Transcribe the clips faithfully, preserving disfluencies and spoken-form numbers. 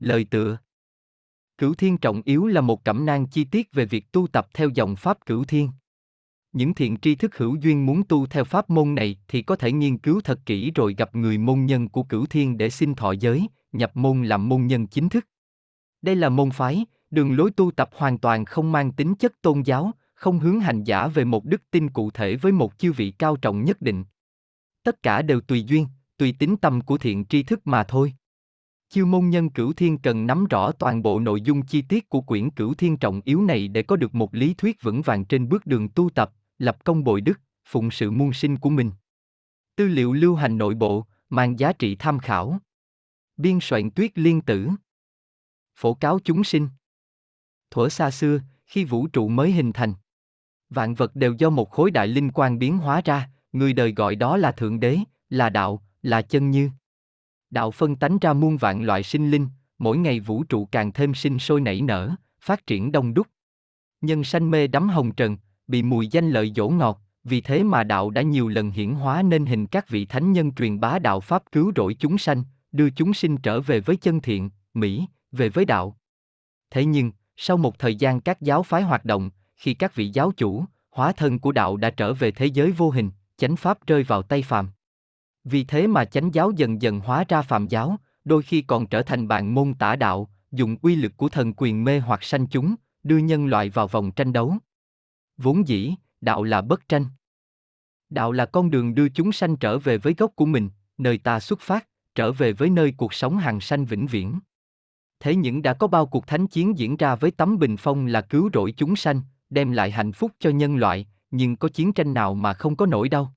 Lời tựa. Cửu Thiên Trọng Yếu là một cẩm nang chi tiết về việc tu tập theo dòng Pháp Cửu Thiên. Những thiện tri thức hữu duyên muốn tu theo pháp môn này thì có thể nghiên cứu thật kỹ rồi gặp người môn nhân của Cửu Thiên để xin thọ giới, nhập môn làm môn nhân chính thức. Đây là môn phái, đường lối tu tập hoàn toàn không mang tính chất tôn giáo, không hướng hành giả về một đức tin cụ thể với một chư vị cao trọng nhất định. Tất cả đều tùy duyên, tùy tính tâm của thiện tri thức mà thôi. Chiêu môn nhân Cửu Thiên cần nắm rõ toàn bộ nội dung chi tiết của quyển Cửu Thiên Trọng Yếu này để có được một lý thuyết vững vàng trên bước đường tu tập, lập công bội đức, phụng sự muôn sinh của mình. Tư liệu lưu hành nội bộ, mang giá trị tham khảo. Biên soạn Tuyết Liên Tử. Phổ cáo chúng sinh. Thuở xa xưa, khi vũ trụ mới hình thành, vạn vật đều do một khối đại linh quang biến hóa ra, người đời gọi đó là Thượng Đế, là Đạo, là Chân Như. Đạo phân tánh ra muôn vạn loại sinh linh, mỗi ngày vũ trụ càng thêm sinh sôi nảy nở, phát triển đông đúc. Nhân sanh mê đắm hồng trần, bị mùi danh lợi dỗ ngọt, vì thế mà đạo đã nhiều lần hiển hóa nên hình các vị thánh nhân truyền bá đạo pháp cứu rỗi chúng sanh, đưa chúng sinh trở về với chân thiện, mỹ, về với đạo. Thế nhưng, sau một thời gian các giáo phái hoạt động, khi các vị giáo chủ, hóa thân của đạo đã trở về thế giới vô hình, chánh pháp rơi vào tay phàm. Vì thế mà chánh giáo dần dần hóa ra phàm giáo, đôi khi còn trở thành bạn môn tả đạo, dùng uy lực của thần quyền mê hoặc sanh chúng, đưa nhân loại vào vòng tranh đấu. Vốn dĩ, đạo là bất tranh. Đạo là con đường đưa chúng sanh trở về với gốc của mình, nơi ta xuất phát, trở về với nơi cuộc sống hằng sanh vĩnh viễn. Thế những đã có bao cuộc thánh chiến diễn ra với tấm bình phong là cứu rỗi chúng sanh, đem lại hạnh phúc cho nhân loại, nhưng có chiến tranh nào mà không có nỗi đau.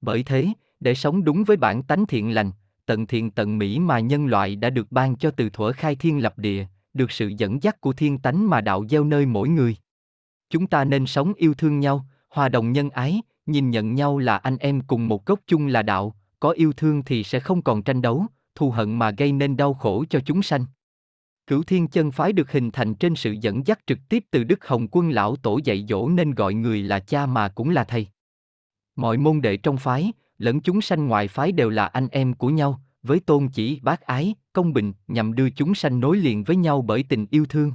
Bởi thế, để sống đúng với bản tánh thiện lành, tận thiện tận mỹ mà nhân loại đã được ban cho từ thuở khai thiên lập địa, được sự dẫn dắt của thiên tánh mà đạo gieo nơi mỗi người. Chúng ta nên sống yêu thương nhau, hòa đồng nhân ái, nhìn nhận nhau là anh em cùng một gốc chung là đạo, có yêu thương thì sẽ không còn tranh đấu, thù hận mà gây nên đau khổ cho chúng sanh. Cửu Thiên Chân Phái được hình thành trên sự dẫn dắt trực tiếp từ Đức Hồng Quân Lão Tổ dạy dỗ nên gọi người là cha mà cũng là thầy. Mọi môn đệ trong phái, lẫn chúng sanh ngoài phái đều là anh em của nhau, với tôn chỉ bác ái, công bình nhằm đưa chúng sanh nối liền với nhau bởi tình yêu thương.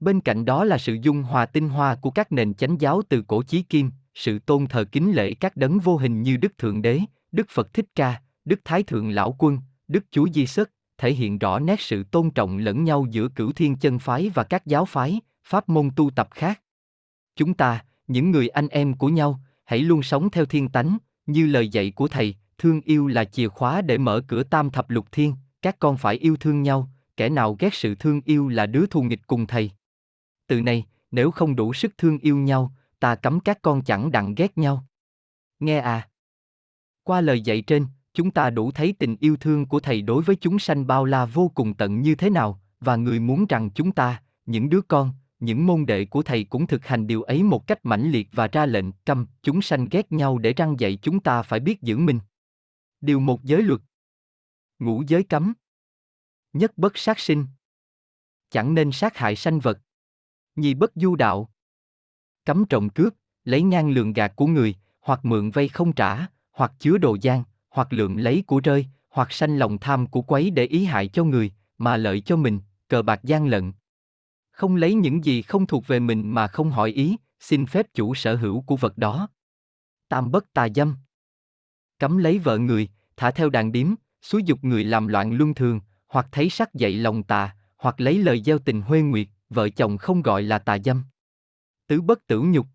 Bên cạnh đó là sự dung hòa tinh hoa của các nền chánh giáo từ cổ chí kim, sự tôn thờ kính lễ các đấng vô hình như Đức Thượng Đế, Đức Phật Thích Ca, Đức Thái Thượng Lão Quân, Đức Chúa Di Sất, thể hiện rõ nét sự tôn trọng lẫn nhau giữa Cửu Thiên Chân Phái và các giáo phái, pháp môn tu tập khác. Chúng ta, những người anh em của nhau, hãy luôn sống theo thiên tánh, như lời dạy của Thầy, thương yêu là chìa khóa để mở cửa tam thập lục thiên, các con phải yêu thương nhau, kẻ nào ghét sự thương yêu là đứa thù nghịch cùng Thầy. Từ nay, nếu không đủ sức thương yêu nhau, ta cấm các con chẳng đặng ghét nhau. Nghe à! Qua lời dạy trên, chúng ta đủ thấy tình yêu thương của Thầy đối với chúng sanh bao la vô cùng tận như thế nào, và Người muốn rằng chúng ta, những đứa con, những môn đệ của Thầy cũng thực hành điều ấy một cách mãnh liệt và ra lệnh cấm chúng sanh ghét nhau để răn dạy chúng ta phải biết giữ mình. Điều một giới luật. Ngũ giới cấm. Nhất bất sát sinh. Chẳng nên sát hại sanh vật. Nhì bất du đạo. Cấm trộm cướp, lấy ngang lường gạt của người, hoặc mượn vay không trả, hoặc chứa đồ gian, hoặc lượm lấy của rơi, hoặc sanh lòng tham của quấy để ý hại cho người, mà lợi cho mình, cờ bạc gian lận. Không lấy những gì không thuộc về mình mà không hỏi ý, xin phép chủ sở hữu của vật đó. Tam bất tà dâm. Cấm lấy vợ người, thả theo đàn điếm, xúi dục người làm loạn luân thường, hoặc thấy sắc dậy lòng tà, hoặc lấy lời gieo tình huê nguyệt, vợ chồng không gọi là tà dâm. Tứ bất tửu nhục.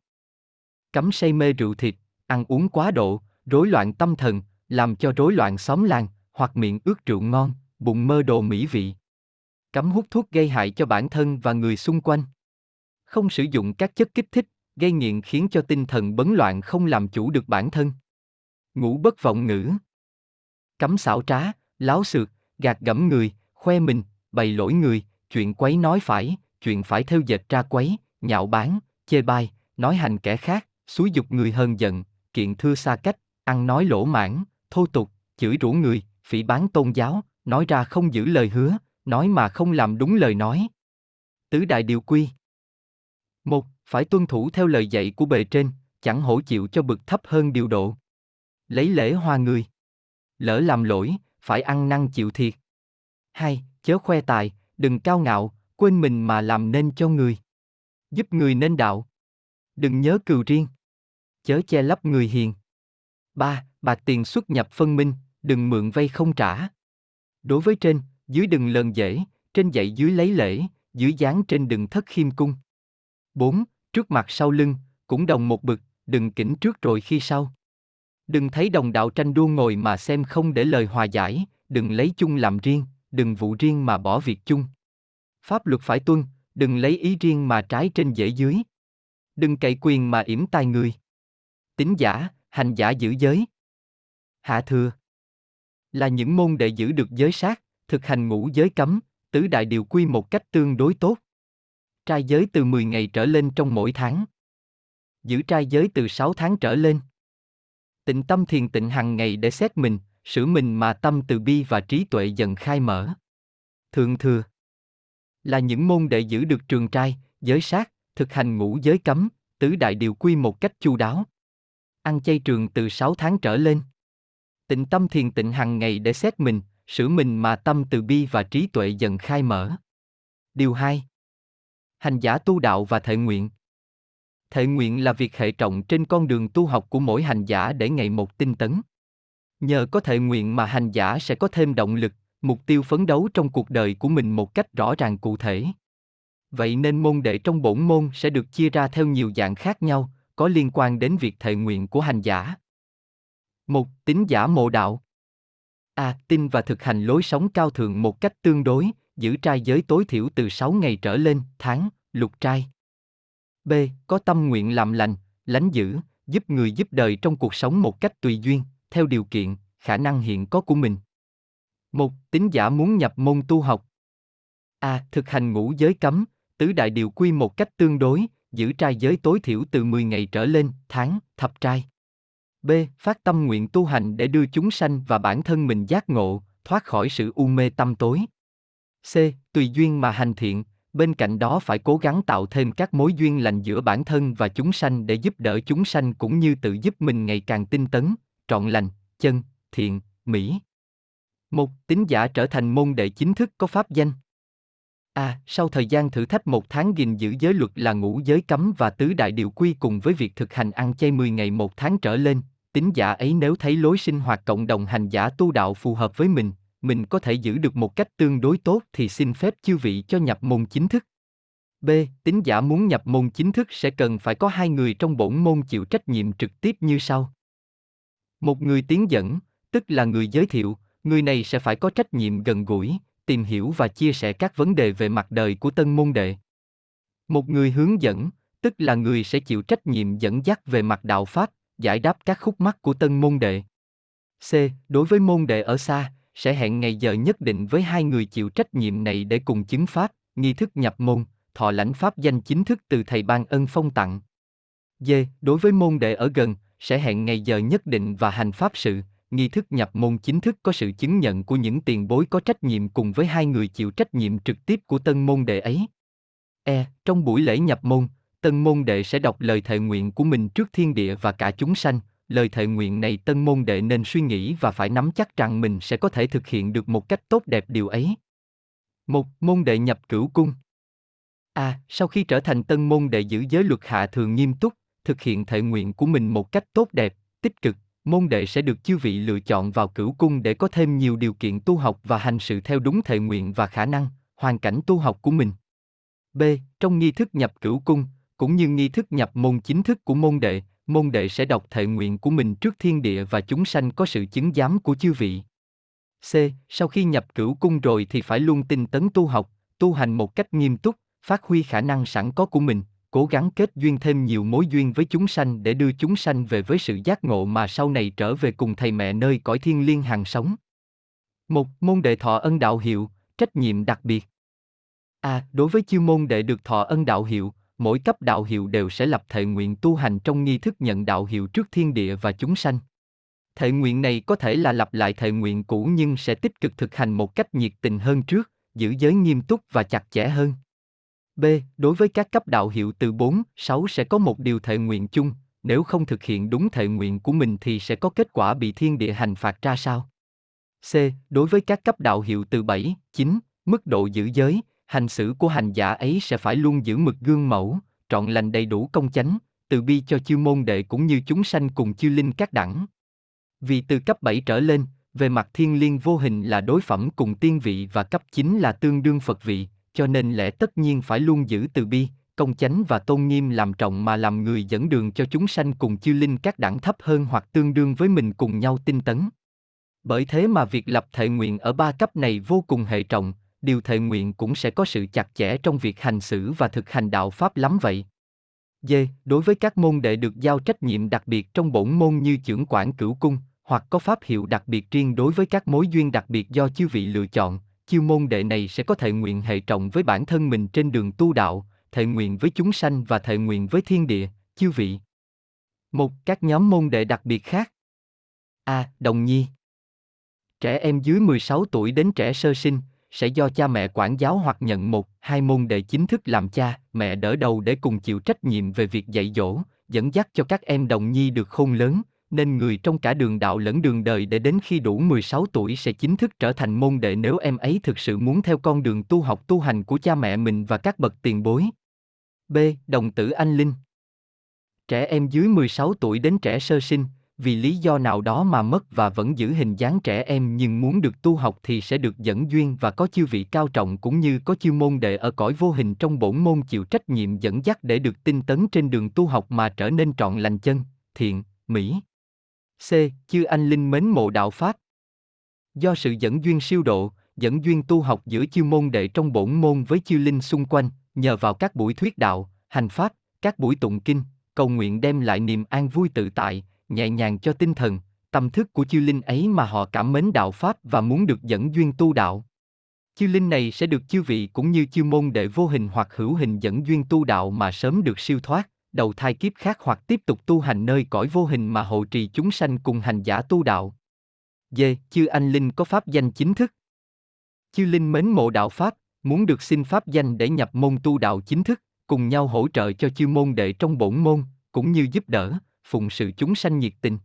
Cấm say mê rượu thịt, ăn uống quá độ, rối loạn tâm thần, làm cho rối loạn xóm làng, hoặc miệng ước rượu ngon, bụng mơ đồ mỹ vị. Cấm hút thuốc gây hại cho bản thân và người xung quanh. Không sử dụng các chất kích thích, gây nghiện khiến cho tinh thần bấn loạn không làm chủ được bản thân. Ngũ bất vọng ngữ. Cấm xảo trá, láo xược, gạt gẫm người, khoe mình, bày lỗi người, chuyện quấy nói phải, chuyện phải theo dệt ra quấy, nhạo báng, chê bai, nói hành kẻ khác, xúi dục người hờn giận, kiện thưa xa cách, ăn nói lỗ mãng, thô tục, chửi rủa người, phỉ báng tôn giáo, nói ra không giữ lời hứa, nói mà không làm đúng lời nói. Tứ đại điều quy. Một, phải tuân thủ theo lời dạy của bề trên, chẳng hổ chịu cho bậc thấp hơn điều độ. Lấy lễ hòa người. Lỡ làm lỗi, phải ăn năn chịu thiệt. Hai, chớ khoe tài, đừng cao ngạo, quên mình mà làm nên cho người. Giúp người nên đạo. Đừng nhớ cừu riêng, chớ che lấp người hiền. ba. Bạc tiền xuất nhập phân minh, đừng mượn vay không trả. Đối với trên, dưới đừng lờn dễ, trên dạy dưới lấy lễ, dưới dáng trên đừng thất khiêm cung. bốn. Trước mặt sau lưng, cũng đồng một bực, đừng kỉnh trước rồi khi sau. Đừng thấy đồng đạo tranh đua ngồi mà xem không để lời hòa giải, đừng lấy chung làm riêng, đừng vụ riêng mà bỏ việc chung. Pháp luật phải tuân, đừng lấy ý riêng mà trái trên dễ dưới. Đừng cậy quyền mà yểm tai người. Tín giả, hành giả giữ giới. Hạ thừa là những môn đệ giữ được giới sát, thực hành ngũ giới cấm, tứ đại điều quy một cách tương đối tốt. Trai giới từ mười ngày trở lên trong mỗi tháng. Giữ trai giới từ sáu tháng trở lên. Tịnh tâm thiền tịnh hằng ngày để xét mình, sửa mình mà tâm từ bi và trí tuệ dần khai mở. Thượng thừa là những môn đệ giữ được trường trai, giới sát, thực hành ngũ giới cấm, tứ đại điều quy một cách chu đáo. Ăn chay trường từ sáu tháng trở lên. Tịnh tâm thiền tịnh hằng ngày để xét mình, sửa mình mà tâm từ bi và trí tuệ dần khai mở. Điều hai. Hành giả tu đạo và thệ nguyện. Thệ nguyện là việc hệ trọng trên con đường tu học của mỗi hành giả để ngày một tinh tấn. Nhờ có thệ nguyện mà hành giả sẽ có thêm động lực, mục tiêu phấn đấu trong cuộc đời của mình một cách rõ ràng cụ thể. Vậy nên môn đệ trong bổn môn sẽ được chia ra theo nhiều dạng khác nhau, có liên quan đến việc thệ nguyện của hành giả. một. Tín giả mộ đạo. A. Tin và thực hành lối sống cao thượng một cách tương đối, giữ trai giới tối thiểu từ sáu ngày trở lên, tháng, lục trai. B. Có tâm nguyện làm lành, lánh dữ, giúp người giúp đời trong cuộc sống một cách tùy duyên, theo điều kiện, khả năng hiện có của mình. một. Tín giả muốn nhập môn tu học. A. Thực hành ngũ giới cấm, tứ đại điều quy một cách tương đối, giữ trai giới tối thiểu từ mười ngày trở lên, tháng, thập trai. B. Phát tâm nguyện tu hành để đưa chúng sanh và bản thân mình giác ngộ, thoát khỏi sự u mê tâm tối. C. Tùy duyên mà hành thiện, bên cạnh đó phải cố gắng tạo thêm các mối duyên lành giữa bản thân và chúng sanh để giúp đỡ chúng sanh cũng như tự giúp mình ngày càng tinh tấn, trọn lành, chân, thiện, mỹ. một. Tín giả trở thành môn đệ chính thức có pháp danh. A. Sau thời gian thử thách một tháng gìn giữ giới luật là ngũ giới cấm và tứ đại điều quy cùng với việc thực hành ăn chay mười ngày một tháng trở lên, tín giả ấy nếu thấy lối sinh hoạt cộng đồng hành giả tu đạo phù hợp với mình, mình có thể giữ được một cách tương đối tốt thì xin phép chư vị cho nhập môn chính thức. B. Tín giả muốn nhập môn chính thức sẽ cần phải có hai người trong bổn môn chịu trách nhiệm trực tiếp như sau. Một người tiến dẫn, tức là người giới thiệu, người này sẽ phải có trách nhiệm gần gũi, tìm hiểu và chia sẻ các vấn đề về mặt đời của tân môn đệ. Một người hướng dẫn, tức là người sẽ chịu trách nhiệm dẫn dắt về mặt đạo pháp, giải đáp các khúc mắc của tân môn đệ. C. Đối với môn đệ ở xa, sẽ hẹn ngày giờ nhất định với hai người chịu trách nhiệm này để cùng chứng pháp, nghi thức nhập môn, thọ lãnh pháp danh chính thức từ thầy ban ân phong tặng. D. Đối với môn đệ ở gần, sẽ hẹn ngày giờ nhất định và hành pháp sự, nghi thức nhập môn chính thức có sự chứng nhận của những tiền bối có trách nhiệm cùng với hai người chịu trách nhiệm trực tiếp của tân môn đệ ấy. E. Trong buổi lễ nhập môn, tân môn đệ sẽ đọc lời thệ nguyện của mình trước thiên địa và cả chúng sanh. Lời thệ nguyện này tân môn đệ nên suy nghĩ và phải nắm chắc rằng mình sẽ có thể thực hiện được một cách tốt đẹp điều ấy. một. Môn đệ nhập cửu cung. A. Sau khi trở thành tân môn đệ giữ giới luật hạ thường nghiêm túc, thực hiện thệ nguyện của mình một cách tốt đẹp, tích cực, môn đệ sẽ được chư vị lựa chọn vào cửu cung để có thêm nhiều điều kiện tu học và hành sự theo đúng thệ nguyện và khả năng, hoàn cảnh tu học của mình. B. Trong nghi thức nhập cửu cung, cũng như nghi thức nhập môn chính thức của môn đệ, môn đệ sẽ đọc thệ nguyện của mình trước thiên địa và chúng sanh có sự chứng giám của chư vị. C. Sau khi nhập cửu cung rồi thì phải luôn tinh tấn tu học, tu hành một cách nghiêm túc, phát huy khả năng sẵn có của mình, cố gắng kết duyên thêm nhiều mối duyên với chúng sanh để đưa chúng sanh về với sự giác ngộ mà sau này trở về cùng thầy mẹ nơi cõi thiên liên hàng sống. một. Môn đệ thọ ân đạo hiệu, trách nhiệm đặc biệt. A. Đối với chư môn đệ được thọ ân đạo hiệu, mỗi cấp đạo hiệu đều sẽ lập thệ nguyện tu hành trong nghi thức nhận đạo hiệu trước thiên địa và chúng sanh. Thệ nguyện này có thể là lặp lại thệ nguyện cũ nhưng sẽ tích cực thực hành một cách nhiệt tình hơn trước, giữ giới nghiêm túc và chặt chẽ hơn. B. Đối với các cấp đạo hiệu từ bốn, sáu sẽ có một điều thệ nguyện chung, nếu không thực hiện đúng thệ nguyện của mình thì sẽ có kết quả bị thiên địa hành phạt ra sao. C. Đối với các cấp đạo hiệu từ bảy, chín, Mức độ giữ giới, hành xử của hành giả ấy sẽ phải luôn giữ mực gương mẫu, trọn lành đầy đủ công chánh, từ bi cho chư môn đệ cũng như chúng sanh cùng chư linh các đẳng. Vì từ cấp bảy trở lên, về mặt thiên liêng vô hình là đối phẩm cùng tiên vị và cấp chín là tương đương Phật vị, cho nên lẽ tất nhiên phải luôn giữ từ bi, công chánh và tôn nghiêm làm trọng mà làm người dẫn đường cho chúng sanh cùng chư linh các đẳng thấp hơn hoặc tương đương với mình cùng nhau tinh tấn. Bởi thế mà việc lập thệ nguyện ở ba cấp này vô cùng hệ trọng, điều thệ nguyện cũng sẽ có sự chặt chẽ trong việc hành xử và thực hành đạo Pháp lắm vậy. D. Đối với các môn đệ được giao trách nhiệm đặc biệt trong bổn môn như chưởng quản cửu cung, hoặc có pháp hiệu đặc biệt riêng đối với các mối duyên đặc biệt do chư vị lựa chọn, chư môn đệ này sẽ có thệ nguyện hệ trọng với bản thân mình trên đường tu đạo, thệ nguyện với chúng sanh và thệ nguyện với thiên địa, chư vị. Một, các nhóm môn đệ đặc biệt khác. A. Đồng nhi. Trẻ em dưới mười sáu tuổi đến trẻ sơ sinh sẽ do cha mẹ quản giáo hoặc nhận một, hai môn đệ chính thức làm cha, mẹ đỡ đầu để cùng chịu trách nhiệm về việc dạy dỗ, dẫn dắt cho các em đồng nhi được khôn lớn, nên người trong cả đường đạo lẫn đường đời để đến khi đủ mười sáu tuổi sẽ chính thức trở thành môn đệ nếu em ấy thực sự muốn theo con đường tu học tu hành của cha mẹ mình và các bậc tiền bối. B. Đồng tử anh linh. Trẻ em dưới mười sáu tuổi đến trẻ sơ sinh, vì lý do nào đó mà mất và vẫn giữ hình dáng trẻ em nhưng muốn được tu học thì sẽ được dẫn duyên và có chư vị cao trọng cũng như có chư môn đệ ở cõi vô hình trong bổn môn chịu trách nhiệm dẫn dắt để được tinh tấn trên đường tu học mà trở nên trọn lành chân, thiện, mỹ. C. Chư anh linh mến mộ đạo Pháp. Do sự dẫn duyên siêu độ, dẫn duyên tu học giữa chư môn đệ trong bổn môn với chư linh xung quanh, nhờ vào các buổi thuyết đạo, hành Pháp, các buổi tụng kinh, cầu nguyện đem lại niềm an vui tự tại, nhẹ nhàng cho tinh thần, tâm thức của chư linh ấy mà họ cảm mến đạo Pháp và muốn được dẫn duyên tu đạo. Chư linh này sẽ được chư vị cũng như chư môn đệ vô hình hoặc hữu hình dẫn duyên tu đạo mà sớm được siêu thoát, đầu thai kiếp khác hoặc tiếp tục tu hành nơi cõi vô hình mà hộ trì chúng sanh cùng hành giả tu đạo. D. Chư anh linh có pháp danh chính thức. Chư linh mến mộ đạo Pháp, muốn được xin pháp danh để nhập môn tu đạo chính thức, cùng nhau hỗ trợ cho chư môn đệ trong bổn môn, cũng như giúp đỡ, phụng sự chúng sanh nhiệt tình.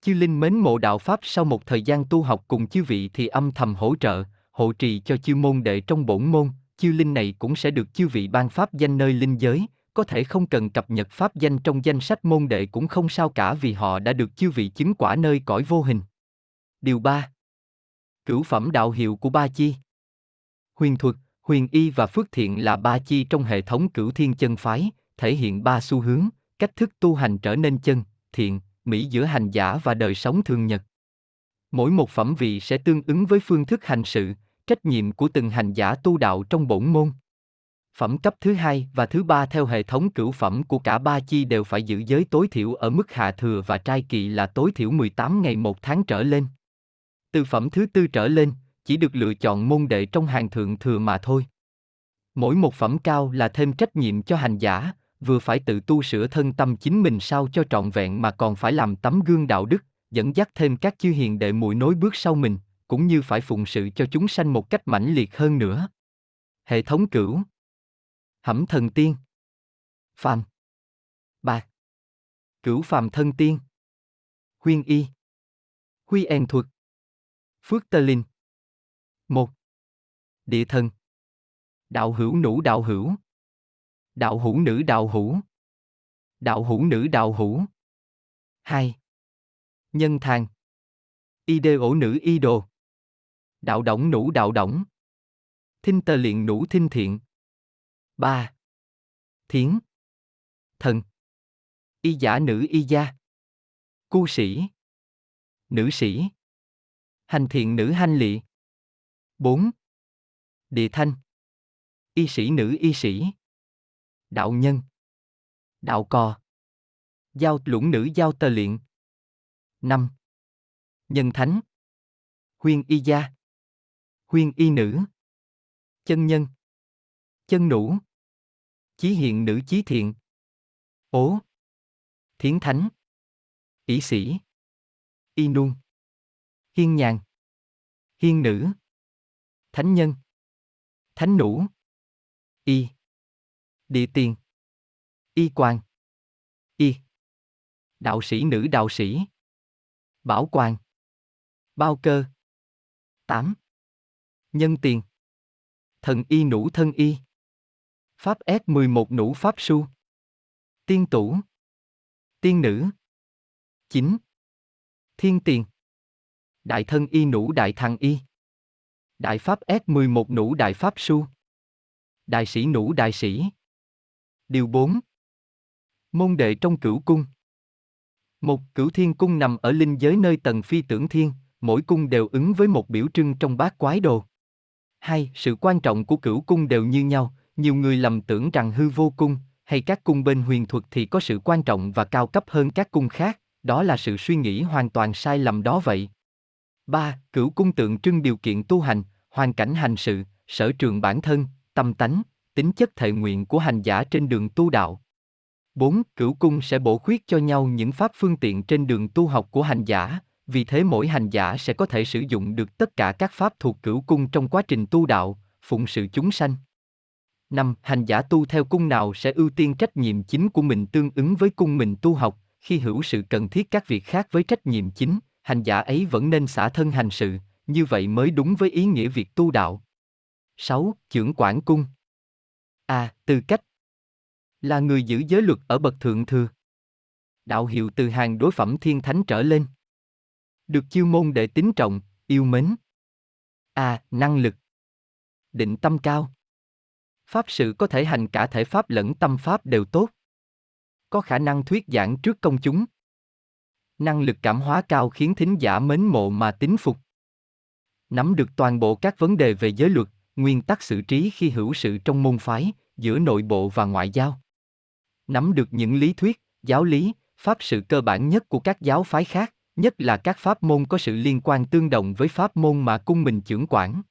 Chư linh mến mộ đạo Pháp sau một thời gian tu học cùng chư vị thì âm thầm hỗ trợ, hộ trì cho chư môn đệ trong bổn môn, chư linh này cũng sẽ được chư vị ban pháp danh nơi linh giới, có thể không cần cập nhật pháp danh trong danh sách môn đệ cũng không sao cả vì họ đã được chư vị chứng quả nơi cõi vô hình. Điều ba. Cửu phẩm đạo hiệu của Ba Chi. Huyền thuật, huyền y và phước thiện là ba chi trong hệ thống Cửu Thiên chân phái, thể hiện ba xu hướng, cách thức tu hành trở nên chân, thiện, mỹ giữa hành giả và đời sống thường nhật. Mỗi một phẩm vị sẽ tương ứng với phương thức hành sự, trách nhiệm của từng hành giả tu đạo trong bổn môn. Phẩm cấp thứ hai và thứ ba theo hệ thống cửu phẩm của cả ba chi đều phải giữ giới tối thiểu ở mức hạ thừa và trai kỵ là tối thiểu mười tám ngày một tháng trở lên. Từ phẩm thứ tư trở lên, chỉ được lựa chọn môn đệ trong hàng thượng thừa mà thôi. Mỗi một phẩm cao là thêm trách nhiệm cho hành giả, vừa phải tự tu sửa thân tâm chính mình sao cho trọn vẹn mà còn phải làm tấm gương đạo đức, dẫn dắt thêm các chư hiền đệ muội nối bước sau mình, cũng như phải phụng sự cho chúng sanh một cách mãnh liệt hơn nữa. Hệ thống cửu. Hẩm thần tiên. Phàm. Bạc. Cửu phàm thân tiên. Huyên y. Huy en thuật. Phước tơ linh. Một. Địa thần. Đạo hữu nữ đạo hữu. Đạo hữu nữ đạo hữu. Đạo hữu nữ đạo hữu. Hai. Nhân thàng. Y đê ổ nữ y đồ. Đạo động nữ đạo động. Thinh tơ liện nữ thinh thiện. Ba. Thiến. Thần. Y giả nữ y gia. Cu sĩ. Nữ sĩ. Hành thiện nữ hành lị. Bốn. Địa thanh. Y sĩ nữ y sĩ. Đạo nhân. Đạo cò. Giao lũng nữ giao tờ liện. Năm. Nhân thánh. Huyên y gia. Huyên y nữ. Chân nhân. Chân nữ. Chí hiện nữ chí thiện. Ố. Thiến thánh. Ỷ sĩ. Y nuông. Hiên nhàn. Hiên nữ. Thánh nhân. Thánh nữ. Y. Địa tiền. Y quang. Y. Đạo sĩ nữ đạo sĩ. Bảo quang. Bao cơ. Tám. Nhân tiền. Thần y nũ thân y. Pháp S mười một nũ pháp su. Tiên tủ. Tiên nữ. Chín. Thiên tiền. Đại thân y nũ đại thằng y. Đại pháp S mười một nũ đại pháp su. Đại sĩ nũ đại sĩ. Điều bốn. Môn đệ trong cửu cung. Một, Cửu Thiên cung nằm ở linh giới nơi tầng phi tưởng thiên, mỗi cung đều ứng với một biểu trưng trong bát quái đồ. Hai, sự quan trọng của cửu cung đều như nhau, nhiều người lầm tưởng rằng hư vô cung hay các cung bên huyền thuật thì có sự quan trọng và cao cấp hơn các cung khác, đó là sự suy nghĩ hoàn toàn sai lầm đó vậy. Ba, cửu cung tượng trưng điều kiện tu hành, hoàn cảnh hành sự, sở trường bản thân, tâm tánh, tính chất thệ nguyện của hành giả trên đường tu đạo. Bốn, cửu cung sẽ bổ khuyết cho nhau những pháp phương tiện trên đường tu học của hành giả, vì thế mỗi hành giả sẽ có thể sử dụng được tất cả các pháp thuộc cửu cung trong quá trình tu đạo, phụng sự chúng sanh. Năm, hành giả tu theo cung nào sẽ ưu tiên trách nhiệm chính của mình tương ứng với cung mình tu học, khi hữu sự cần thiết các việc khác với trách nhiệm chính, hành giả ấy vẫn nên xả thân hành sự, như vậy mới đúng với ý nghĩa việc tu đạo. Sáu, chưởng quản cung. A. À, tư cách là người giữ giới luật ở bậc thượng thừa. Đạo hiệu từ hàng đối phẩm thiên thánh trở lên. Được chiêu môn để tín trọng, yêu mến. A. À, năng lực. Định tâm cao. Pháp sự có thể hành cả thể pháp lẫn tâm pháp đều tốt. Có khả năng thuyết giảng trước công chúng. Năng lực cảm hóa cao khiến thính giả mến mộ mà tín phục. Nắm được toàn bộ các vấn đề về giới luật, nguyên tắc xử trí khi hữu sự trong môn phái, giữa nội bộ và ngoại giao. Nắm được những lý thuyết, giáo lý, pháp sự cơ bản nhất của các giáo phái khác, nhất là các pháp môn có sự liên quan tương đồng với pháp môn mà cung mình chưởng quản.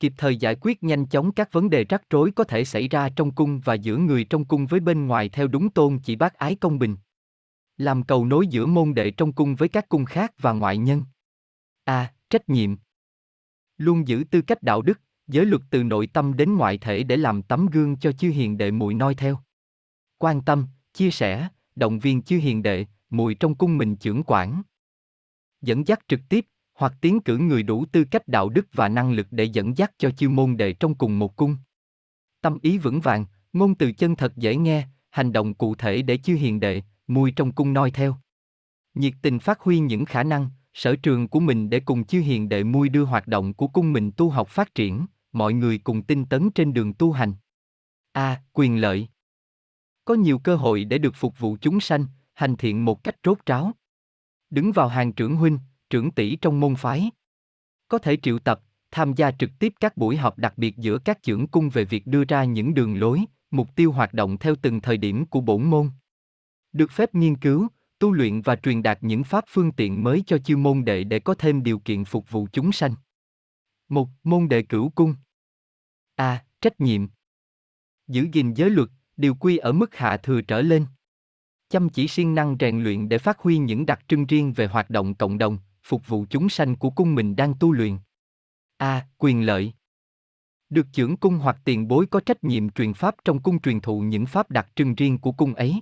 Kịp thời giải quyết nhanh chóng các vấn đề rắc rối có thể xảy ra trong cung và giữa người trong cung với bên ngoài theo đúng tôn chỉ bác ái công bình. Làm cầu nối giữa môn đệ trong cung với các cung khác và ngoại nhân. A. Trách nhiệm. Luôn giữ tư cách đạo đức, giới luật từ nội tâm đến ngoại thể để làm tấm gương cho chư hiền đệ muội noi theo. Quan tâm, chia sẻ, động viên chư hiền đệ muội trong cung mình chưởng quản. Dẫn dắt trực tiếp hoặc tiến cử người đủ tư cách đạo đức và năng lực để dẫn dắt cho chư môn đệ trong cùng một cung. Tâm ý vững vàng, ngôn từ chân thật dễ nghe, hành động cụ thể để chư hiền đệ muội trong cung noi theo. Nhiệt tình phát huy những khả năng, sở trường của mình để cùng chư hiền đệ muội đưa hoạt động của cung mình tu học phát triển. Mọi người cùng tinh tấn trên đường tu hành. A. Quyền lợi. Có nhiều cơ hội để được phục vụ chúng sanh, hành thiện một cách rốt ráo. Đứng vào hàng trưởng huynh, trưởng tỷ trong môn phái. Có thể triệu tập, tham gia trực tiếp các buổi họp đặc biệt giữa các chưởng cung về việc đưa ra những đường lối, mục tiêu hoạt động theo từng thời điểm của bổn môn. Được phép nghiên cứu, tu luyện và truyền đạt những pháp phương tiện mới cho chư môn đệ để có thêm điều kiện phục vụ chúng sanh. Một, môn đệ cửu cung. A. Trách nhiệm. Giữ gìn giới luật, điều quy ở mức hạ thừa trở lên. Chăm chỉ siêng năng rèn luyện để phát huy những đặc trưng riêng về hoạt động cộng đồng, phục vụ chúng sanh của cung mình đang tu luyện. A. Quyền lợi. Được chưởng cung hoặc tiền bối có trách nhiệm truyền pháp trong cung truyền thụ những pháp đặc trưng riêng của cung ấy.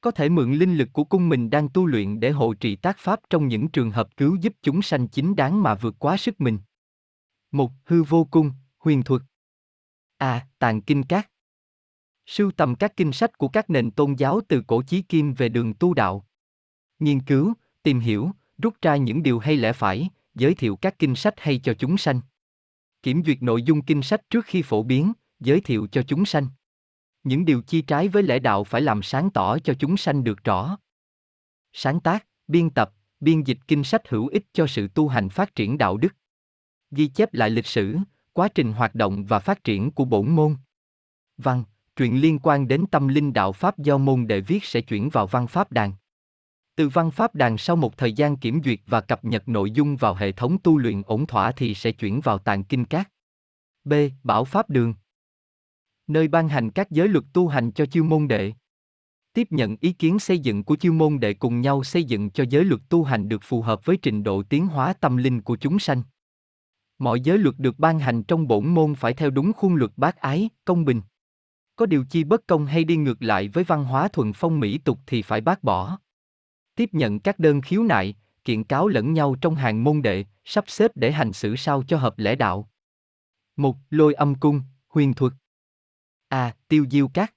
Có thể mượn linh lực của cung mình đang tu luyện để hộ trì tác pháp trong những trường hợp cứu giúp chúng sanh chính đáng mà vượt quá sức mình. Một, hư vô cung, huyền thuật. A. Tàng kinh các. Sưu tầm các kinh sách của các nền tôn giáo từ cổ chí kim về đường tu đạo. Nghiên cứu, tìm hiểu, rút ra những điều hay lẽ phải, giới thiệu các kinh sách hay cho chúng sanh. Kiểm duyệt nội dung kinh sách trước khi phổ biến, giới thiệu cho chúng sanh. Những điều chi trái với lẽ đạo phải làm sáng tỏ cho chúng sanh được rõ. Sáng tác, biên tập, biên dịch kinh sách hữu ích cho sự tu hành phát triển đạo đức. Ghi chép lại lịch sử, quá trình hoạt động và phát triển của bổn môn. Văn, truyện liên quan đến tâm linh đạo pháp do môn đệ viết sẽ chuyển vào văn pháp đàn. Từ văn pháp đàn sau một thời gian kiểm duyệt và cập nhật nội dung vào hệ thống tu luyện ổn thỏa thì sẽ chuyển vào tàng kinh các. B. Bảo pháp đường. Nơi ban hành các giới luật tu hành cho chư môn đệ. Tiếp nhận ý kiến xây dựng của chư môn đệ cùng nhau xây dựng cho giới luật tu hành được phù hợp với trình độ tiến hóa tâm linh của chúng sanh. Mọi giới luật được ban hành trong bổn môn phải theo đúng khuôn luật bác ái, công bình. Có điều chi bất công hay đi ngược lại với văn hóa thuần phong mỹ tục thì phải bác bỏ. Tiếp nhận các đơn khiếu nại, kiện cáo lẫn nhau trong hàng môn đệ, sắp xếp để hành xử sao cho hợp lẽ đạo. một. Lôi âm cung, huyền thuật. A. Tiêu Diêu Các.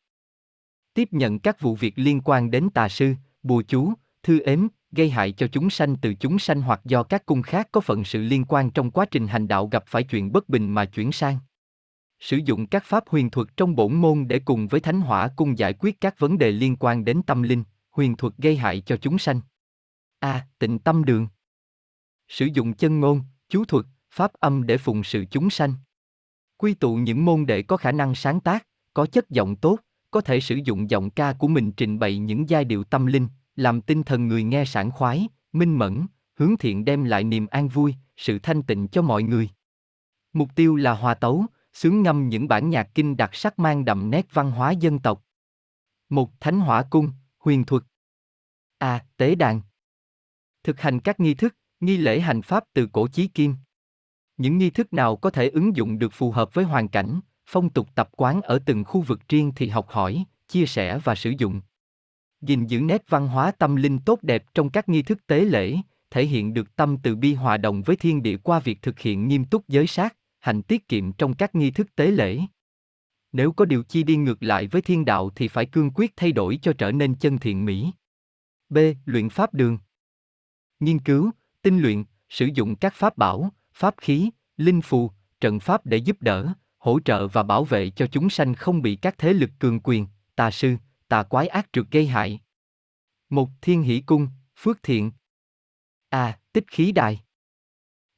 Tiếp nhận các vụ việc liên quan đến tà sư, bùa chú, thư ếm, gây hại cho chúng sanh từ chúng sanh hoặc do các cung khác có phận sự liên quan trong quá trình hành đạo gặp phải chuyện bất bình mà chuyển sang. Sử dụng các pháp huyền thuật trong bổn môn để cùng với Thánh Hỏa Cung giải quyết các vấn đề liên quan đến tâm linh, huyền thuật gây hại cho chúng sanh. A. Tịnh Tâm Đường. Sử dụng chân ngôn, chú thuật, pháp âm để phụng sự chúng sanh. Quy tụ những môn đệ có khả năng sáng tác, có chất giọng tốt, có thể sử dụng giọng ca của mình trình bày những giai điệu tâm linh, làm tinh thần người nghe sảng khoái, minh mẫn, hướng thiện, đem lại niềm an vui, sự thanh tịnh cho mọi người. Mục tiêu là hòa tấu, xướng ngâm những bản nhạc kinh đặc sắc mang đậm nét văn hóa dân tộc. một. Thánh Hỏa Cung, huyền thuật. A. Tế đàn. Thực hành các nghi thức, nghi lễ hành pháp từ cổ chí kim. Những nghi thức nào có thể ứng dụng được phù hợp với hoàn cảnh, phong tục tập quán ở từng khu vực riêng thì học hỏi, chia sẻ và sử dụng. Gìn giữ nét văn hóa tâm linh tốt đẹp trong các nghi thức tế lễ, thể hiện được tâm từ bi hòa đồng với thiên địa qua việc thực hiện nghiêm túc giới sát, hành tiết kiệm trong các nghi thức tế lễ. Nếu có điều chi đi ngược lại với thiên đạo thì phải cương quyết thay đổi cho trở nên chân thiện mỹ. B. Luyện Pháp Đường. Nghiên cứu, tinh luyện, sử dụng các pháp bảo, pháp khí, linh phù, trận pháp để giúp đỡ, hỗ trợ và bảo vệ cho chúng sanh không bị các thế lực cường quyền, tà sư, tà quái ác trược gây hại. một. Thiên Hỷ Cung, Phước Thiện. A. Tích Khí Đài.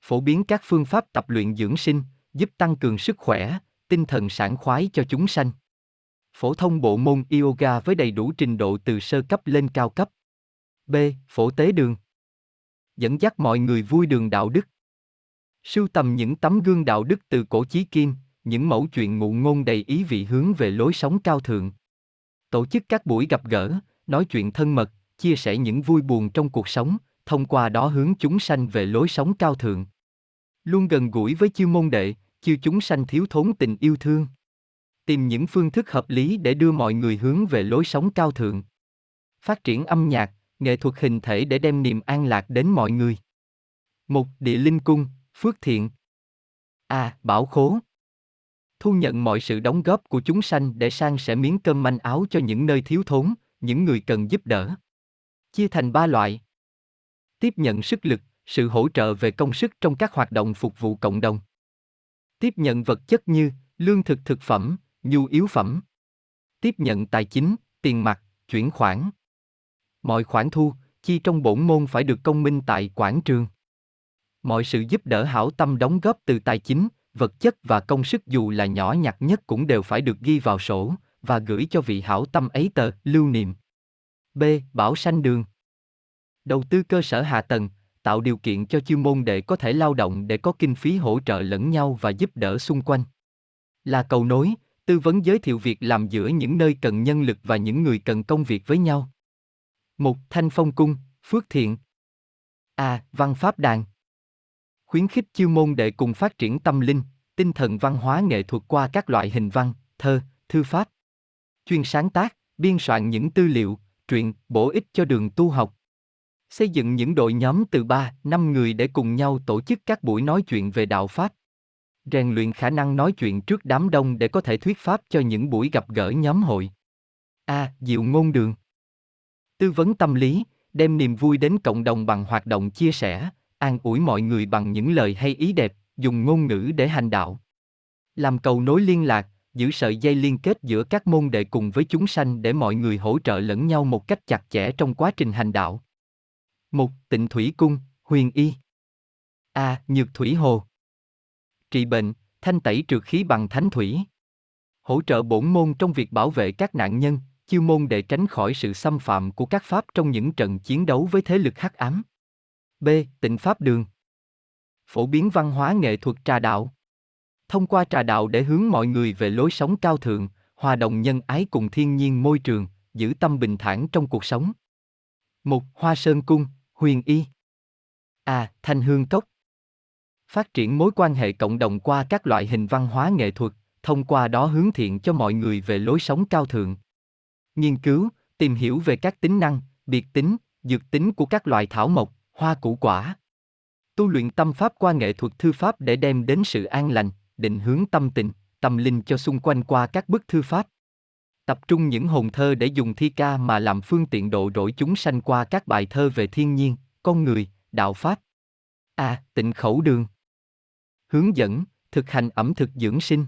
Phổ biến các phương pháp tập luyện dưỡng sinh, giúp tăng cường sức khỏe, tinh thần sảng khoái cho chúng sanh. Phổ thông bộ môn yoga với đầy đủ trình độ từ sơ cấp lên cao cấp. B. Phổ Tế Đường. Dẫn dắt mọi người vui đường đạo đức. Sưu tầm những tấm gương đạo đức từ cổ chí kim, những mẫu chuyện ngụ ngôn đầy ý vị hướng về lối sống cao thượng. Tổ chức các buổi gặp gỡ, nói chuyện thân mật, chia sẻ những vui buồn trong cuộc sống, thông qua đó hướng chúng sanh về lối sống cao thượng. Luôn gần gũi với chư môn đệ, chư chúng sanh thiếu thốn tình yêu thương. Tìm những phương thức hợp lý để đưa mọi người hướng về lối sống cao thượng. Phát triển âm nhạc, nghệ thuật hình thể để đem niềm an lạc đến mọi người. một. Địa Linh Cung, Phước Thiện. A. Bảo Khố. Thu nhận mọi sự đóng góp của chúng sanh để san sẻ miếng cơm manh áo cho những nơi thiếu thốn, những người cần giúp đỡ. Chia thành ba loại. Tiếp nhận sức lực, sự hỗ trợ về công sức trong các hoạt động phục vụ cộng đồng. Tiếp nhận vật chất như lương thực thực phẩm, nhu yếu phẩm. Tiếp nhận tài chính, tiền mặt, chuyển khoản. Mọi khoản thu, chi trong bổn môn phải được công minh tại quảng trường. Mọi sự giúp đỡ hảo tâm đóng góp từ tài chính, vật chất và công sức dù là nhỏ nhặt nhất cũng đều phải được ghi vào sổ và gửi cho vị hảo tâm ấy tờ lưu niệm. B. Bảo Sanh Đường. Đầu tư cơ sở hạ tầng, tạo điều kiện cho chư môn đệ có thể lao động để có kinh phí hỗ trợ lẫn nhau và giúp đỡ xung quanh. Là cầu nối, tư vấn giới thiệu việc làm giữa những nơi cần nhân lực và những người cần công việc với nhau. một. Thanh Phong Cung, Phước Thiện. A. Văn Pháp Đàn. Khuyến khích chư môn đệ cùng phát triển tâm linh, tinh thần văn hóa nghệ thuật qua các loại hình văn, thơ, thư pháp. Chuyên sáng tác, biên soạn những tư liệu, truyện, bổ ích cho đường tu học. Xây dựng những đội nhóm từ ba, năm người để cùng nhau tổ chức các buổi nói chuyện về đạo pháp. Rèn luyện khả năng nói chuyện trước đám đông để có thể thuyết pháp cho những buổi gặp gỡ nhóm hội. A. Diệu Ngôn Đường. Tư vấn tâm lý, đem niềm vui đến cộng đồng bằng hoạt động chia sẻ, an ủi mọi người bằng những lời hay ý đẹp, dùng ngôn ngữ để hành đạo. Làm cầu nối liên lạc, giữ sợi dây liên kết giữa các môn đệ cùng với chúng sanh để mọi người hỗ trợ lẫn nhau một cách chặt chẽ trong quá trình hành đạo. một. Tịnh Thủy Cung, Huyền Y. A. Nhược Thủy Hồ. Trị bệnh, thanh tẩy trược khí bằng thánh thủy. Hỗ trợ bổn môn trong việc bảo vệ các nạn nhân, chư môn để tránh khỏi sự xâm phạm của các pháp trong những trận chiến đấu với thế lực hắc ám. B. Tịnh Pháp Đường. Phổ biến văn hóa nghệ thuật trà đạo. Thông qua trà đạo để hướng mọi người về lối sống cao thượng, hòa đồng nhân ái cùng thiên nhiên môi trường, giữ tâm bình thản trong cuộc sống. một. Hoa Sơn Cung, Huyền Y. A. Thanh Hương Cốc. Phát triển mối quan hệ cộng đồng qua các loại hình văn hóa nghệ thuật, thông qua đó hướng thiện cho mọi người về lối sống cao thượng. Nghiên cứu, tìm hiểu về các tính năng, biệt tính, dược tính của các loại thảo mộc, hoa củ quả. Tu luyện tâm pháp qua nghệ thuật thư pháp để đem đến sự an lành, định hướng tâm tình, tâm linh cho xung quanh qua các bức thư pháp. Tập trung những hồn thơ để dùng thi ca mà làm phương tiện độ rỗi chúng sanh qua các bài thơ về thiên nhiên, con người, đạo pháp. A. Tịnh khẩu đường. Hướng dẫn, thực hành ẩm thực dưỡng sinh.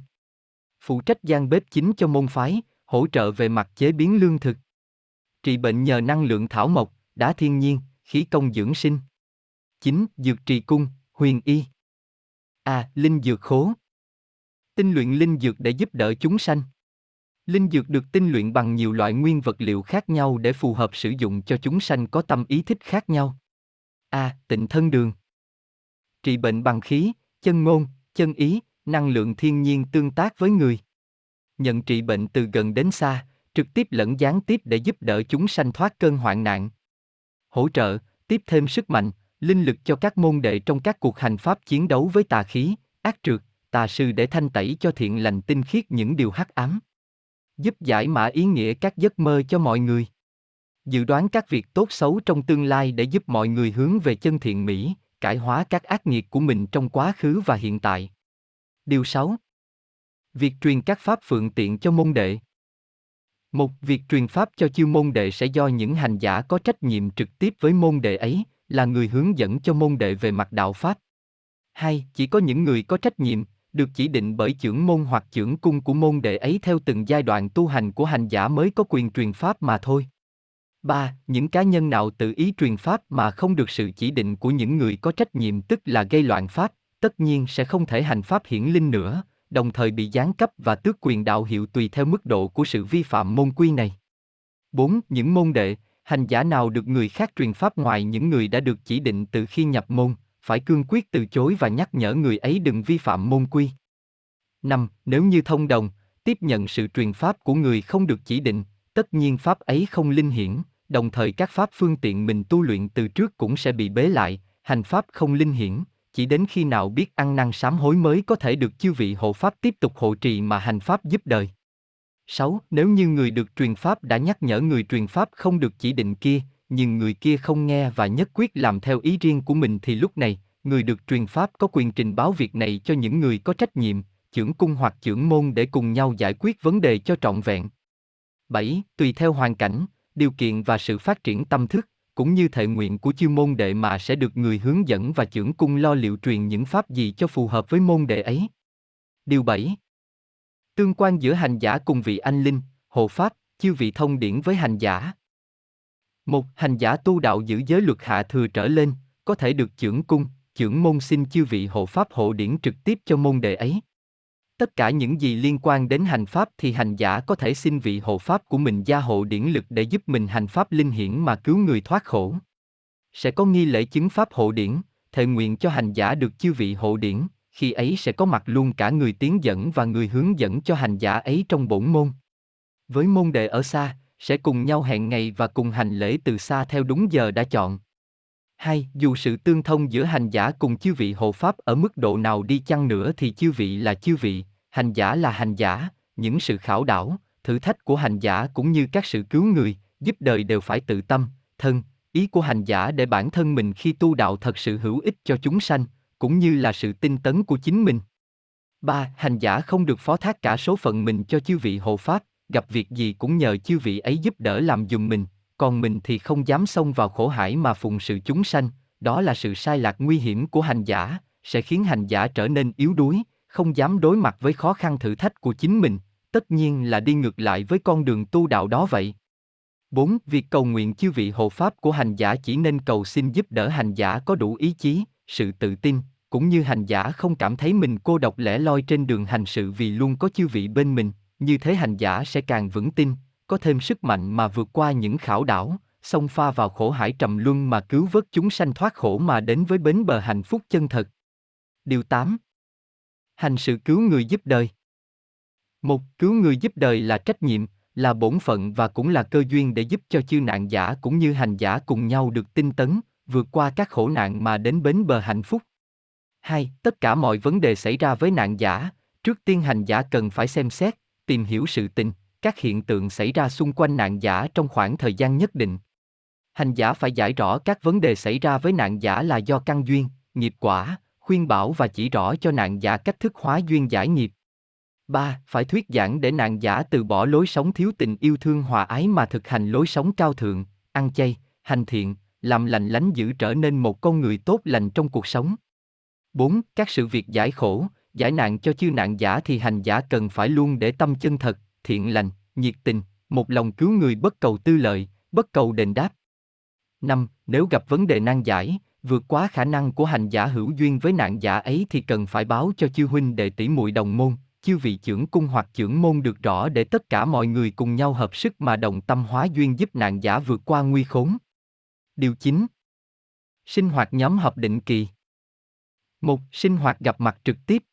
Phụ trách gian bếp chính cho môn phái, hỗ trợ về mặt chế biến lương thực. Trị bệnh nhờ năng lượng thảo mộc, đá thiên nhiên, khí công dưỡng sinh. chín. Dược trì cung, huyền y. A. Linh dược khố. Tinh luyện linh dược để giúp đỡ chúng sanh. Linh dược được tinh luyện bằng nhiều loại nguyên vật liệu khác nhau để phù hợp sử dụng cho chúng sanh có tâm ý thích khác nhau. A. Tịnh thân đường. Trị bệnh bằng khí, chân ngôn, chân ý, năng lượng thiên nhiên tương tác với người. Nhận trị bệnh từ gần đến xa, trực tiếp lẫn gián tiếp để giúp đỡ chúng sanh thoát cơn hoạn nạn. Hỗ trợ, tiếp thêm sức mạnh, linh lực cho các môn đệ trong các cuộc hành pháp chiến đấu với tà khí, ác trược, tà sư để thanh tẩy cho thiện lành tinh khiết những điều hắc ám. Giúp giải mã ý nghĩa các giấc mơ cho mọi người. Dự đoán các việc tốt xấu trong tương lai để giúp mọi người hướng về chân thiện mỹ, cải hóa các ác nghiệt của mình trong quá khứ và hiện tại. Điều sáu. Việc truyền các pháp phượng tiện cho môn đệ. Một, việc truyền pháp cho chiêu môn đệ sẽ do những hành giả có trách nhiệm trực tiếp với môn đệ ấy, là người hướng dẫn cho môn đệ về mặt đạo pháp. Hai, chỉ có những người có trách nhiệm, được chỉ định bởi chưởng môn hoặc chưởng cung của môn đệ ấy theo từng giai đoạn tu hành của hành giả mới có quyền truyền pháp mà thôi. Ba, những cá nhân nào tự ý truyền pháp mà không được sự chỉ định của những người có trách nhiệm tức là gây loạn pháp, tất nhiên sẽ không thể hành pháp hiển linh nữa, đồng thời bị giáng cấp và tước quyền đạo hiệu tùy theo mức độ của sự vi phạm môn quy này. Bốn, những môn đệ, hành giả nào được người khác truyền pháp ngoài những người đã được chỉ định từ khi nhập môn, phải cương quyết từ chối và nhắc nhở người ấy đừng vi phạm môn quy. Năm, nếu như thông đồng, tiếp nhận sự truyền pháp của người không được chỉ định, tất nhiên pháp ấy không linh hiển, đồng thời các pháp phương tiện mình tu luyện từ trước cũng sẽ bị bế lại, hành pháp không linh hiển, chỉ đến khi nào biết ăn năn sám hối mới có thể được chư vị hộ pháp tiếp tục hộ trì mà hành pháp giúp đời. Sáu, nếu như người được truyền pháp đã nhắc nhở người truyền pháp không được chỉ định kia, nhưng người kia không nghe và nhất quyết làm theo ý riêng của mình thì lúc này, người được truyền pháp có quyền trình báo việc này cho những người có trách nhiệm, chưởng cung hoặc chưởng môn để cùng nhau giải quyết vấn đề cho trọn vẹn. Bảy, tùy theo hoàn cảnh, điều kiện và sự phát triển tâm thức, cũng như thệ nguyện của chiêu môn đệ mà sẽ được người hướng dẫn và chưởng cung lo liệu truyền những pháp gì cho phù hợp với môn đệ ấy. Điều bảy. Tương quan giữa hành giả cùng vị anh linh, hộ pháp, chiêu vị thông điển với hành giả. Một, hành giả tu đạo giữ giới luật hạ thừa trở lên, có thể được chưởng cung, chưởng môn xin chư vị hộ pháp hộ điển trực tiếp cho môn đệ ấy. Tất cả những gì liên quan đến hành pháp thì hành giả có thể xin vị hộ pháp của mình gia hộ điển lực để giúp mình hành pháp linh hiển mà cứu người thoát khổ. Sẽ có nghi lễ chứng pháp hộ điển, thệ nguyện cho hành giả được chư vị hộ điển, khi ấy sẽ có mặt luôn cả người tiến dẫn và người hướng dẫn cho hành giả ấy trong bổn môn. Với môn đệ ở xa, sẽ cùng nhau hẹn ngày và cùng hành lễ từ xa theo đúng giờ đã chọn. Hai, dù sự tương thông giữa hành giả cùng chư vị hộ pháp ở mức độ nào đi chăng nữa thì chư vị là chư vị, hành giả là hành giả, những sự khảo đảo, thử thách của hành giả cũng như các sự cứu người, giúp đời đều phải tự tâm, thân, ý của hành giả để bản thân mình khi tu đạo thật sự hữu ích cho chúng sanh, cũng như là sự tinh tấn của chính mình. Ba, hành giả không được phó thác cả số phận mình cho chư vị hộ pháp, gặp việc gì cũng nhờ chư vị ấy giúp đỡ làm giùm mình, còn mình thì không dám xông vào khổ hải mà phụng sự chúng sanh, đó là sự sai lạc nguy hiểm của hành giả, sẽ khiến hành giả trở nên yếu đuối, không dám đối mặt với khó khăn thử thách của chính mình, tất nhiên là đi ngược lại với con đường tu đạo đó vậy. Bốn, việc cầu nguyện chư vị hộ pháp của hành giả chỉ nên cầu xin giúp đỡ hành giả có đủ ý chí, sự tự tin, cũng như hành giả không cảm thấy mình cô độc lẻ loi trên đường hành sự vì luôn có chư vị bên mình, như thế hành giả sẽ càng vững tin, có thêm sức mạnh mà vượt qua những khảo đảo, xông pha vào khổ hải trầm luân mà cứu vớt chúng sanh thoát khổ mà đến với bến bờ hạnh phúc chân thật. Điều tám. Hành sự cứu người giúp đời. Một, cứu người giúp đời là trách nhiệm, là bổn phận và cũng là cơ duyên để giúp cho chư nạn giả cũng như hành giả cùng nhau được tinh tấn, vượt qua các khổ nạn mà đến bến bờ hạnh phúc. Hai, tất cả mọi vấn đề xảy ra với nạn giả, trước tiên hành giả cần phải xem xét, tìm hiểu sự tình, các hiện tượng xảy ra xung quanh nạn giả trong khoảng thời gian nhất định. Hành giả phải giải rõ các vấn đề xảy ra với nạn giả là do căn duyên, nghiệp quả, khuyên bảo và chỉ rõ cho nạn giả cách thức hóa duyên giải nghiệp. ba. Phải thuyết giảng để nạn giả từ bỏ lối sống thiếu tình yêu thương hòa ái mà thực hành lối sống cao thượng, ăn chay, hành thiện, làm lành lánh dữ, trở nên một con người tốt lành trong cuộc sống. bốn. Các sự việc giải khổ, giải nạn cho chư nạn giả thì hành giả cần phải luôn để tâm chân thật, thiện lành, nhiệt tình, một lòng cứu người, bất cầu tư lợi, bất cầu đền đáp. năm. Nếu gặp vấn đề nan giải, vượt quá khả năng của hành giả hữu duyên với nạn giả ấy thì cần phải báo cho chư huynh đệ tỷ muội đồng môn, chư vị trưởng cung hoặc trưởng môn được rõ để tất cả mọi người cùng nhau hợp sức mà đồng tâm hóa duyên giúp nạn giả vượt qua nguy khốn. Điều chín. Sinh hoạt nhóm họp định kỳ. một. Sinh hoạt gặp mặt trực tiếp.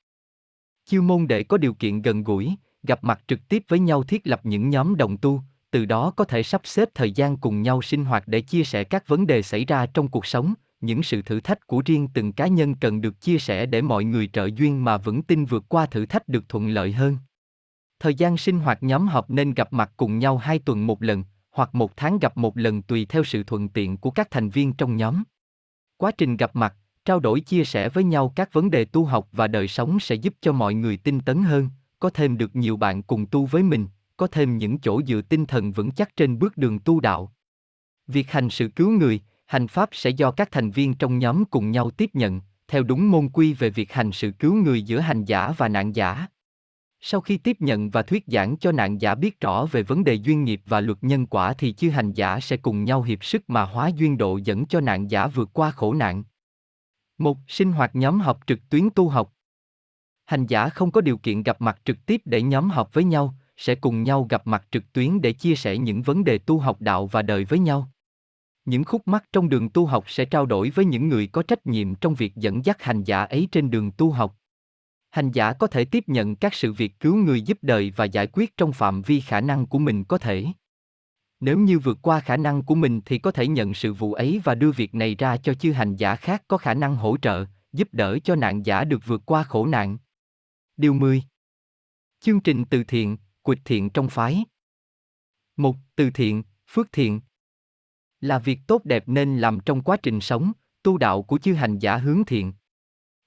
Chư môn đệ có điều kiện gần gũi, gặp mặt trực tiếp với nhau, thiết lập những nhóm đồng tu, từ đó có thể sắp xếp thời gian cùng nhau sinh hoạt để chia sẻ các vấn đề xảy ra trong cuộc sống, những sự thử thách của riêng từng cá nhân cần được chia sẻ để mọi người trợ duyên mà vững tin vượt qua thử thách được thuận lợi hơn. Thời gian sinh hoạt nhóm họp nên gặp mặt cùng nhau hai tuần một lần, hoặc một tháng gặp một lần tùy theo sự thuận tiện của các thành viên trong nhóm. Quá trình gặp mặt, trao đổi chia sẻ với nhau các vấn đề tu học và đời sống sẽ giúp cho mọi người tinh tấn hơn, có thêm được nhiều bạn cùng tu với mình, có thêm những chỗ dựa tinh thần vững chắc trên bước đường tu đạo. Việc hành sự cứu người, hành pháp sẽ do các thành viên trong nhóm cùng nhau tiếp nhận, theo đúng môn quy về việc hành sự cứu người giữa hành giả và nạn giả. Sau khi tiếp nhận và thuyết giảng cho nạn giả biết rõ về vấn đề duyên nghiệp và luật nhân quả thì chư hành giả sẽ cùng nhau hiệp sức mà hóa duyên độ dẫn cho nạn giả vượt qua khổ nạn. một. Sinh hoạt nhóm họp trực tuyến tu học. Hành giả không có điều kiện gặp mặt trực tiếp để nhóm họp với nhau, sẽ cùng nhau gặp mặt trực tuyến để chia sẻ những vấn đề tu học đạo và đời với nhau. Những khúc mắc trong đường tu học sẽ trao đổi với những người có trách nhiệm trong việc dẫn dắt hành giả ấy trên đường tu học. Hành giả có thể tiếp nhận các sự việc cứu người giúp đời và giải quyết trong phạm vi khả năng của mình có thể. Nếu như vượt qua khả năng của mình thì có thể nhận sự vụ ấy và đưa việc này ra cho chư hành giả khác có khả năng hỗ trợ, giúp đỡ cho nạn giả được vượt qua khổ nạn. Điều mười. Chương trình từ thiện, quịch thiện trong phái. một. Từ thiện, phước thiện là việc tốt đẹp nên làm trong quá trình sống, tu đạo của chư hành giả hướng thiện.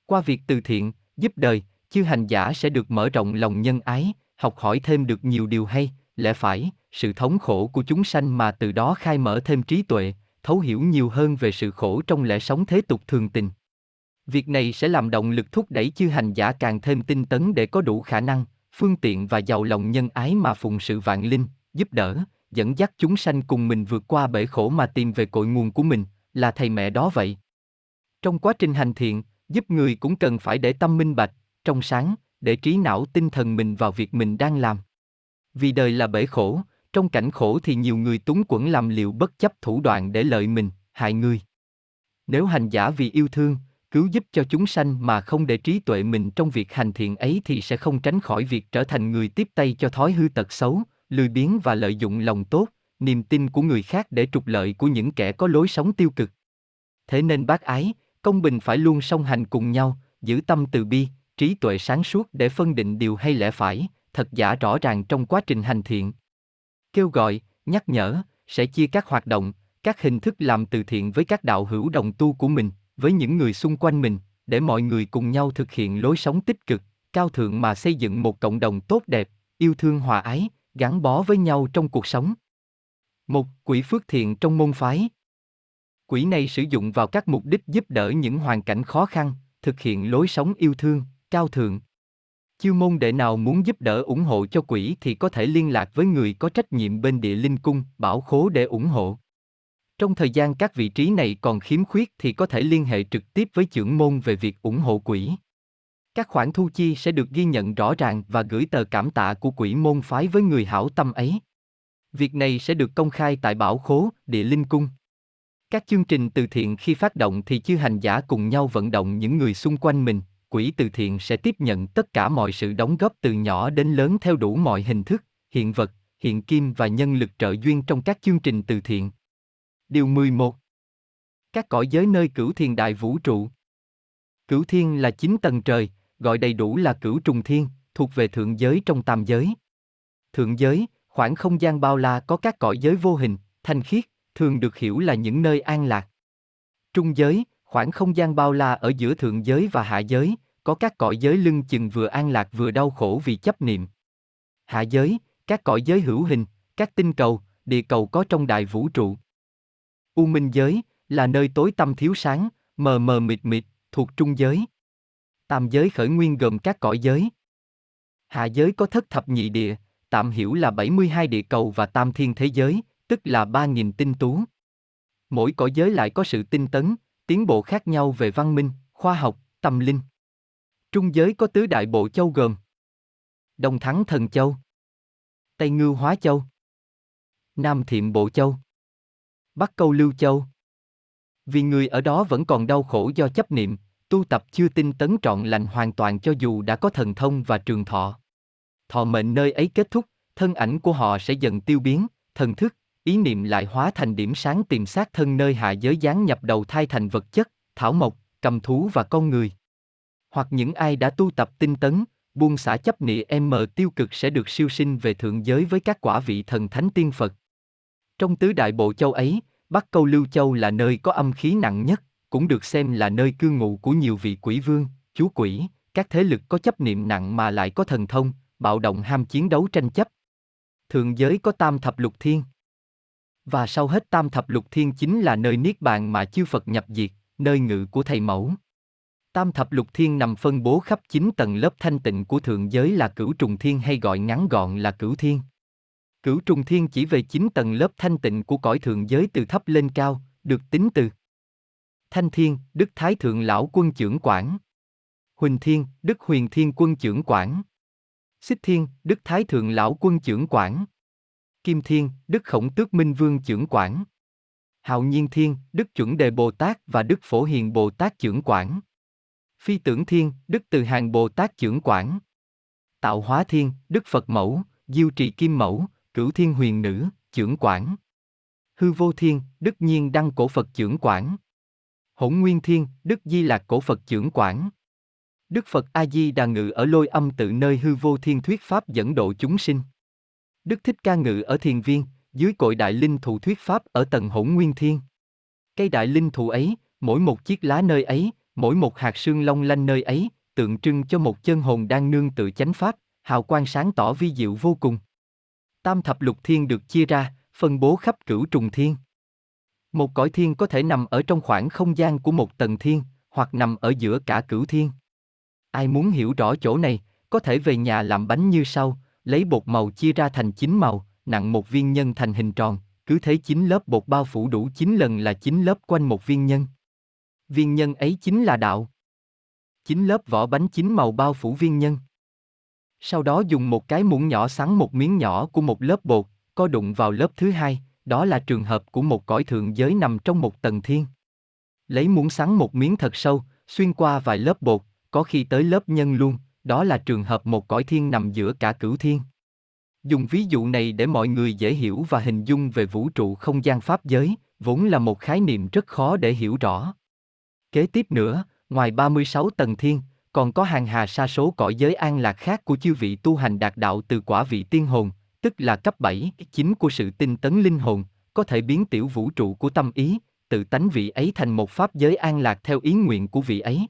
Qua việc từ thiện, giúp đời, chư hành giả sẽ được mở rộng lòng nhân ái, học hỏi thêm được nhiều điều hay, lẽ phải, sự thống khổ của chúng sanh mà từ đó khai mở thêm trí tuệ, thấu hiểu nhiều hơn về sự khổ trong lẽ sống thế tục thường tình. Việc này sẽ làm động lực thúc đẩy chư hành giả càng thêm tinh tấn để có đủ khả năng, phương tiện và giàu lòng nhân ái mà phụng sự vạn linh, giúp đỡ, dẫn dắt chúng sanh cùng mình vượt qua bể khổ mà tìm về cội nguồn của mình, là thầy mẹ đó vậy. Trong quá trình hành thiện, giúp người cũng cần phải để tâm minh bạch, trong sáng, để trí não tinh thần mình vào việc mình đang làm. Vì đời là bể khổ, trong cảnh khổ thì nhiều người túng quẫn làm liều bất chấp thủ đoạn để lợi mình, hại người. Nếu hành giả vì yêu thương, cứu giúp cho chúng sanh mà không để trí tuệ mình trong việc hành thiện ấy thì sẽ không tránh khỏi việc trở thành người tiếp tay cho thói hư tật xấu, lười biếng và lợi dụng lòng tốt, niềm tin của người khác để trục lợi của những kẻ có lối sống tiêu cực. Thế nên bác ái, công bình phải luôn song hành cùng nhau, giữ tâm từ bi, trí tuệ sáng suốt để phân định điều hay lẽ phải, thật giả rõ ràng trong quá trình hành thiện. Kêu gọi, nhắc nhở, sẽ chia các hoạt động, các hình thức làm từ thiện với các đạo hữu đồng tu của mình, với những người xung quanh mình, để mọi người cùng nhau thực hiện lối sống tích cực, cao thượng mà xây dựng một cộng đồng tốt đẹp, yêu thương hòa ái, gắn bó với nhau trong cuộc sống. một. Quỹ phước thiện trong môn phái. Quỹ này sử dụng vào các mục đích giúp đỡ những hoàn cảnh khó khăn, thực hiện lối sống yêu thương, cao thượng. Chư môn đệ nào muốn giúp đỡ ủng hộ cho quỹ thì có thể liên lạc với người có trách nhiệm bên Địa Linh Cung, Bảo Khố để ủng hộ. Trong thời gian các vị trí này còn khiếm khuyết thì có thể liên hệ trực tiếp với trưởng môn về việc ủng hộ quỹ. Các khoản thu chi sẽ được ghi nhận rõ ràng và gửi tờ cảm tạ của quỹ môn phái với người hảo tâm ấy. Việc này sẽ được công khai tại Bảo Khố, Địa Linh Cung. Các chương trình từ thiện khi phát động thì chư hành giả cùng nhau vận động những người xung quanh mình, quỹ từ thiện sẽ tiếp nhận tất cả mọi sự đóng góp từ nhỏ đến lớn theo đủ mọi hình thức, hiện vật, hiện kim và nhân lực trợ duyên trong các chương trình từ thiện. Điều mười một. Các cõi giới nơi cửu thiên đại vũ trụ. Cửu thiên là chín tầng trời, gọi đầy đủ là cửu trùng thiên, thuộc về thượng giới trong tam giới. Thượng giới, khoảng không gian bao la có các cõi giới vô hình, thanh khiết, thường được hiểu là những nơi an lạc. Trung giới, Khoảng không gian bao la ở giữa thượng giới và hạ giới, có các cõi giới lưng chừng vừa an lạc vừa đau khổ vì chấp niệm. Hạ giới, các cõi giới hữu hình, các tinh cầu, địa cầu có trong đại vũ trụ. U minh giới là nơi tối tăm thiếu sáng, mờ mờ mịt mịt, thuộc trung giới. Tam giới khởi nguyên gồm các cõi giới. Hạ giới có thất thập nhị địa, tạm hiểu là bảy mươi hai địa cầu và tam thiên thế giới, tức là ba nghìn tinh tú. Mỗi cõi giới lại có sự tinh tấn, tiến bộ khác nhau về văn minh, khoa học, tâm linh. Trung giới có tứ đại bộ châu gồm Đông Thắng Thần Châu, Tây Ngưu Hóa Châu, Nam Thiệm Bộ Châu, Bắc Câu Lưu Châu. Vì người ở đó vẫn còn đau khổ do chấp niệm, tu tập chưa tinh tấn trọn lành hoàn toàn cho dù đã có thần thông và trường thọ. Thọ mệnh nơi ấy kết thúc, thân ảnh của họ sẽ dần tiêu biến, thần thức, ý niệm lại hóa thành điểm sáng tìm xác thân nơi hạ giới giáng nhập đầu thai thành vật chất, thảo mộc, cầm thú và con người. Hoặc những ai đã tu tập tinh tấn, buông xả chấp niệm mờ tiêu cực sẽ được siêu sinh về thượng giới với các quả vị thần thánh tiên Phật. Trong tứ đại bộ châu ấy, Bắc Câu Lưu Châu là nơi có âm khí nặng nhất, cũng được xem là nơi cư ngụ của nhiều vị quỷ vương, chú quỷ, các thế lực có chấp niệm nặng mà lại có thần thông, bạo động ham chiến đấu tranh chấp. Thượng giới có Tam Thập Lục Thiên. Và sau hết Tam Thập Lục Thiên chính là nơi Niết Bàn mà chư Phật nhập diệt, nơi ngự của Thầy Mẫu. Tam Thập Lục Thiên nằm phân bố khắp chín tầng lớp thanh tịnh của thượng giới là Cửu Trùng Thiên hay gọi ngắn gọn là Cửu Thiên. Cửu Trùng Thiên chỉ về chín tầng lớp thanh tịnh của cõi thượng giới từ thấp lên cao, được tính từ Thanh Thiên, Đức Thái Thượng Lão Quân trưởng quản. Huỳnh Thiên, Đức Huyền Thiên Quân trưởng quản. Xích Thiên, Đức Thái Thượng Lão Quân trưởng quản. Kim Thiên, Đức Khổng Tước Minh Vương trưởng quản. Hạo Nhiên Thiên, Đức Chuẩn Đề Bồ Tát và Đức Phổ Hiền Bồ Tát trưởng quản. Phi Tưởng Thiên, Đức Từ Hàng Bồ Tát trưởng quản. Tạo Hóa Thiên, Đức Phật Mẫu, Diêu Trì Kim Mẫu, Cửu Thiên Huyền Nữ trưởng quản. Hư Vô Thiên, Đức Nhiên Đăng Cổ Phật trưởng quản. Hỗn Nguyên Thiên, Đức Di Lạc Cổ Phật trưởng quản. Đức Phật A Di Đà ngự ở Lôi Âm tự nơi Hư Vô Thiên thuyết pháp dẫn độ chúng sinh. Đức Thích Ca ngự ở Thiền Viên, dưới cội Đại Linh Thụ thuyết pháp ở tầng Hỗn Nguyên Thiên. Cây Đại Linh Thụ ấy, mỗi một chiếc lá nơi ấy, mỗi một hạt sương long lanh nơi ấy, tượng trưng cho một chân hồn đang nương tựa chánh pháp, hào quang sáng tỏ vi diệu vô cùng. Tam Thập Lục Thiên được chia ra, phân bố khắp Cửu Trùng Thiên. Một cõi thiên có thể nằm ở trong khoảng không gian của một tầng thiên, hoặc nằm ở giữa cả cửu thiên. Ai muốn hiểu rõ chỗ này, có thể về nhà làm bánh như sau, lấy bột màu chia ra thành chín màu, nặng một viên nhân thành hình tròn, cứ thế chín lớp bột bao phủ đủ chín lần là chín lớp quanh một viên nhân. Viên nhân ấy chính là đạo. Chín lớp vỏ bánh chín màu bao phủ viên nhân. Sau đó dùng một cái muỗng nhỏ sắn một miếng nhỏ của một lớp bột, co đụng vào lớp thứ hai. Đó là trường hợp của một cõi thượng giới nằm trong một tầng thiên. Lấy muỗng sắn một miếng thật sâu, xuyên qua vài lớp bột, có khi tới lớp nhân luôn, đó là trường hợp một cõi thiên nằm giữa cả cửu thiên. Dùng ví dụ này để mọi người dễ hiểu và hình dung về vũ trụ không gian pháp giới, vốn là một khái niệm rất khó để hiểu rõ. Kế tiếp nữa, ngoài ba mươi sáu tầng thiên, còn có hàng hà sa số cõi giới an lạc khác của chư vị tu hành đạt đạo từ quả vị tiên hồn, tức là cấp bảy, chín của sự tinh tấn linh hồn, có thể biến tiểu vũ trụ của tâm ý, tự tánh vị ấy thành một pháp giới an lạc theo ý nguyện của vị ấy.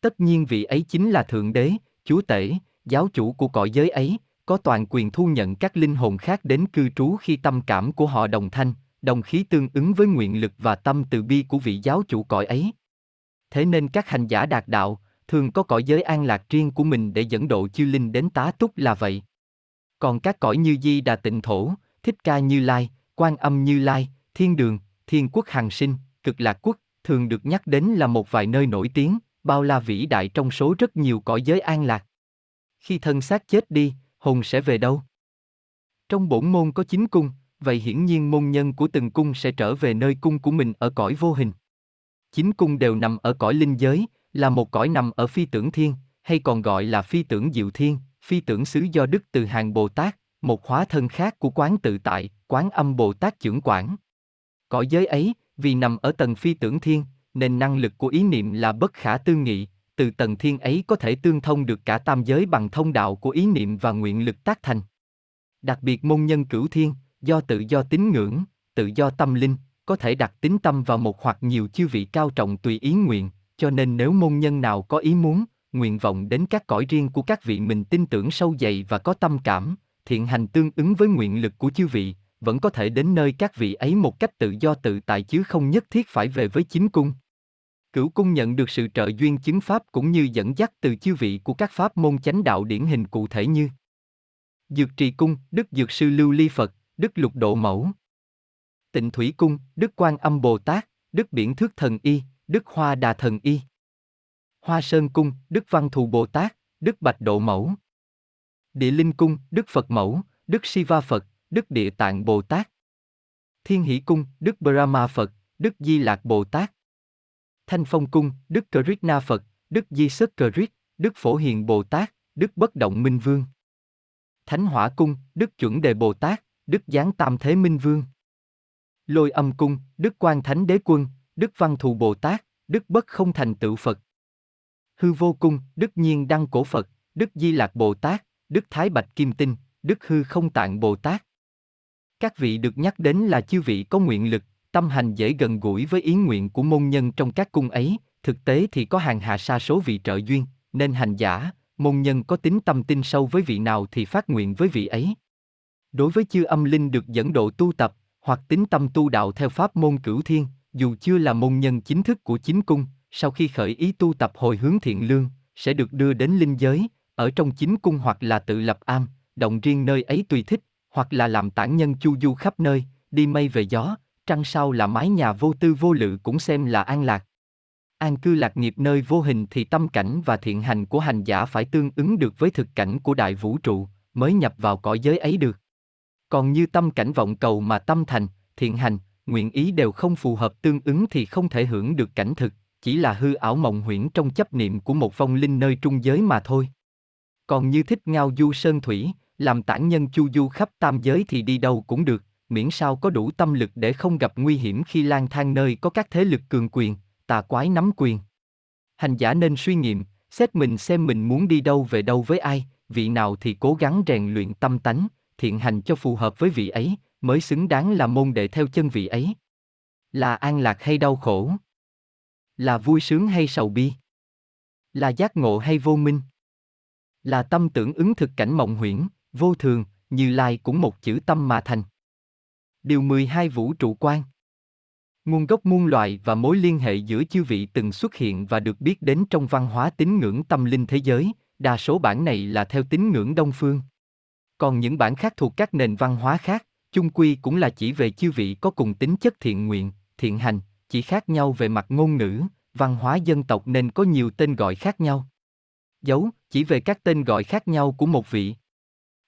Tất nhiên vị ấy chính là Thượng Đế, Chúa Tể, Giáo Chủ của cõi giới ấy, có toàn quyền thu nhận các linh hồn khác đến cư trú khi tâm cảm của họ đồng thanh, đồng khí tương ứng với nguyện lực và tâm từ bi của vị Giáo Chủ cõi ấy. Thế nên các hành giả đạt đạo, thường có cõi giới an lạc riêng của mình để dẫn độ chư linh đến tá túc là vậy. Còn các cõi như Di Đà Tịnh Thổ, Thích Ca Như Lai, Quan Âm Như Lai, Thiên Đường, Thiên Quốc Hằng Sinh, Cực Lạc Quốc thường được nhắc đến là một vài nơi nổi tiếng, bao la vĩ đại trong số rất nhiều cõi giới an lạc. Khi thân xác chết đi, hồn sẽ về đâu? Trong bổn môn có chín cung, vậy hiển nhiên môn nhân của từng cung sẽ trở về nơi cung của mình ở cõi vô hình. Chín cung đều nằm ở cõi linh giới, là một cõi nằm ở Phi Tưởng Thiên, hay còn gọi là Phi Tưởng Diệu Thiên. Phi tưởng xứ do Đức Từ Hàng Bồ Tát, một hóa thân khác của Quán Tự Tại, Quán Âm Bồ Tát trưởng quản. Cõi giới ấy, vì nằm ở tầng phi tưởng thiên, nên năng lực của ý niệm là bất khả tư nghị, từ tầng thiên ấy có thể tương thông được cả tam giới bằng thông đạo của ý niệm và nguyện lực tác thành. Đặc biệt môn nhân cửu thiên, do tự do tín ngưỡng, tự do tâm linh, có thể đặt tín tâm vào một hoặc nhiều chư vị cao trọng tùy ý nguyện, cho nên nếu môn nhân nào có ý muốn, nguyện vọng đến các cõi riêng của các vị mình tin tưởng sâu dày và có tâm cảm, thiện hành tương ứng với nguyện lực của chư vị, vẫn có thể đến nơi các vị ấy một cách tự do tự tại chứ không nhất thiết phải về với chính cung. Cửu cung nhận được sự trợ duyên chứng pháp cũng như dẫn dắt từ chư vị của các pháp môn chánh đạo điển hình cụ thể như Dược Trì Cung, Đức Dược Sư Lưu Ly Phật, Đức Lục Độ Mẫu, Tịnh Thủy Cung, Đức Quan Âm Bồ Tát, Đức Biển Thước Thần Y, Đức Hoa Đà Thần Y, Hoa Sơn Cung, Đức Văn Thù Bồ Tát, Đức Bạch Độ Mẫu, Địa Linh Cung, Đức Phật Mẫu, Đức Siva Phật, Đức Địa Tạng Bồ Tát, Thiên Hỷ Cung, Đức Brahma Phật, Đức Di Lạc Bồ Tát, Thanh Phong Cung, Đức Krishna Phật, Đức Di Sất Krishna, Đức Phổ Hiền Bồ Tát, Đức Bất Động Minh Vương, Thánh Hỏa Cung, Đức Chuẩn Đề Bồ Tát, Đức Giáng Tam Thế Minh Vương, Lôi Âm Cung, Đức Quan Thánh Đế Quân, Đức Văn Thù Bồ Tát, Đức Bất Không Thành Tựu Phật, Hư Vô Cung, Đức Nhiên Đăng Cổ Phật, Đức Di Lạc Bồ Tát, Đức Thái Bạch Kim Tinh, Đức Hư Không Tạng Bồ Tát. Các vị được nhắc đến là chư vị có nguyện lực, tâm hành dễ gần gũi với ý nguyện của môn nhân trong các cung ấy, thực tế thì có hàng hà sa số vị trợ duyên, nên hành giả, môn nhân có tính tâm tin sâu với vị nào thì phát nguyện với vị ấy. Đối với chư âm linh được dẫn độ tu tập, hoặc tính tâm tu đạo theo pháp môn Cửu Thiên, dù chưa là môn nhân chính thức của chính cung, sau khi khởi ý tu tập hồi hướng thiện lương, sẽ được đưa đến linh giới, ở trong chính cung hoặc là tự lập am, động riêng nơi ấy tùy thích, hoặc là làm tản nhân chu du khắp nơi, đi mây về gió, trăng sao là mái nhà vô tư vô lự cũng xem là an lạc. An cư lạc nghiệp nơi vô hình thì tâm cảnh và thiện hành của hành giả phải tương ứng được với thực cảnh của đại vũ trụ, mới nhập vào cõi giới ấy được. Còn như tâm cảnh vọng cầu mà tâm thành, thiện hành, nguyện ý đều không phù hợp tương ứng thì không thể hưởng được cảnh thực, chỉ là hư ảo mộng huyễn trong chấp niệm của một vong linh nơi trung giới mà thôi. Còn như thích ngao du sơn thủy, làm tản nhân chu du khắp tam giới thì đi đâu cũng được, miễn sao có đủ tâm lực để không gặp nguy hiểm khi lang thang nơi có các thế lực cường quyền, tà quái nắm quyền. Hành giả nên suy nghiệm, xét mình xem mình muốn đi đâu về đâu với ai, vị nào thì cố gắng rèn luyện tâm tánh, thiện hành cho phù hợp với vị ấy, mới xứng đáng là môn đệ theo chân vị ấy. Là an lạc hay đau khổ? Là vui sướng hay sầu bi? Là giác ngộ hay vô minh? Là tâm tưởng ứng thực cảnh mộng huyễn, vô thường, Như Lai cũng một chữ tâm mà thành. Điều mười hai Vũ trụ quan. Nguồn gốc muôn loài và mối liên hệ giữa chư vị từng xuất hiện và được biết đến trong văn hóa tín ngưỡng tâm linh thế giới, đa số bản này là theo tín ngưỡng Đông Phương. Còn những bản khác thuộc các nền văn hóa khác, chung quy cũng là chỉ về chư vị có cùng tính chất thiện nguyện, thiện hành, chỉ khác nhau về mặt ngôn ngữ, văn hóa dân tộc nên có nhiều tên gọi khác nhau. Dấu, chỉ về các tên gọi khác nhau của một vị.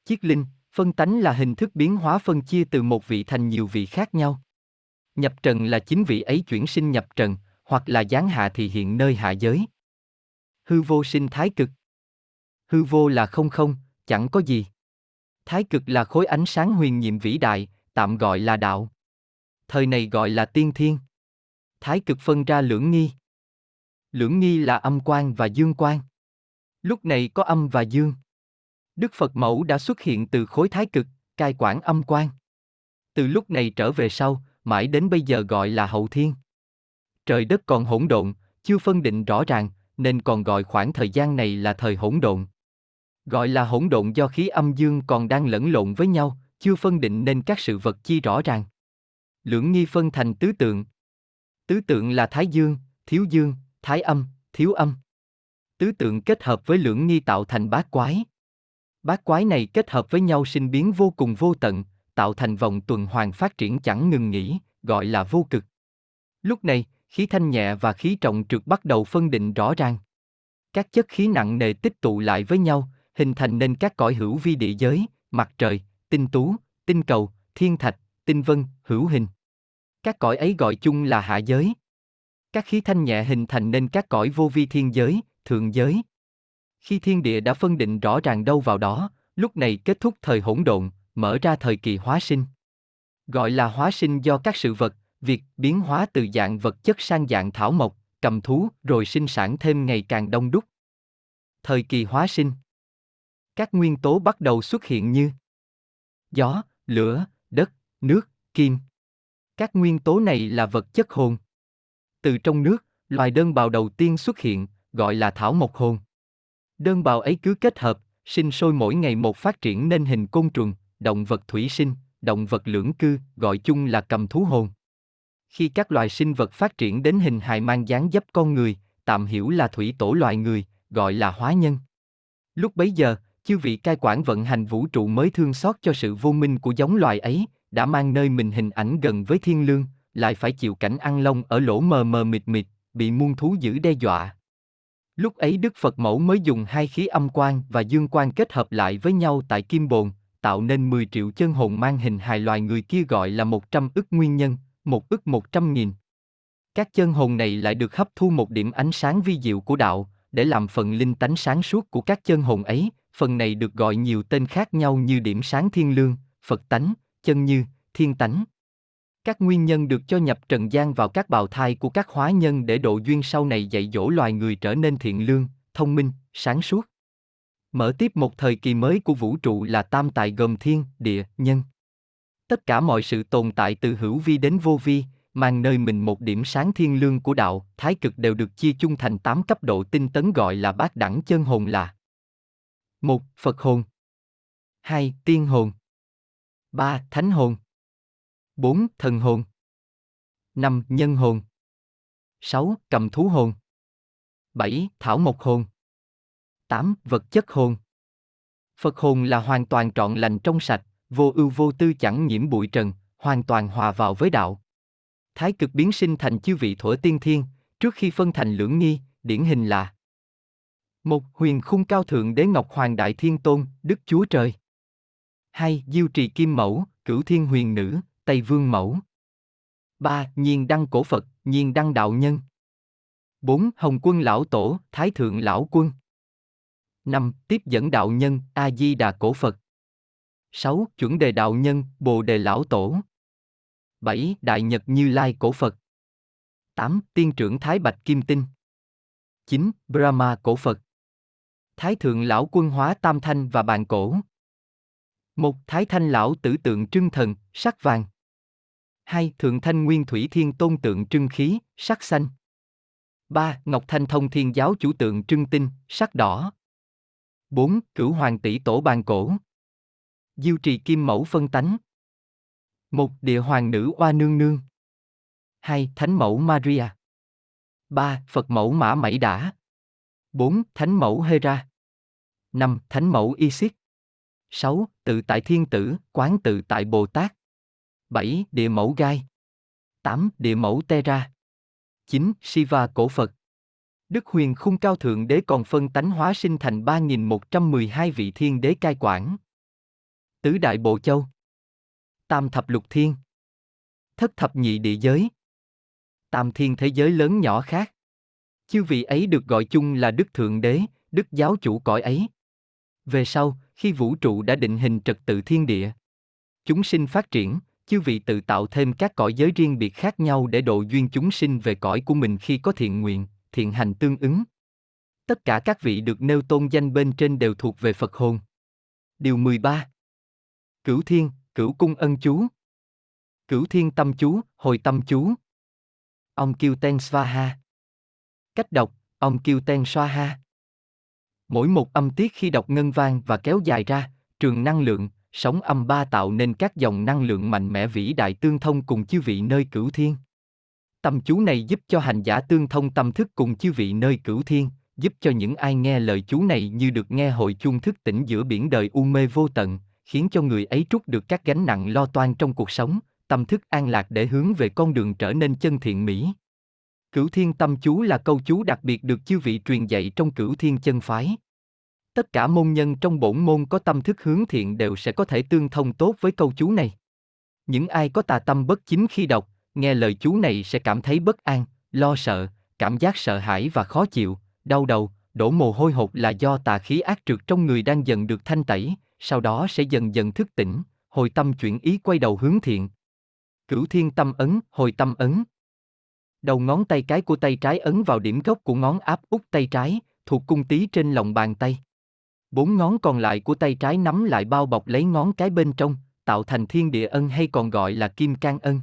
Chiết linh, phân tánh là hình thức biến hóa phân chia từ một vị thành nhiều vị khác nhau. Nhập trần là chính vị ấy chuyển sinh nhập trần, hoặc là giáng hạ thì hiện nơi hạ giới. Hư vô sinh thái cực. Hư vô là không không, chẳng có gì. Thái cực là khối ánh sáng huyền nhiệm vĩ đại, tạm gọi là đạo. Thời này gọi là tiên thiên. Thái cực phân ra lưỡng nghi. Lưỡng nghi là âm quan và dương quan. Lúc này có âm và dương. Đức Phật Mẫu đã xuất hiện từ khối thái cực, cai quản âm quan. Từ lúc này trở về sau, mãi đến bây giờ gọi là hậu thiên. Trời đất còn hỗn độn, chưa phân định rõ ràng, nên còn gọi khoảng thời gian này là thời hỗn độn. Gọi là hỗn độn do khí âm dương còn đang lẫn lộn với nhau, chưa phân định nên các sự vật chi rõ ràng. Lưỡng nghi phân thành tứ tượng. Tứ tượng là thái dương, thiếu dương, thái âm, thiếu âm. Tứ tượng kết hợp với lưỡng nghi tạo thành bát quái. Bát quái này kết hợp với nhau sinh biến vô cùng vô tận, tạo thành vòng tuần hoàn phát triển chẳng ngừng nghỉ, gọi là vô cực. Lúc này, khí thanh nhẹ và khí trọng trược bắt đầu phân định rõ ràng. Các chất khí nặng nề tích tụ lại với nhau, hình thành nên các cõi hữu vi địa giới, mặt trời, tinh tú, tinh cầu, thiên thạch, tinh vân, hữu hình. Các cõi ấy gọi chung là hạ giới. Các khí thanh nhẹ hình thành nên các cõi vô vi thiên giới, thượng giới. Khi thiên địa đã phân định rõ ràng đâu vào đó, lúc này kết thúc thời hỗn độn, mở ra thời kỳ hóa sinh. Gọi là hóa sinh do các sự vật, việc biến hóa từ dạng vật chất sang dạng thảo mộc, cầm thú rồi sinh sản thêm ngày càng đông đúc. Thời kỳ hóa sinh. Các nguyên tố bắt đầu xuất hiện như gió, lửa, đất, nước, kim. Các nguyên tố này là vật chất hồn. Từ trong nước, loài đơn bào đầu tiên xuất hiện, gọi là thảo mộc hồn. Đơn bào ấy cứ kết hợp, sinh sôi mỗi ngày một phát triển nên hình côn trùng, động vật thủy sinh, động vật lưỡng cư, gọi chung là cầm thú hồn. Khi các loài sinh vật phát triển đến hình hài mang dáng dấp con người, tạm hiểu là thủy tổ loài người, gọi là hóa nhân. Lúc bấy giờ, chư vị cai quản vận hành vũ trụ mới thương xót cho sự vô minh của giống loài ấy, đã mang nơi mình hình ảnh gần với thiên lương, lại phải chịu cảnh ăn lông ở lỗ mờ mờ mịt mịt, bị muôn thú dữ đe dọa. Lúc ấy Đức Phật Mẫu mới dùng hai khí âm quan và dương quan kết hợp lại với nhau tại Kim Bồn, tạo nên mười triệu chân hồn mang hình hài loài người kia gọi là một trăm ức nguyên nhân, một ức một trăm nghìn. Các chân hồn này lại được hấp thu một điểm ánh sáng vi diệu của đạo, để làm phần linh tánh sáng suốt của các chân hồn ấy, phần này được gọi nhiều tên khác nhau như điểm sáng thiên lương, Phật tánh, chân như, thiên tánh. Các nguyên nhân được cho nhập trần gian vào các bào thai của các hóa nhân để độ duyên sau này dạy dỗ loài người trở nên thiện lương, thông minh, sáng suốt. Mở tiếp một thời kỳ mới của vũ trụ là tam tài gồm thiên, địa, nhân. Tất cả mọi sự tồn tại từ hữu vi đến vô vi, mang nơi mình một điểm sáng thiên lương của đạo, thái cực đều được chia chung thành tám cấp độ tinh tấn gọi là bát đẳng chân hồn là: một. Phật hồn, hai. Tiên hồn, ba. Thánh hồn, bốn. Thần hồn, năm. Nhân hồn, sáu. Cầm thú hồn, bảy. Thảo mộc hồn, tám. Vật chất hồn. Phật hồn là hoàn toàn trọn lành trong sạch, vô ưu vô tư chẳng nhiễm bụi trần, hoàn toàn hòa vào với đạo. Thái cực biến sinh thành chư vị thuở tiên thiên, trước khi phân thành lưỡng nghi, điển hình là: một. Huyền khung cao thượng đế Ngọc Hoàng Đại Thiên Tôn, Đức Chúa Trời. hai. Diêu trì Kim Mẫu, Cửu Thiên Huyền Nữ, Tây Vương Mẫu. ba. Nhiên đăng cổ Phật, Nhiên đăng đạo nhân. bốn. Hồng Quân Lão Tổ, Thái Thượng Lão Quân. năm. Tiếp dẫn đạo nhân, A-di-đà cổ Phật. sáu. Chuẩn đề đạo nhân, Bồ đề Lão Tổ. bảy. Đại Nhật Như Lai cổ Phật. tám. Tiên trưởng Thái Bạch Kim Tinh. chín. Brahma cổ Phật. Thái Thượng Lão Quân hóa tam thanh và bàn cổ. một. Thái Thanh Lão Tử tượng trưng thần, sắc vàng. hai. Thượng Thanh Nguyên Thủy Thiên Tôn tượng trưng khí, sắc xanh. ba. Ngọc Thanh Thông Thiên Giáo Chủ tượng trưng tinh, sắc đỏ. bốn. Cửu Hoàng Tỷ Tổ bàn cổ. Diêu trì Kim Mẫu phân tánh. một. Địa Hoàng Nữ Oa Nương Nương. hai. Thánh Mẫu Maria. ba. Phật Mẫu Mã Mẩy Đả. bốn. Thánh Mẫu Hera. năm. Thánh Mẫu Isis. sáu. Tự tại Thiên Tử, Quán Tự tại Bồ Tát. bảy. Địa Mẫu Gai. tám. Địa Mẫu Tera. chín. Shiva cổ Phật. Đức Huyền Khung Cao Thượng Đế còn phân tánh hóa sinh thành ba nghìn một trăm mười hai vị thiên đế cai quản. Tứ Đại Bộ Châu. Tam Thập Lục Thiên. Thất Thập Nhị Địa Giới. Tam Thiên Thế Giới lớn nhỏ khác. Chư vị ấy được gọi chung là Đức Thượng Đế, Đức Giáo Chủ cõi ấy. Về sau, khi vũ trụ đã định hình trật tự thiên địa, chúng sinh phát triển, chư vị tự tạo thêm các cõi giới riêng biệt khác nhau để độ duyên chúng sinh về cõi của mình khi có thiện nguyện, thiện hành tương ứng. Tất cả các vị được nêu tôn danh bên trên đều thuộc về Phật hồn. Điều mười ba. Cửu Thiên, Cửu Cung Ân Chú. Cửu Thiên Tâm Chú, Hồi Tâm Chú. Ông Kiêu Ten Svaha. Cách đọc, Ông Kiêu Ten Svaha. Mỗi một âm tiết khi đọc ngân vang và kéo dài ra, trường năng lượng, sóng âm ba tạo nên các dòng năng lượng mạnh mẽ vĩ đại tương thông cùng chư vị nơi Cửu Thiên. Tâm chú này giúp cho hành giả tương thông tâm thức cùng chư vị nơi Cửu Thiên, giúp cho những ai nghe lời chú này như được nghe hồi chuông thức tỉnh giữa biển đời u mê vô tận, khiến cho người ấy trút được các gánh nặng lo toan trong cuộc sống, tâm thức an lạc để hướng về con đường trở nên chân thiện mỹ. Cửu Thiên Tâm Chú là câu chú đặc biệt được chư vị truyền dạy trong Cửu Thiên Chân Phái. Tất cả môn nhân trong bổn môn có tâm thức hướng thiện đều sẽ có thể tương thông tốt với câu chú này. Những ai có tà tâm bất chính khi đọc, nghe lời chú này sẽ cảm thấy bất an, lo sợ, cảm giác sợ hãi và khó chịu, đau đầu, đổ mồ hôi hột là do tà khí ác trược trong người đang dần được thanh tẩy, sau đó sẽ dần dần thức tỉnh, hồi tâm chuyển ý quay đầu hướng thiện. Cửu Thiên Tâm Ấn, Hồi Tâm Ấn. Đầu ngón tay cái của tay trái ấn vào điểm gốc của ngón áp út tay trái, thuộc cung tí trên lòng bàn tay. Bốn ngón còn lại của tay trái nắm lại bao bọc lấy ngón cái bên trong, tạo thành thiên địa ân hay còn gọi là kim cang ân.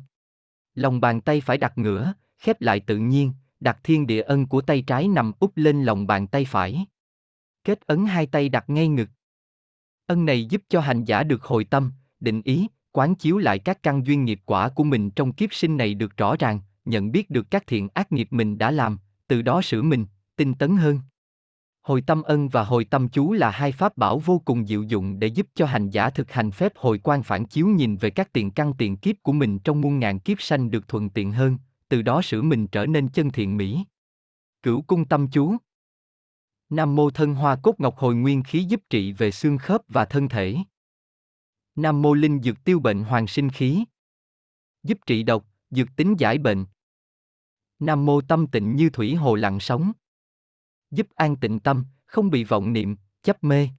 lòng bàn tay phải đặt ngửa, khép lại tự nhiên, đặt thiên địa ân của tay trái nằm úp lên lòng bàn tay phải. Kết ấn hai tay đặt ngay ngực. Ân này giúp cho hành giả được hồi tâm, định ý, quán chiếu lại các căn duyên nghiệp quả của mình trong kiếp sinh này được rõ ràng, nhận biết được các thiện ác nghiệp mình đã làm, từ đó sửa mình, tinh tấn hơn. Hồi tâm ân và hồi tâm chú là hai pháp bảo vô cùng diệu dụng để giúp cho hành giả thực hành phép hồi quang phản chiếu, nhìn về các tiền căn tiền kiếp của mình trong muôn ngàn kiếp sanh được thuận tiện hơn, từ đó sửa mình trở nên chân thiện mỹ. Cửu cung tâm chú. Nam mô thân hoa cốt ngọc hồi nguyên khí giúp trị về xương khớp và thân thể. Nam mô linh dược tiêu bệnh hoàng sinh khí, giúp trị độc, dược tính giải bệnh. Nam mô tâm tịnh như thủy hồ lặng sóng, giúp an tịnh tâm, không bị vọng niệm, chấp mê.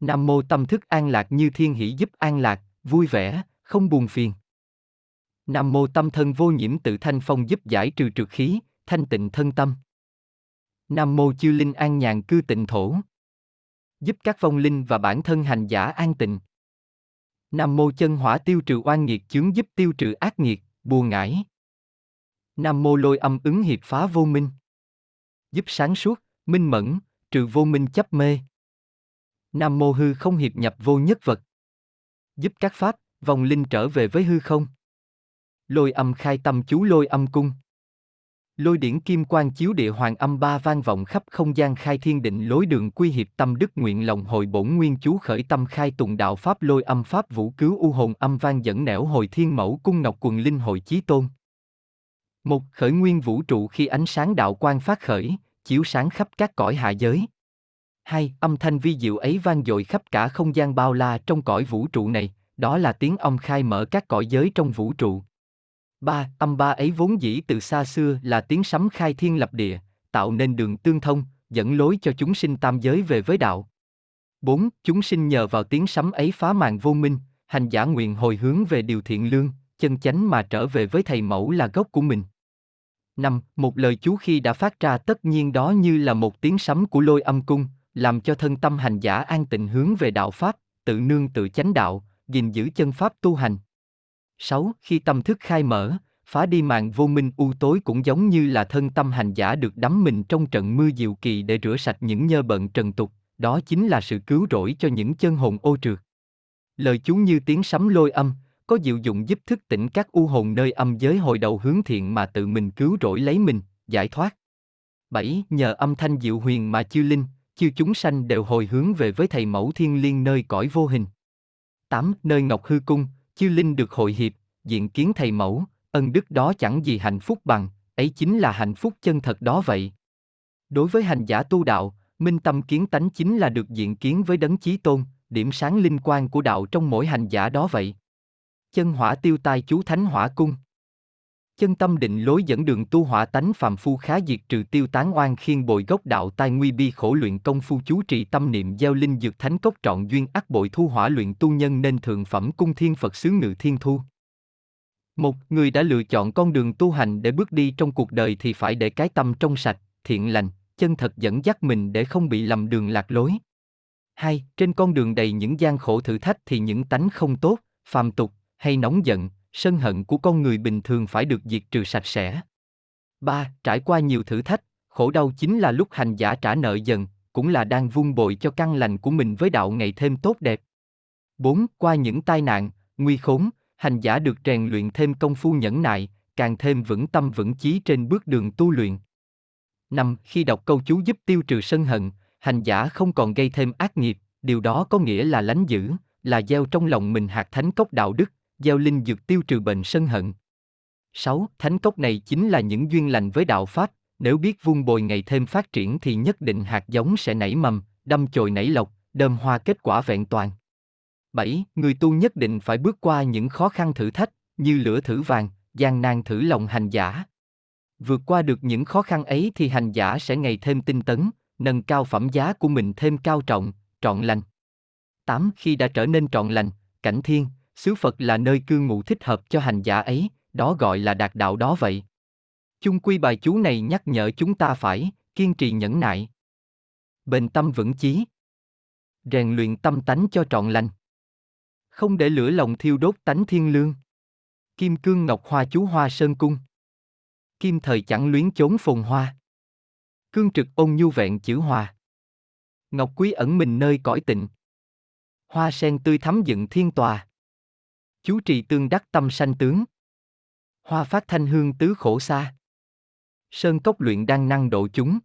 Nam mô tâm thức an lạc như thiên hỷ, giúp an lạc, vui vẻ, không buồn phiền. Nam mô tâm thân vô nhiễm tự thanh phong, giúp giải trừ trược khí, thanh tịnh thân tâm. Nam mô chư linh an nhàn cư tịnh thổ, giúp các vong linh và bản thân hành giả an tịnh. Nam mô chân hỏa tiêu trừ oan nghiệt chướng, giúp tiêu trừ ác nghiệt, buồn ngãi. Nam mô lôi âm ứng hiệp phá vô minh, giúp sáng suốt, minh mẫn, trừ vô minh chấp mê. Nam mô hư không hiệp nhập vô nhất vật, giúp các pháp, vòng linh trở về với hư không. Lôi âm khai tâm chú lôi âm cung, lôi điển kim quang chiếu địa hoàng âm ba vang vọng khắp không gian, khai thiên định lối đường quy hiệp tâm đức nguyện lòng hồi bổn nguyên chú, khởi tâm khai tùng đạo pháp lôi âm pháp vũ cứu u hồn âm vang dẫn nẻo hồi thiên mẫu cung ngọc quần linh hội chí tôn. Một khởi nguyên vũ trụ khi ánh sáng đạo quang phát khởi, chiếu sáng khắp các cõi hạ giới. Hai, âm thanh vi diệu ấy vang dội khắp cả không gian bao la trong cõi vũ trụ này, đó là tiếng âm khai mở các cõi giới trong vũ trụ. Ba, âm ba ấy vốn dĩ từ xa xưa là tiếng sấm khai thiên lập địa, tạo nên đường tương thông, dẫn lối cho chúng sinh tam giới về với đạo. Bốn, chúng sinh nhờ vào tiếng sấm ấy phá màn vô minh, hành giả nguyện hồi hướng về điều thiện lương, chân chánh mà trở về với thầy mẫu là gốc của mình. Năm, một lời chú khi đã phát ra tất nhiên đó như là một tiếng sấm của lôi âm cung, làm cho thân tâm hành giả an tịnh hướng về đạo pháp, tự nương tự chánh đạo, gìn giữ chân pháp tu hành. Sáu, khi tâm thức khai mở, phá đi màn vô minh u tối, cũng giống như là thân tâm hành giả được đắm mình trong trận mưa diệu kỳ để rửa sạch những nhơ bận trần tục, đó chính là sự cứu rỗi cho những chân hồn ô trượt. Lời chú như tiếng sấm lôi âm, có diệu dụng giúp thức tỉnh các u hồn nơi âm giới hồi đầu hướng thiện mà tự mình cứu rỗi lấy mình, giải thoát. Bảy, nhờ âm thanh diệu huyền mà chư linh, chư chúng sanh đều hồi hướng về với thầy mẫu thiên liên nơi cõi vô hình. Tám, nơi ngọc hư cung, chư linh được hội hiệp, diện kiến thầy mẫu, ân đức đó chẳng gì hạnh phúc bằng, ấy chính là hạnh phúc chân thật đó vậy. Đối với hành giả tu đạo, minh tâm kiến tánh chính là được diện kiến với đấng chí tôn, điểm sáng linh quang của đạo trong mỗi hành giả đó vậy. Chân hỏa tiêu tai chú thánh hỏa cung, chân tâm định lối dẫn đường tu hỏa tánh phàm phu, khá diệt trừ tiêu tán oan khiên bồi gốc đạo tai nguy bi khổ, luyện công phu chú trì tâm niệm gieo linh dược thánh cốc, trọn duyên ác bội thu hỏa luyện tu nhân nên thượng phẩm cung thiên Phật xứ ngự thiên thu. Một người đã lựa chọn con đường tu hành để bước đi trong cuộc đời thì phải để cái tâm trong sạch, thiện lành, chân thật dẫn dắt mình để không bị lầm đường lạc lối. Hai, trên con đường đầy những gian khổ thử thách thì những tánh không tốt, phàm tục hay nóng giận, sân hận của con người bình thường phải được diệt trừ sạch sẽ. Ba, trải qua nhiều thử thách, khổ đau chính là lúc hành giả trả nợ dần, cũng là đang vun bồi cho căn lành của mình với đạo ngày thêm tốt đẹp. Bốn, qua những tai nạn, nguy khốn, hành giả được rèn luyện thêm công phu nhẫn nại, càng thêm vững tâm vững chí trên bước đường tu luyện. Năm, khi đọc câu chú giúp tiêu trừ sân hận, hành giả không còn gây thêm ác nghiệp, điều đó có nghĩa là lánh giữ, là gieo trong lòng mình hạt thánh cốc đạo đức, gieo linh dược tiêu trừ bệnh sân hận. Sáu, thánh cốc này chính là những duyên lành với đạo pháp, nếu biết vun bồi ngày thêm phát triển thì nhất định hạt giống sẽ nảy mầm, đâm chồi nảy lộc, đơm hoa kết quả vẹn toàn. Bảy, người tu nhất định phải bước qua những khó khăn thử thách, như lửa thử vàng, gian nan thử lòng hành giả. Vượt qua được những khó khăn ấy thì hành giả sẽ ngày thêm tinh tấn, nâng cao phẩm giá của mình thêm cao trọng, trọn lành. Tám, khi đã trở nên trọn lành, cảnh thiên, xứ Phật là nơi cư ngụ thích hợp cho hành giả ấy, đó gọi là đạt đạo đó vậy. Chung quy bài chú này nhắc nhở chúng ta phải kiên trì nhẫn nại, bền tâm vững chí, rèn luyện tâm tánh cho trọn lành, không để lửa lòng thiêu đốt tánh thiên lương. Kim cương ngọc hoa chú hoa sơn cung. Kim thời chẳng luyến chốn phồn hoa. Cương trực ôn nhu vẹn chữ hòa. Ngọc quý ẩn mình nơi cõi tịnh. Hoa sen tươi thắm dựng thiên tòa. Chú trì tương đắc tâm sanh tướng. Hoa phát thanh hương tứ khổ xa. Sơn cốc luyện đan năng độ chúng.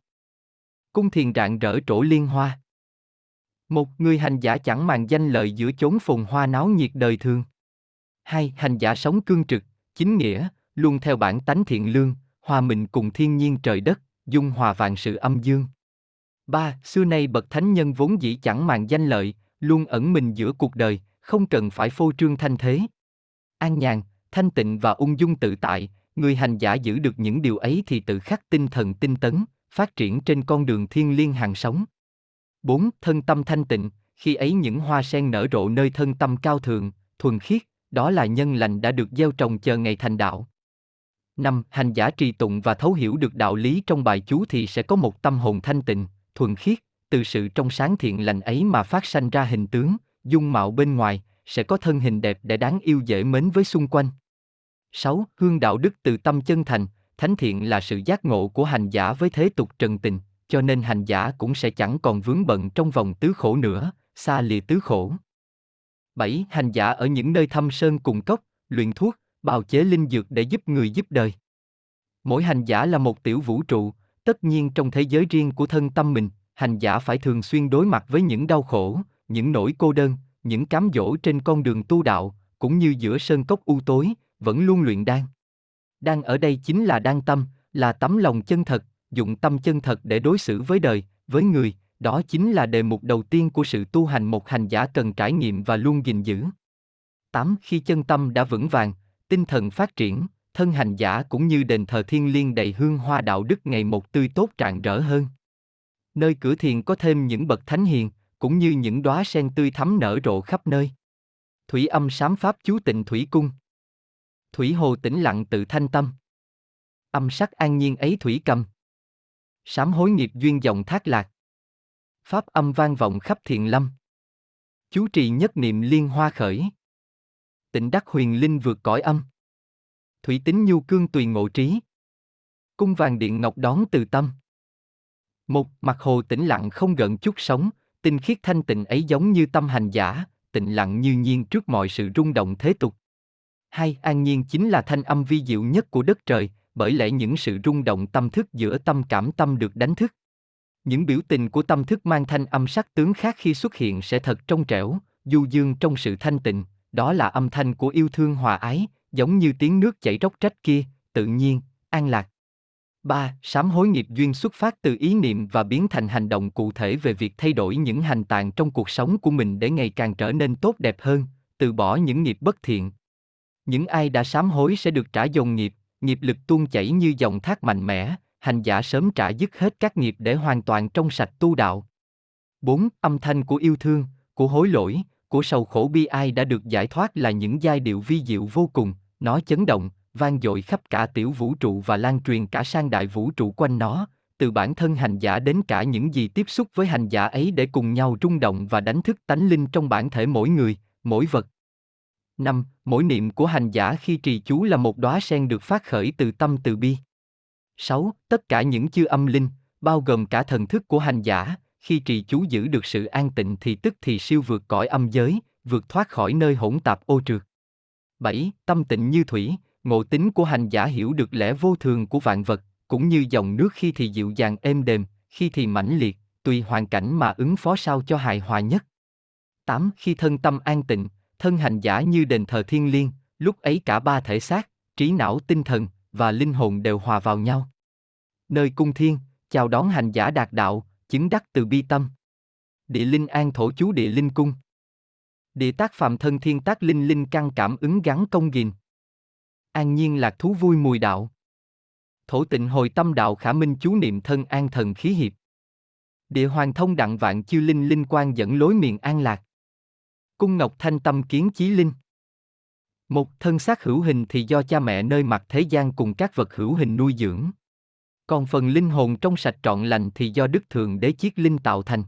Cung thiền rạng rỡ trổ liên hoa. Một, người hành giả chẳng màng danh lợi giữa chốn phồn hoa náo nhiệt đời thường. Hai, hành giả sống cương trực, chính nghĩa, luôn theo bản tánh thiện lương, hòa mình cùng thiên nhiên trời đất, dung hòa vạn sự âm dương. Ba, xưa nay bậc thánh nhân vốn dĩ chẳng màng danh lợi, luôn ẩn mình giữa cuộc đời, không cần phải phô trương thanh thế. An nhàn, thanh tịnh và ung dung tự tại, người hành giả giữ được những điều ấy thì tự khắc tinh thần tinh tấn, phát triển trên con đường thiên liêng hàng sống. Bốn, thân tâm thanh tịnh, khi ấy những hoa sen nở rộ nơi thân tâm cao thượng, thuần khiết, đó là nhân lành đã được gieo trồng chờ ngày thành đạo. Năm, hành giả trì tụng và thấu hiểu được đạo lý trong bài chú thì sẽ có một tâm hồn thanh tịnh, thuần khiết, từ sự trong sáng thiện lành ấy mà phát sanh ra hình tướng, dung mạo bên ngoài, sẽ có thân hình đẹp để đáng yêu dễ mến với xung quanh. Sáu, hương đạo đức từ tâm chân thành, thánh thiện là sự giác ngộ của hành giả với thế tục trần tình, cho nên hành giả cũng sẽ chẳng còn vướng bận trong vòng tứ khổ nữa, xa lìa tứ khổ. Bảy, hành giả ở những nơi thâm sơn cùng cốc, luyện thuốc, bào chế linh dược để giúp người giúp đời. Mỗi hành giả là một tiểu vũ trụ, tất nhiên trong thế giới riêng của thân tâm mình, hành giả phải thường xuyên đối mặt với những đau khổ, những nỗi cô đơn, những cám dỗ trên con đường tu đạo, cũng như giữa sơn cốc u tối, vẫn luôn luyện đan. Đan ở đây chính là đan tâm, là tấm lòng chân thật, dụng tâm chân thật để đối xử với đời, với người, đó chính là đề mục đầu tiên của sự tu hành một hành giả cần trải nghiệm và luôn gìn giữ. Tám, khi chân tâm đã vững vàng, tinh thần phát triển, thân hành giả cũng như đền thờ thiên liêng đầy hương hoa đạo đức ngày một tươi tốt rạng rỡ hơn. Nơi cửa thiền có thêm những bậc thánh hiền, cũng như những đóa sen tươi thắm nở rộ khắp nơi. Thủy âm sám pháp chú tịnh thủy cung. Thủy hồ tĩnh lặng tự thanh tâm. Âm sắc an nhiên ấy thủy cầm. Sám hối nghiệp duyên dòng thác lạc. Pháp âm vang vọng khắp thiền lâm. Chú trì nhất niệm liên hoa khởi. Tịnh đắc huyền linh vượt cõi âm. Thủy tính nhu cương tùy ngộ trí. Cung vàng điện ngọc đón từ tâm. Một, mặt hồ tĩnh lặng không gợn chút sóng, tinh khiết thanh tịnh ấy giống như tâm hành giả, tịnh lặng như nhiên trước mọi sự rung động thế tục. Hai, an nhiên chính là thanh âm vi diệu nhất của đất trời, bởi lẽ những sự rung động tâm thức giữa tâm cảm tâm được đánh thức. Những biểu tình của tâm thức mang thanh âm sắc tướng khác khi xuất hiện sẽ thật trong trẻo, du dương trong sự thanh tịnh, đó là âm thanh của yêu thương hòa ái, giống như tiếng nước chảy róc rách kia, tự nhiên, an lạc. Ba, sám hối nghiệp duyên xuất phát từ ý niệm và biến thành hành động cụ thể về việc thay đổi những hành tạng trong cuộc sống của mình để ngày càng trở nên tốt đẹp hơn, từ bỏ những nghiệp bất thiện. Những ai đã sám hối sẽ được trả dồn nghiệp, nghiệp lực tuôn chảy như dòng thác mạnh mẽ, hành giả sớm trả dứt hết các nghiệp để hoàn toàn trong sạch tu đạo. Bốn, âm thanh của yêu thương, của hối lỗi, của sầu khổ bi ai đã được giải thoát là những giai điệu vi diệu vô cùng, nó chấn động, vang dội khắp cả tiểu vũ trụ và lan truyền cả sang đại vũ trụ quanh nó, từ bản thân hành giả đến cả những gì tiếp xúc với hành giả ấy để cùng nhau rung động và đánh thức tánh linh trong bản thể mỗi người, mỗi vật. Năm, mỗi niệm của hành giả khi trì chú là một đóa sen được phát khởi từ tâm từ bi. Sáu, tất cả những chư âm linh, bao gồm cả thần thức của hành giả, khi trì chú giữ được sự an tịnh thì tức thì siêu vượt cõi âm giới, vượt thoát khỏi nơi hỗn tạp ô trượt. Bảy, tâm tịnh như thủy, ngộ tính của hành giả hiểu được lẽ vô thường của vạn vật, cũng như dòng nước khi thì dịu dàng êm đềm, khi thì mãnh liệt, tùy hoàn cảnh mà ứng phó sao cho hài hòa nhất. Tám, khi thân tâm an tịnh, thân hành giả như đền thờ thiên liêng, lúc ấy cả ba thể xác, trí não tinh thần và linh hồn đều hòa vào nhau. Nơi cung thiên, chào đón hành giả đạt đạo, chứng đắc từ bi tâm. Địa linh an thổ chú địa linh cung. Địa tác phàm thân thiên tác linh linh căn cảm ứng gắn công gìn. An nhiên lạc thú vui mùi đạo. Thổ tịnh hồi tâm đạo khả minh chú niệm thân an thần khí hiệp. Địa hoàng thông đặng vạn chư linh linh quang dẫn lối miền an lạc. Cung ngọc thanh tâm kiến chí linh. Một, thân xác hữu hình thì do cha mẹ nơi mặt thế gian cùng các vật hữu hình nuôi dưỡng. Còn phần linh hồn trong sạch trọn lành thì do Đức Thượng Đế Chiết Linh tạo thành.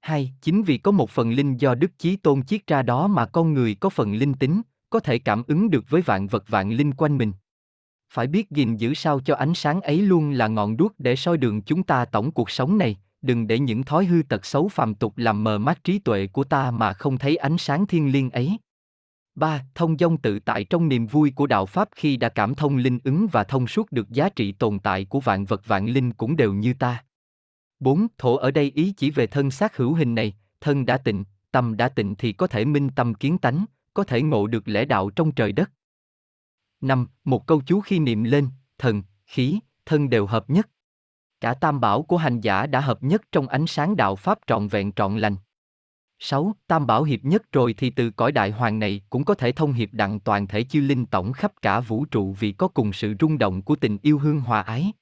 Hai, chính vì có một phần linh do Đức Chí Tôn chiết ra đó mà con người có phần linh tính, có thể cảm ứng được với vạn vật vạn linh quanh mình. Phải biết gìn giữ sao cho ánh sáng ấy luôn là ngọn đuốc để soi đường chúng ta tổng cuộc sống này, đừng để những thói hư tật xấu phàm tục làm mờ mắt trí tuệ của ta mà không thấy ánh sáng thiêng liêng ấy. ba. Thông dong tự tại trong niềm vui của đạo Pháp. Khi đã cảm thông linh ứng và thông suốt được giá trị tồn tại của vạn vật vạn linh cũng đều như ta. bốn. Thổ ở đây ý chỉ về thân xác hữu hình này, thân đã tịnh, tâm đã tịnh thì có thể minh tâm kiến tánh, có thể ngộ được lẽ đạo trong trời đất. năm. Một câu chú khi niệm lên, thần, khí, thân đều hợp nhất. Cả tam bảo của hành giả đã hợp nhất trong ánh sáng đạo Pháp trọn vẹn trọn lành. sáu. Tam bảo hiệp nhất rồi thì từ cõi đại hoàng này cũng có thể thông hiệp đặng toàn thể chư linh tổng khắp cả vũ trụ vì có cùng sự rung động của tình yêu hương hòa ái.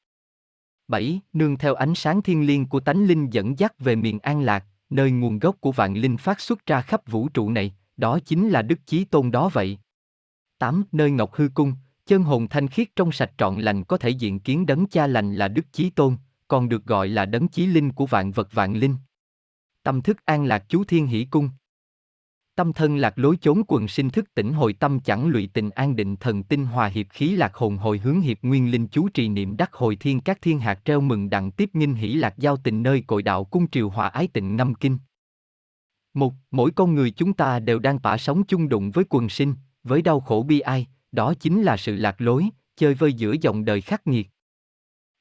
bảy. Nương theo ánh sáng thiên liêng của tánh linh dẫn dắt về miền an lạc, nơi nguồn gốc của vạn linh phát xuất ra khắp vũ trụ này, đó chính là Đức Chí Tôn đó vậy. tám. Nơi Ngọc Hư Cung, chân hồn thanh khiết trong sạch trọn lành có thể diện kiến đấng cha lành là Đức Chí Tôn, còn được gọi là đấng chí linh của vạn vật vạn linh. Tâm thức an lạc chú thiên hỷ cung. Tâm thân lạc lối chốn quần sinh thức tỉnh hồi tâm chẳng lụy tình an định thần tinh hòa hiệp khí lạc hồn hồi hướng hiệp nguyên linh chú trì niệm đắc hồi thiên các thiên hạt treo mừng đặng tiếp nghinh hỷ lạc giao tình nơi cội đạo cung triều hòa ái tịnh năm kinh. Một, mỗi con người chúng ta đều đang tỏa sống chung đụng với quần sinh, với đau khổ bi ai, đó chính là sự lạc lối, chơi vơi giữa dòng đời khắc nghiệt.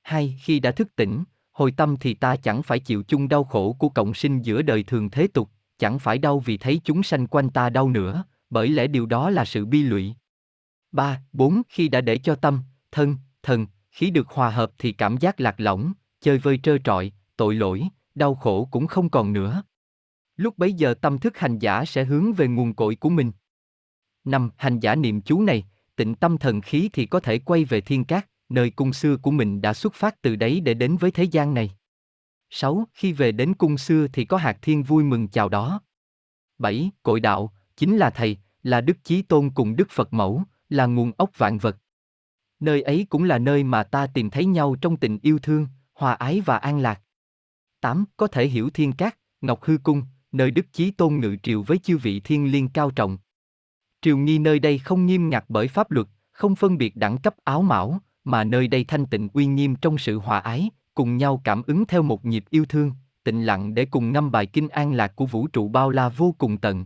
Hai, khi đã thức tỉnh, hồi tâm thì ta chẳng phải chịu chung đau khổ của cộng sinh giữa đời thường thế tục, chẳng phải đau vì thấy chúng sanh quanh ta đau nữa, bởi lẽ điều đó là sự bi lụy. ba. bốn. Khi đã để cho tâm, thân, thần, khí được hòa hợp thì cảm giác lạc lõng, chơi vơi trơ trọi, tội lỗi, đau khổ cũng không còn nữa. Lúc bấy giờ tâm thức hành giả sẽ hướng về nguồn cội của mình. năm. Hành giả niệm chú này, tịnh tâm thần khí thì có thể quay về thiên cát, nơi cung xưa của mình đã xuất phát từ đấy để đến với thế gian này. sáu. Khi về đến cung xưa thì có hạt thiên vui mừng chào đó. bảy. Cội đạo, chính là Thầy, là Đức Chí Tôn cùng Đức Phật Mẫu, là nguồn ốc vạn vật. Nơi ấy cũng là nơi mà ta tìm thấy nhau trong tình yêu thương, hòa ái và an lạc. tám. Có thể hiểu thiên cát, Ngọc Hư Cung, nơi Đức Chí Tôn ngự triều với chư vị thiên liêng cao trọng. Triều nghi nơi đây không nghiêm ngặt bởi pháp luật, không phân biệt đẳng cấp áo mão, mà nơi đây thanh tịnh uy nghiêm trong sự hòa ái, cùng nhau cảm ứng theo một nhịp yêu thương, tịnh lặng để cùng ngâm bài kinh an lạc của vũ trụ bao la vô cùng tận.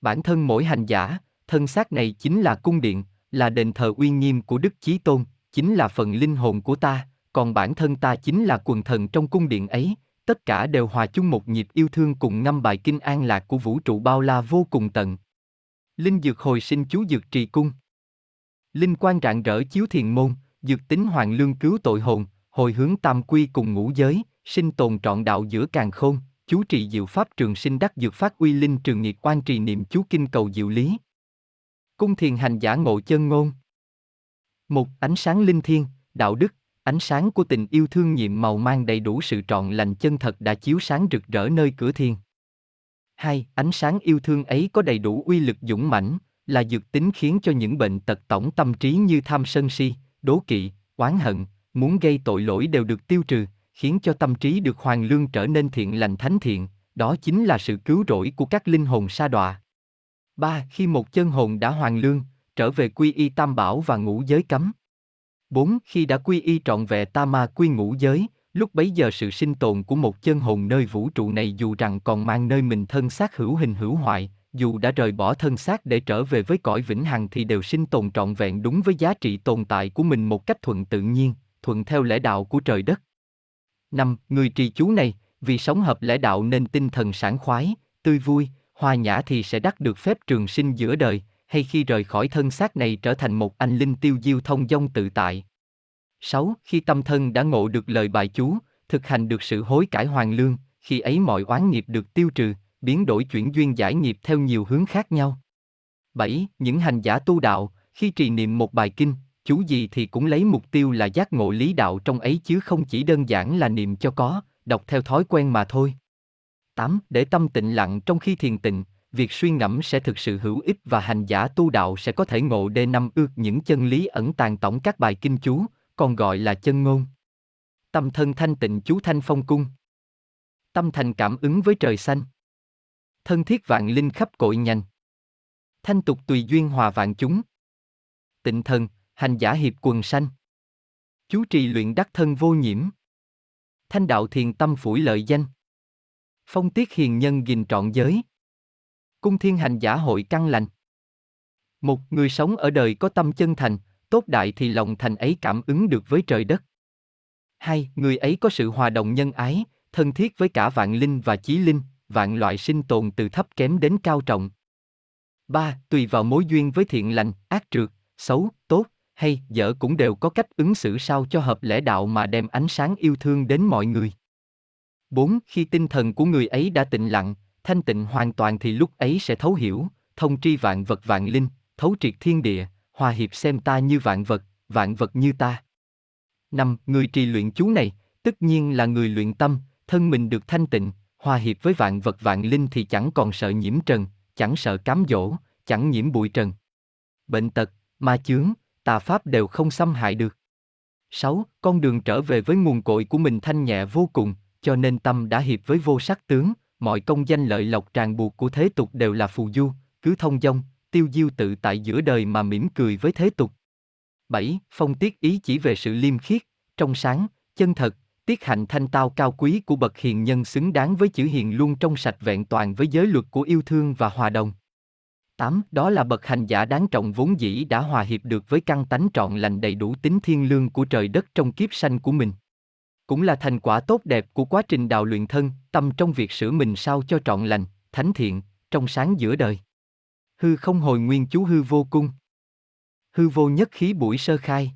Bản thân mỗi hành giả, thân xác này chính là cung điện, là đền thờ uy nghiêm của Đức Chí Tôn, chính là phần linh hồn của ta, còn bản thân ta chính là quần thần trong cung điện ấy, tất cả đều hòa chung một nhịp yêu thương cùng ngâm bài kinh an lạc của vũ trụ bao la vô cùng tận. Linh dược hồi sinh chú dược trì cung. Linh quang rạng rỡ chiếu thiền môn, dược tính hoàng lương cứu tội hồn, hồi hướng tam quy cùng ngũ giới, sinh tồn trọn đạo giữa càn khôn, chú trị diệu pháp trường sinh đắc dược phát uy linh trường nghiệt oan trì niệm chú kinh cầu diệu lý. Cung thiền hành giả ngộ chân ngôn. Một, ánh sáng linh thiêng, đạo đức, ánh sáng của tình yêu thương nhiệm màu mang đầy đủ sự trọn lành chân thật đã chiếu sáng rực rỡ nơi cửa thiền. Hai, ánh sáng yêu thương ấy có đầy đủ uy lực dũng mãnh, là dược tính khiến cho những bệnh tật tổng tâm trí như tham sân si, đố kỵ, oán hận, muốn gây tội lỗi đều được tiêu trừ, khiến cho tâm trí được hoàn lương trở nên thiện lành thánh thiện, đó chính là sự cứu rỗi của các linh hồn sa đọa. ba. Khi một chân hồn đã hoàn lương, trở về quy y tam bảo và ngũ giới cấm. bốn. Khi đã quy y trọn vẹn tam ma quy ngũ giới, lúc bấy giờ sự sinh tồn của một chân hồn nơi vũ trụ này dù rằng còn mang nơi mình thân xác hữu hình hữu hoại, dù đã rời bỏ thân xác để trở về với cõi vĩnh hằng thì đều sinh tồn trọn vẹn đúng với giá trị tồn tại của mình một cách thuận tự nhiên, thuận theo lẽ đạo của trời đất. năm. Người trì chú này, vì sống hợp lẽ đạo nên tinh thần sảng khoái, tươi vui, hòa nhã thì sẽ đắc được phép trường sinh giữa đời, hay khi rời khỏi thân xác này trở thành một anh linh tiêu diêu thông dong tự tại. sáu. Khi tâm thân đã ngộ được lời bài chú, thực hành được sự hối cải hoàn lương, khi ấy mọi oán nghiệp được tiêu trừ, biến đổi chuyển duyên giải nghiệp theo nhiều hướng khác nhau. bảy. Những hành giả tu đạo, khi trì niệm một bài kinh, chú gì thì cũng lấy mục tiêu là giác ngộ lý đạo trong ấy chứ không chỉ đơn giản là niệm cho có, đọc theo thói quen mà thôi. tám. Để tâm tịnh lặng trong khi thiền tịnh, việc suy ngẫm sẽ thực sự hữu ích và hành giả tu đạo sẽ có thể ngộ đê năm ước những chân lý ẩn tàng tổng các bài kinh chú, còn gọi là chân ngôn. Tâm thân thanh tịnh chú thanh phong cung. Tâm thành cảm ứng với trời xanh. Thân thiết vạn linh khắp cội nhành. thanh tục tùy duyên hòa vạn chúng. Tịnh thần, hành giả hiệp quần sanh. Chú trì luyện đắc thân vô nhiễm. Thanh đạo thiền tâm phủi lợi danh. Phong tiết hiền nhân gìn trọn giới. Cung thiên hành giả hội căn lành. Một người sống ở đời có tâm chân thành, tốt đại thì lòng thành ấy cảm ứng được với trời đất. Hai, người ấy có sự hòa đồng nhân ái, thân thiết với cả vạn linh và chí linh, vạn loại sinh tồn từ thấp kém đến cao trọng. Ba, tùy vào mối duyên với thiện lành, ác trượt, xấu, tốt, hay dở cũng đều có cách ứng xử sao cho hợp lẽ đạo mà đem ánh sáng yêu thương đến mọi người. Bốn, khi tinh thần của người ấy đã tịnh lặng, thanh tịnh hoàn toàn thì lúc ấy sẽ thấu hiểu, thông tri vạn vật vạn linh, thấu triệt thiên địa, hòa hiệp xem ta như vạn vật, vạn vật như ta. Năm, người trì luyện chú này, tất nhiên là người luyện tâm, thân mình được thanh tịnh, hòa hiệp với vạn vật vạn linh thì chẳng còn sợ nhiễm trần, chẳng sợ cám dỗ, chẳng nhiễm bụi trần. Bệnh tật, ma chướng, tà pháp đều không xâm hại được. Sáu, con đường trở về với nguồn cội của mình thanh nhẹ vô cùng, cho nên tâm đã hiệp với vô sắc tướng, mọi công danh lợi lộc ràng buộc của thế tục đều là phù du, cứ thông dong, tiêu diêu tự tại giữa đời mà mỉm cười với thế tục. Bảy, phong tiết ý chỉ về sự liêm khiết, trong sáng, chân thật, tiết hạnh thanh tao cao quý của bậc hiền nhân xứng đáng với chữ hiền luôn trong sạch vẹn toàn với giới luật của yêu thương và hòa đồng. Tám, đó là bậc hành giả đáng trọng vốn dĩ đã hòa hiệp được với căn tánh trọn lành đầy đủ tính thiên lương của trời đất trong kiếp sanh của mình. Cũng là thành quả tốt đẹp của quá trình đào luyện thân, tâm trong việc sửa mình sao cho trọn lành, thánh thiện, trong sáng giữa đời. Hư không hồi nguyên chú hư vô cung. Hư vô nhất khí buổi sơ khai.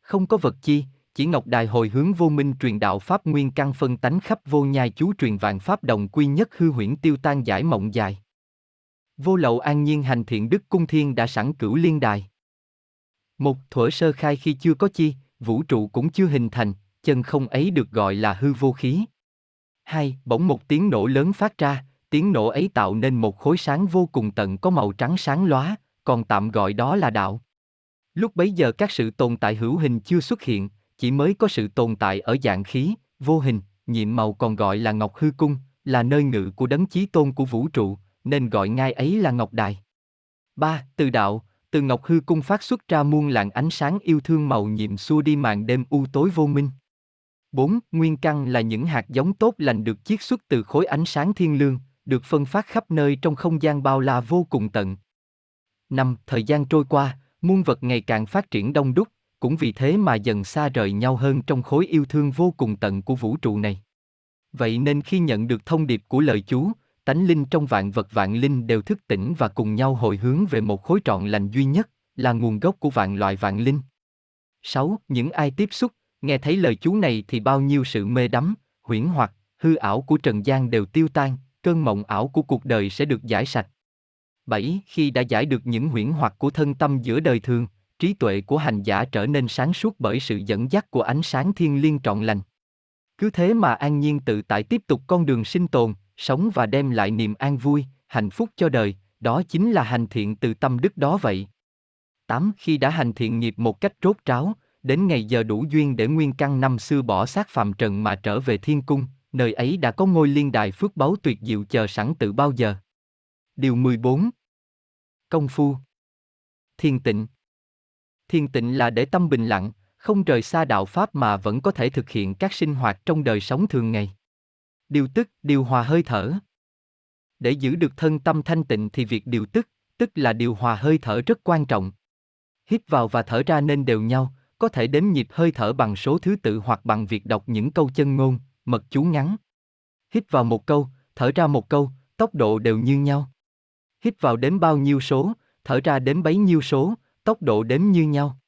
Không có vật chi, chỉ ngọc đài hồi hướng vô minh truyền đạo pháp nguyên căn phân tánh khắp vô nhai chú truyền vạn pháp đồng quy nhất hư huyễn tiêu tan giải mộng dài. Vô lậu an nhiên hành thiện đức cung thiên đã sẵn cửu liên đài. Một thuở sơ khai khi chưa có chi, vũ trụ cũng chưa hình thành, chân không ấy được gọi là hư vô khí. Hai, bỗng một tiếng nổ lớn phát ra, tiếng nổ ấy tạo nên một khối sáng vô cùng tận có màu trắng sáng lóa, còn tạm gọi đó là đạo. Lúc bấy giờ các sự tồn tại hữu hình chưa xuất hiện, chỉ mới có sự tồn tại ở dạng khí, vô hình, nhiệm màu còn gọi là Ngọc Hư Cung, là nơi ngự của đấng chí tôn của vũ trụ, nên gọi ngay ấy là Ngọc Đài. Ba, từ đạo, từ Ngọc Hư Cung phát xuất ra muôn làn ánh sáng yêu thương màu nhiệm xua đi màn đêm u tối vô minh. Bốn, nguyên căn là những hạt giống tốt lành được chiết xuất từ khối ánh sáng thiên lương, được phân phát khắp nơi trong không gian bao la vô cùng tận. Năm, thời gian trôi qua, muôn vật ngày càng phát triển đông đúc, cũng vì thế mà dần xa rời nhau hơn trong khối yêu thương vô cùng tận của vũ trụ này. Vậy nên khi nhận được thông điệp của lời chú, tánh linh trong vạn vật vạn linh đều thức tỉnh và cùng nhau hồi hướng về một khối trọn lành duy nhất, là nguồn gốc của vạn loại vạn linh. Sáu, những ai tiếp xúc, nghe thấy lời chú này thì bao nhiêu sự mê đắm, huyễn hoặc, hư ảo của trần gian đều tiêu tan, cơn mộng ảo của cuộc đời sẽ được giải sạch. Bảy, khi đã giải được những huyễn hoặc của thân tâm giữa đời thường, trí tuệ của hành giả trở nên sáng suốt bởi sự dẫn dắt của ánh sáng thiên liêng trọn lành. Cứ thế mà an nhiên tự tại tiếp tục con đường sinh tồn, sống và đem lại niềm an vui, hạnh phúc cho đời, đó chính là hành thiện từ tâm đức đó vậy. Tám, khi đã hành thiện nghiệp một cách rốt ráo, đến ngày giờ đủ duyên để nguyên căn năm xưa bỏ xác phàm trần mà trở về thiên cung, nơi ấy đã có ngôi liên đài phước báu tuyệt diệu chờ sẵn từ bao giờ. Điều mười bốn. Công phu Thiền tịnh. Thiền tịnh là để tâm bình lặng, không rời xa đạo pháp mà vẫn có thể thực hiện các sinh hoạt trong đời sống thường ngày. Điều tức, điều hòa hơi thở. Để giữ được thân tâm thanh tịnh thì việc điều tức, tức là điều hòa hơi thở rất quan trọng. Hít vào và thở ra nên đều nhau, có thể đếm nhịp hơi thở bằng số thứ tự hoặc bằng việc đọc những câu chân ngôn, mật chú ngắn. Hít vào một câu, thở ra một câu, tốc độ đều như nhau. Hít vào đến bao nhiêu số, thở ra đến bấy nhiêu số, tốc độ đếm như nhau.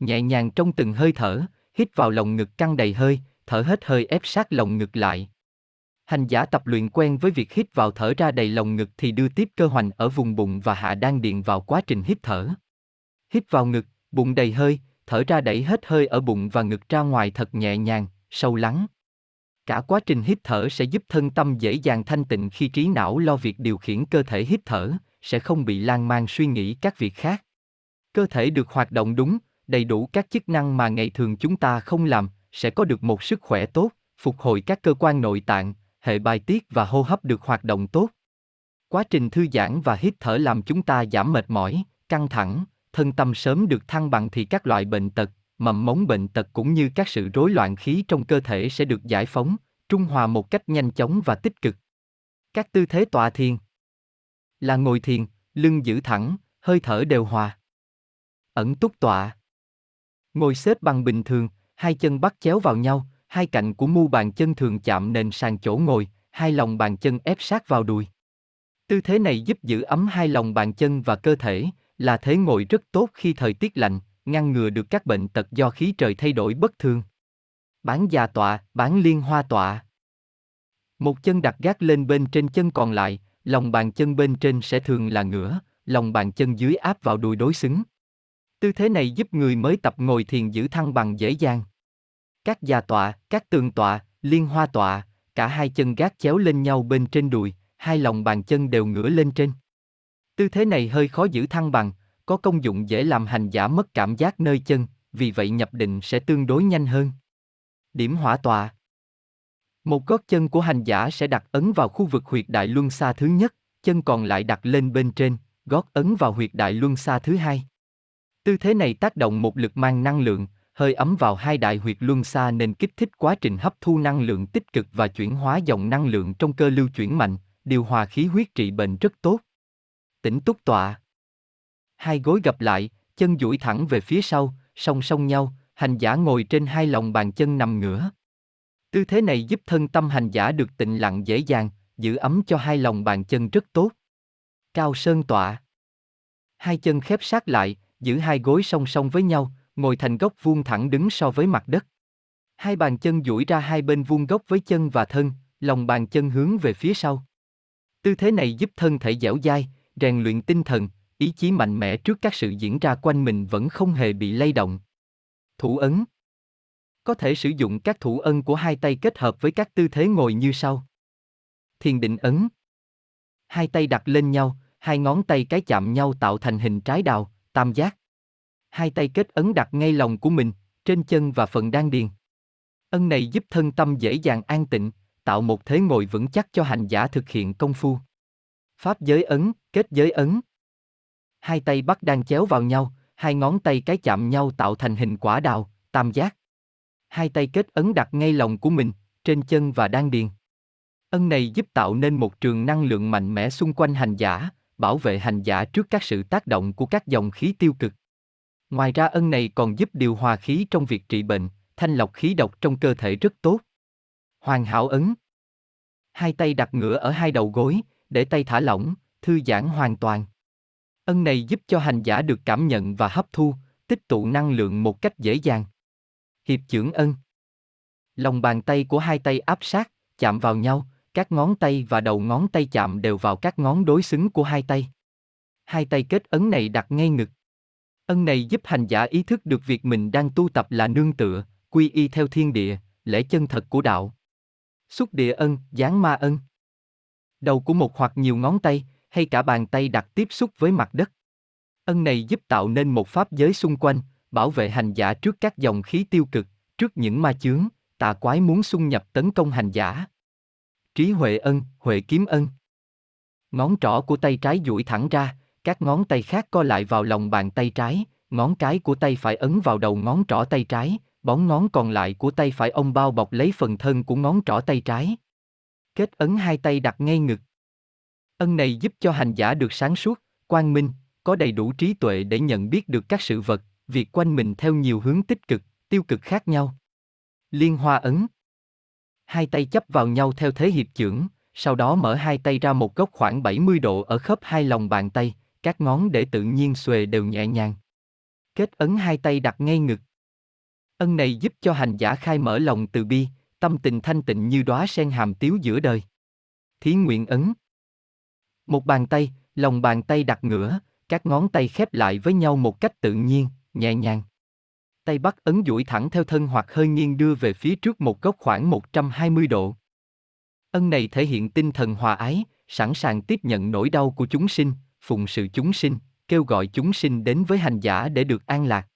Nhẹ nhàng trong từng hơi thở, hít vào lồng ngực căng đầy hơi, thở hết hơi ép sát lồng ngực lại. Hành giả tập luyện quen với việc hít vào thở ra đầy lồng ngực thì đưa tiếp cơ hoành ở vùng bụng và hạ đan điền vào quá trình hít thở. Hít vào ngực, bụng đầy hơi, thở ra đẩy hết hơi ở bụng và ngực ra ngoài thật nhẹ nhàng, sâu lắng. Cả quá trình hít thở sẽ giúp thân tâm dễ dàng thanh tịnh khi trí não lo việc điều khiển cơ thể hít thở, sẽ không bị lan man suy nghĩ các việc khác. Cơ thể được hoạt động đúng, đầy đủ các chức năng mà ngày thường chúng ta không làm, sẽ có được một sức khỏe tốt, phục hồi các cơ quan nội tạng, hệ bài tiết và hô hấp được hoạt động tốt. Quá trình thư giãn và hít thở làm chúng ta giảm mệt mỏi, căng thẳng, thân tâm sớm được thăng bằng thì các loại bệnh tật, mầm mống bệnh tật cũng như các sự rối loạn khí trong cơ thể sẽ được giải phóng, trung hòa một cách nhanh chóng và tích cực. Các tư thế tọa thiền là ngồi thiền, lưng giữ thẳng, hơi thở đều hòa. Ẩn túc tọa, ngồi xếp bằng bình thường, hai chân bắt chéo vào nhau, hai cạnh của mu bàn chân thường chạm nền sàn chỗ ngồi, hai lòng bàn chân ép sát vào đùi. Tư thế này giúp giữ ấm hai lòng bàn chân và cơ thể, là thế ngồi rất tốt khi thời tiết lạnh, ngăn ngừa được các bệnh tật do khí trời thay đổi bất thường. Bán già tọa, bán liên hoa tọa. Một chân đặt gác lên bên trên chân còn lại, lòng bàn chân bên trên sẽ thường là ngửa, lòng bàn chân dưới áp vào đùi đối xứng. Tư thế này giúp người mới tập ngồi thiền giữ thăng bằng dễ dàng. Các già tọa, các tường tọa, liên hoa tọa, cả hai chân gác chéo lên nhau bên trên đùi, hai lòng bàn chân đều ngửa lên trên. Tư thế này hơi khó giữ thăng bằng, có công dụng dễ làm hành giả mất cảm giác nơi chân, vì vậy nhập định sẽ tương đối nhanh hơn. Điểm hỏa tọa. Một gót chân của hành giả sẽ đặt ấn vào khu vực huyệt đại luân xa thứ nhất, chân còn lại đặt lên bên trên, gót ấn vào huyệt đại luân xa thứ hai. Tư thế này tác động một lực mang năng lượng, hơi ấm vào hai đại huyệt luân xa nên kích thích quá trình hấp thu năng lượng tích cực và chuyển hóa dòng năng lượng trong cơ lưu chuyển mạnh, điều hòa khí huyết trị bệnh rất tốt. Tĩnh túc tọa. Hai gối gập lại, chân duỗi thẳng về phía sau, song song nhau, hành giả ngồi trên hai lòng bàn chân nằm ngửa. Tư thế này giúp thân tâm hành giả được tịnh lặng dễ dàng, giữ ấm cho hai lòng bàn chân rất tốt. Cao sơn tọa. Hai chân khép sát lại, giữ hai gối song song với nhau, ngồi thành góc vuông thẳng đứng so với mặt đất. Hai bàn chân duỗi ra hai bên vuông góc với chân và thân, lòng bàn chân hướng về phía sau. Tư thế này giúp thân thể dẻo dai, rèn luyện tinh thần, ý chí mạnh mẽ trước các sự diễn ra quanh mình vẫn không hề bị lay động. Thủ ấn. Có thể sử dụng các thủ ấn của hai tay kết hợp với các tư thế ngồi như sau. Thiền định ấn. Hai tay đặt lên nhau, hai ngón tay cái chạm nhau tạo thành hình trái đào, tam giác. Hai tay kết ấn đặt ngay lòng của mình, trên chân và phần đan điền. Ấn này giúp thân tâm dễ dàng an tịnh, tạo một thế ngồi vững chắc cho hành giả thực hiện công phu. Pháp giới ấn, kết giới ấn. Hai tay bắt đan chéo vào nhau, hai ngón tay cái chạm nhau tạo thành hình quả đào, tam giác. Hai tay kết ấn đặt ngay lòng của mình, trên chân và đan điền. Ấn này giúp tạo nên một trường năng lượng mạnh mẽ xung quanh hành giả, bảo vệ hành giả trước các sự tác động của các dòng khí tiêu cực. Ngoài ra ấn này còn giúp điều hòa khí trong việc trị bệnh, thanh lọc khí độc trong cơ thể rất tốt. Hoàn hảo ấn. Hai tay đặt ngửa ở hai đầu gối, để tay thả lỏng, thư giãn hoàn toàn. Ấn này giúp cho hành giả được cảm nhận và hấp thu, tích tụ năng lượng một cách dễ dàng. Hiệp chưởng ân. Lòng bàn tay của hai tay áp sát, chạm vào nhau, các ngón tay và đầu ngón tay chạm đều vào các ngón đối xứng của hai tay. Hai tay kết ấn này đặt ngay ngực. Ân này giúp hành giả ý thức được việc mình đang tu tập là nương tựa, quy y theo thiên địa, lẽ chân thật của đạo. Xúc địa ân, giáng ma ân. Đầu của một hoặc nhiều ngón tay, hay cả bàn tay đặt tiếp xúc với mặt đất. Ân này giúp tạo nên một pháp giới xung quanh, bảo vệ hành giả trước các dòng khí tiêu cực, trước những ma chướng, tà quái muốn xung nhập tấn công hành giả. Trí huệ ân, huệ kiếm ân. Ngón trỏ của tay trái duỗi thẳng ra, các ngón tay khác co lại vào lòng bàn tay trái, ngón cái của tay phải ấn vào đầu ngón trỏ tay trái, bóng ngón còn lại của tay phải ông bao bọc lấy phần thân của ngón trỏ tay trái. Kết ấn hai tay đặt ngay ngực. Ân này giúp cho hành giả được sáng suốt, quang minh, có đầy đủ trí tuệ để nhận biết được các sự vật, việc quanh mình theo nhiều hướng tích cực, tiêu cực khác nhau. Liên hoa ấn. Hai tay chắp vào nhau theo thế hiệp chưởng, sau đó mở hai tay ra một góc khoảng bảy mươi độ ở khớp hai lòng bàn tay, các ngón để tự nhiên xuề đều nhẹ nhàng. Kết ấn hai tay đặt ngay ngực. Ân này giúp cho hành giả khai mở lòng từ bi, tâm tình thanh tịnh như đóa sen hàm tiếu giữa đời. Thí nguyện ấn. Một bàn tay, lòng bàn tay đặt ngửa, các ngón tay khép lại với nhau một cách tự nhiên, nhẹ nhàng. Tay bắt ấn duỗi thẳng theo thân hoặc hơi nghiêng đưa về phía trước một góc khoảng một trăm hai mươi độ. Ân này thể hiện tinh thần hòa ái, sẵn sàng tiếp nhận nỗi đau của chúng sinh, phụng sự chúng sinh, kêu gọi chúng sinh đến với hành giả để được an lạc.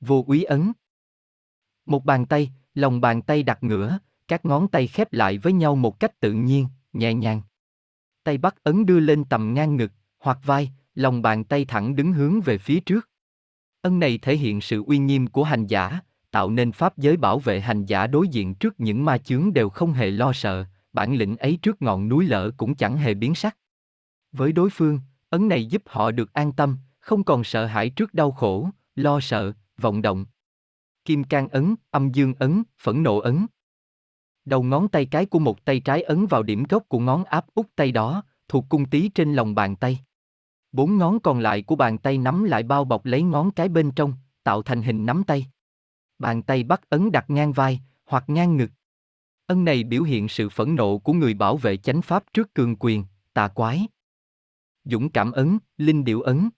Vô úy ấn. Một bàn tay, lòng bàn tay đặt ngửa, các ngón tay khép lại với nhau một cách tự nhiên, nhẹ nhàng. tay bắt ấn đưa lên tầm ngang ngực, hoặc vai, lòng bàn tay thẳng đứng hướng về phía trước. Ấn này thể hiện sự uy nghiêm của hành giả, tạo nên pháp giới bảo vệ hành giả đối diện trước những ma chướng đều không hề lo sợ, bản lĩnh ấy trước ngọn núi lở cũng chẳng hề biến sắc. Với đối phương, ấn này giúp họ được an tâm, không còn sợ hãi trước đau khổ, lo sợ, vọng động. Kim Cang ấn, Âm Dương ấn, Phẫn nộ ấn. Đầu ngón tay cái của một tay trái ấn vào điểm gốc của ngón áp út tay đó, thuộc cung tí trên lòng bàn tay. Bốn ngón còn lại của bàn tay nắm lại bao bọc lấy ngón cái bên trong, tạo thành hình nắm tay. Bàn tay bắt ấn đặt ngang vai, hoặc ngang ngực. Ấn này biểu hiện sự phẫn nộ của người bảo vệ chánh pháp trước cường quyền, tà quái. Dũng cảm ấn, Linh điệu ấn.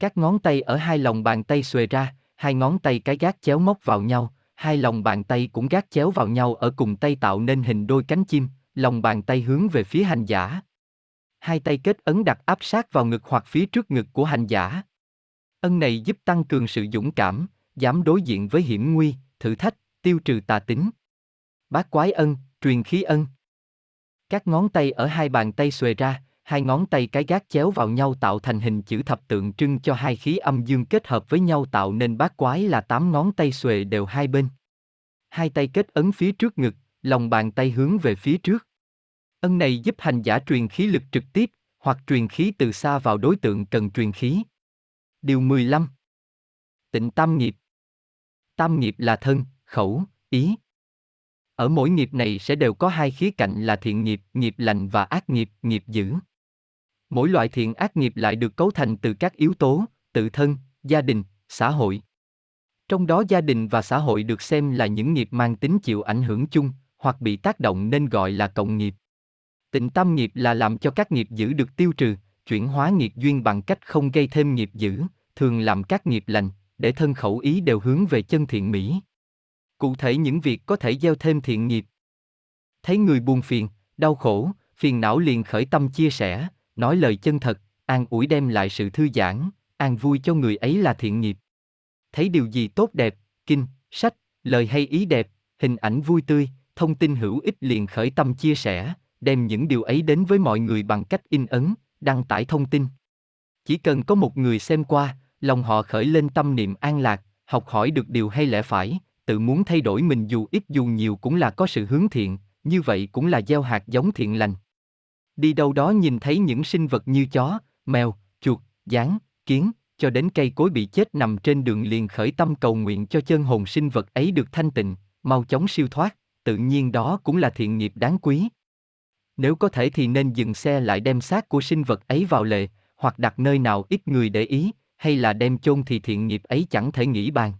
Các ngón tay ở hai lòng bàn tay xuề ra, hai ngón tay cái gác chéo móc vào nhau, hai lòng bàn tay cũng gác chéo vào nhau ở cùng tay tạo nên hình đôi cánh chim, lòng bàn tay hướng về phía hành giả. Hai tay kết ấn đặt áp sát vào ngực hoặc phía trước ngực của hành giả. Ấn này giúp tăng cường sự dũng cảm, dám đối diện với hiểm nguy, thử thách, tiêu trừ tà tính. Bát quái ân, Truyền khí ân. Các ngón tay ở hai bàn tay xuề ra, hai ngón tay cái gác chéo vào nhau tạo thành hình chữ thập tượng trưng cho hai khí âm dương kết hợp với nhau tạo nên bát quái là tám ngón tay xuề đều hai bên. Hai tay kết ấn phía trước ngực, lòng bàn tay hướng về phía trước. Ấn này giúp hành giả truyền khí lực trực tiếp, hoặc truyền khí từ xa vào đối tượng cần truyền khí. Điều mười lăm. Tịnh tam nghiệp. Tam nghiệp là thân, khẩu, ý. Ở mỗi nghiệp này sẽ đều có hai khía cạnh là thiện nghiệp, nghiệp lành và ác nghiệp, nghiệp dữ. Mỗi loại thiện ác nghiệp lại được cấu thành từ các yếu tố, tự thân, gia đình, xã hội. Trong đó gia đình và xã hội được xem là những nghiệp mang tính chịu ảnh hưởng chung, hoặc bị tác động nên gọi là cộng nghiệp. Tịnh tam nghiệp là làm cho các nghiệp dữ được tiêu trừ, chuyển hóa nghiệp duyên bằng cách không gây thêm nghiệp dữ, thường làm các nghiệp lành, để thân khẩu ý đều hướng về chân thiện mỹ. Cụ thể những việc có thể gieo thêm thiện nghiệp. Thấy người buồn phiền, đau khổ, phiền não liền khởi tâm chia sẻ, nói lời chân thật, an ủi đem lại sự thư giãn, an vui cho người ấy là thiện nghiệp. Thấy điều gì tốt đẹp, kinh, sách, lời hay ý đẹp, hình ảnh vui tươi, thông tin hữu ích liền khởi tâm chia sẻ, đem những điều ấy đến với mọi người bằng cách in ấn, đăng tải thông tin. Chỉ cần có một người xem qua, lòng họ khởi lên tâm niệm an lạc, học hỏi được điều hay lẽ phải, tự muốn thay đổi mình dù ít dù nhiều cũng là có sự hướng thiện, như vậy cũng là gieo hạt giống thiện lành. Đi đâu đó nhìn thấy những sinh vật như chó, mèo, chuột, gián, kiến, cho đến cây cối bị chết nằm trên đường liền khởi tâm cầu nguyện cho chân hồn sinh vật ấy được thanh tịnh, mau chóng siêu thoát, tự nhiên đó cũng là thiện nghiệp đáng quý. Nếu có thể thì nên dừng xe lại đem xác của sinh vật ấy vào lề, hoặc đặt nơi nào ít người để ý, hay là đem chôn thì thiện nghiệp ấy chẳng thể nghĩ bàn.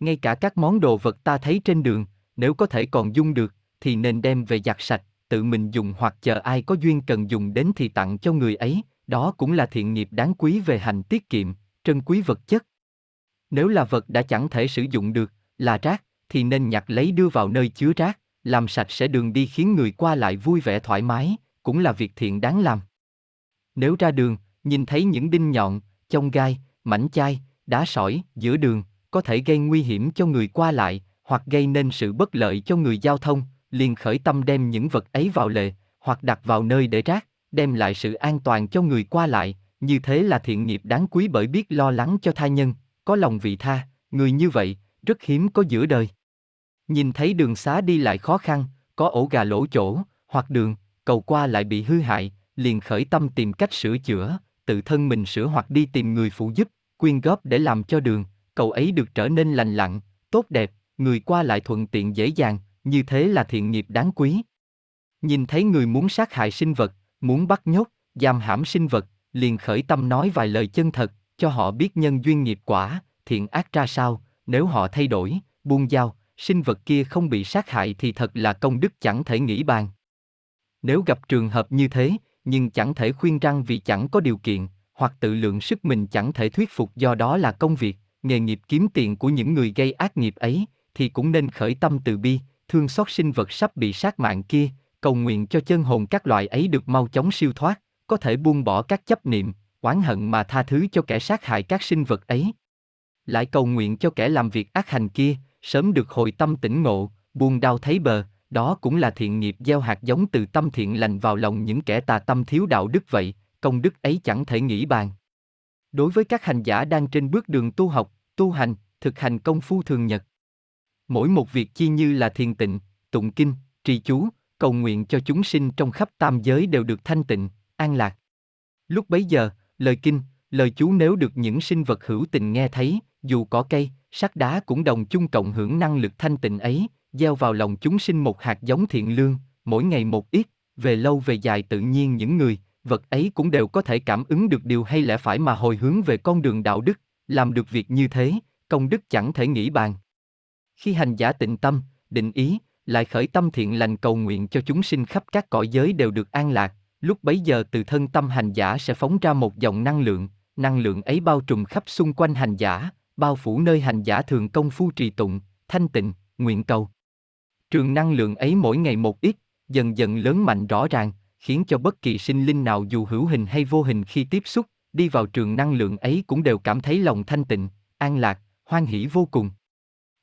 Ngay cả các món đồ vật ta thấy trên đường, nếu có thể còn dung được, thì nên đem về giặt sạch, tự mình dùng hoặc chờ ai có duyên cần dùng đến thì tặng cho người ấy, đó cũng là thiện nghiệp đáng quý về hành tiết kiệm, trân quý vật chất. Nếu là vật đã chẳng thể sử dụng được, là rác, thì nên nhặt lấy đưa vào nơi chứa rác, làm sạch sẽ đường đi khiến người qua lại vui vẻ thoải mái, cũng là việc thiện đáng làm. Nếu ra đường, nhìn thấy những đinh nhọn, chông gai, mảnh chai, đá sỏi giữa đường, có thể gây nguy hiểm cho người qua lại, hoặc gây nên sự bất lợi cho người giao thông, liền khởi tâm đem những vật ấy vào lề, hoặc đặt vào nơi để rác, đem lại sự an toàn cho người qua lại, như thế là thiện nghiệp đáng quý bởi biết lo lắng cho tha nhân, có lòng vị tha, người như vậy, rất hiếm có giữa đời. Nhìn thấy đường xá đi lại khó khăn, có ổ gà lỗ chỗ, hoặc đường, cầu qua lại bị hư hại, liền khởi tâm tìm cách sửa chữa, tự thân mình sửa hoặc đi tìm người phụ giúp, quyên góp để làm cho đường, cầu ấy được trở nên lành lặn, tốt đẹp, người qua lại thuận tiện dễ dàng, như thế là thiện nghiệp đáng quý. Nhìn thấy người muốn sát hại sinh vật, muốn bắt nhốt, giam hãm sinh vật, liền khởi tâm nói vài lời chân thật, cho họ biết nhân duyên nghiệp quả, thiện ác ra sao, nếu họ thay đổi, buông dao, sinh vật kia không bị sát hại thì thật là công đức chẳng thể nghĩ bàn. Nếu gặp trường hợp như thế, nhưng chẳng thể khuyên răn vì chẳng có điều kiện, hoặc tự lượng sức mình chẳng thể thuyết phục do đó là công việc, nghề nghiệp kiếm tiền của những người gây ác nghiệp ấy, thì cũng nên khởi tâm từ bi, thương xót sinh vật sắp bị sát mạng kia, cầu nguyện cho chân hồn các loại ấy được mau chóng siêu thoát, có thể buông bỏ các chấp niệm, oán hận mà tha thứ cho kẻ sát hại các sinh vật ấy. Lại cầu nguyện cho kẻ làm việc ác hành kia, sớm được hồi tâm tỉnh ngộ, buông đau thấy bờ, Đó cũng là thiện nghiệp gieo hạt giống từ tâm thiện lành vào lòng những kẻ tà tâm thiếu đạo đức vậy, công đức ấy chẳng thể nghĩ bàn. Đối với các hành giả đang trên bước đường tu học, tu hành, thực hành công phu thường nhật, mỗi một việc chi như là thiền tịnh, tụng kinh, trì chú, cầu nguyện cho chúng sinh trong khắp tam giới đều được thanh tịnh, an lạc. Lúc bấy giờ, lời kinh, lời chú nếu được những sinh vật hữu tình nghe thấy, dù có cây, sắt đá cũng đồng chung cộng hưởng năng lực thanh tịnh ấy, gieo vào lòng chúng sinh một hạt giống thiện lương, mỗi ngày một ít, về lâu về dài tự nhiên những người, vật ấy cũng đều có thể cảm ứng được điều hay lẽ phải mà hồi hướng về con đường đạo đức, làm được việc như thế, công đức chẳng thể nghĩ bàn. Khi hành giả tịnh tâm, định ý, lại khởi tâm thiện lành cầu nguyện cho chúng sinh khắp các cõi giới đều được an lạc, lúc bấy giờ từ thân tâm hành giả sẽ phóng ra một dòng năng lượng, năng lượng ấy bao trùm khắp xung quanh hành giả, bao phủ nơi hành giả thường công phu trì tụng, thanh tịnh, nguyện cầu. Trường năng lượng ấy mỗi ngày một ít, dần dần lớn mạnh rõ ràng, khiến cho bất kỳ sinh linh nào dù hữu hình hay vô hình khi tiếp xúc, đi vào trường năng lượng ấy cũng đều cảm thấy lòng thanh tịnh, an lạc, hoan hỷ vô cùng.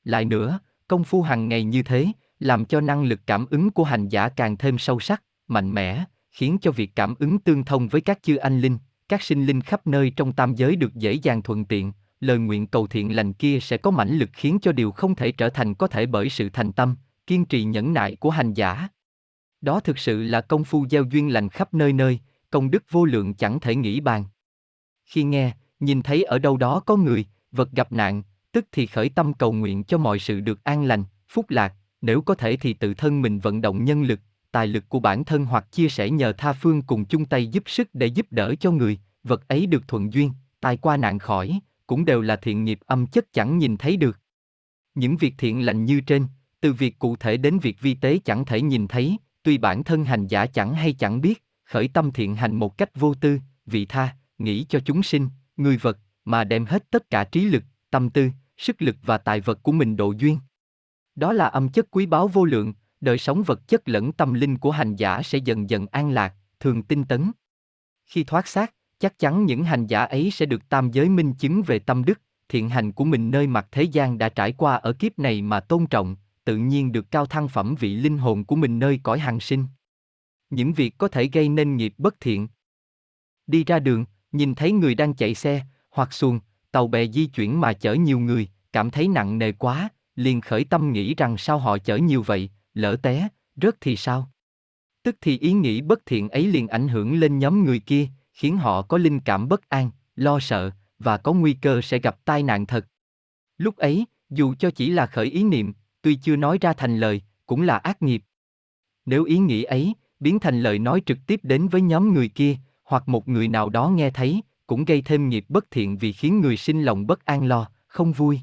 Lại nữa, công phu hàng ngày như thế, làm cho năng lực cảm ứng của hành giả càng thêm sâu sắc, mạnh mẽ, khiến cho việc cảm ứng tương thông với các chư anh linh, các sinh linh khắp nơi trong tam giới được dễ dàng thuận tiện, lời nguyện cầu thiện lành kia sẽ có mãnh lực khiến cho điều không thể trở thành có thể bởi sự thành tâm, kiên trì nhẫn nại của hành giả. Đó thực sự là công phu gieo duyên lành khắp nơi nơi, công đức vô lượng chẳng thể nghĩ bàn. Khi nghe, nhìn thấy ở đâu đó có người, vật gặp nạn, tức thì khởi tâm cầu nguyện cho mọi sự được an lành, phúc lạc, nếu có thể thì tự thân mình vận động nhân lực, tài lực của bản thân hoặc chia sẻ nhờ tha phương cùng chung tay giúp sức để giúp đỡ cho người, vật ấy được thuận duyên, tai qua nạn khỏi, cũng đều là thiện nghiệp âm chất chẳng nhìn thấy được. Những việc thiện lành như trên, từ việc cụ thể đến việc vi tế chẳng thể nhìn thấy, tuy bản thân hành giả chẳng hay chẳng biết, khởi tâm thiện hành một cách vô tư, vị tha, nghĩ cho chúng sinh, người vật, mà đem hết tất cả trí lực, tâm tư, sức lực và tài vật của mình độ duyên. Đó là âm chất quý báu vô lượng, đời sống vật chất lẫn tâm linh của hành giả sẽ dần dần an lạc, thường tinh tấn. Khi thoát xác, chắc chắn những hành giả ấy sẽ được tam giới minh chứng về tâm đức, thiện hành của mình nơi mặt thế gian đã trải qua ở kiếp này mà tôn trọng, tự nhiên được cao thăng phẩm vị linh hồn của mình nơi cõi hằng sinh. Những việc có thể gây nên nghiệp bất thiện. Đi ra đường, nhìn thấy người đang chạy xe, hoặc xuồng, tàu bè di chuyển mà chở nhiều người, cảm thấy nặng nề quá, liền khởi tâm nghĩ rằng sao họ chở nhiều vậy, lỡ té, rớt thì sao? Tức thì ý nghĩ bất thiện ấy liền ảnh hưởng lên nhóm người kia, khiến họ có linh cảm bất an, lo sợ, và có nguy cơ sẽ gặp tai nạn thật. Lúc ấy, dù cho chỉ là khởi ý niệm, tuy chưa nói ra thành lời, cũng là ác nghiệp. Nếu ý nghĩ ấy biến thành lời nói trực tiếp đến với nhóm người kia, hoặc một người nào đó nghe thấy, cũng gây thêm nghiệp bất thiện vì khiến người sinh lòng bất an lo, không vui.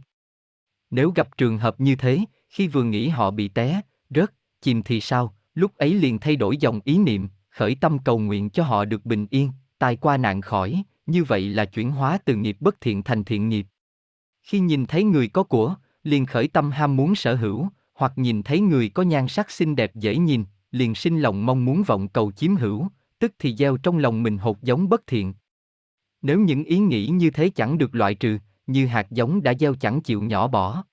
Nếu gặp trường hợp như thế, khi vừa nghĩ họ bị té, rớt, chìm thì sao, lúc ấy liền thay đổi dòng ý niệm, khởi tâm cầu nguyện cho họ được bình yên, tai qua nạn khỏi, như vậy là chuyển hóa từ nghiệp bất thiện thành thiện nghiệp. Khi nhìn thấy người có của, liền khởi tâm ham muốn sở hữu, hoặc nhìn thấy người có nhan sắc xinh đẹp dễ nhìn, liền sinh lòng mong muốn vọng cầu chiếm hữu, tức thì gieo trong lòng mình hột giống bất thiện. Nếu những ý nghĩ như thế chẳng được loại trừ, như hạt giống đã gieo chẳng chịu nhỏ bỏ.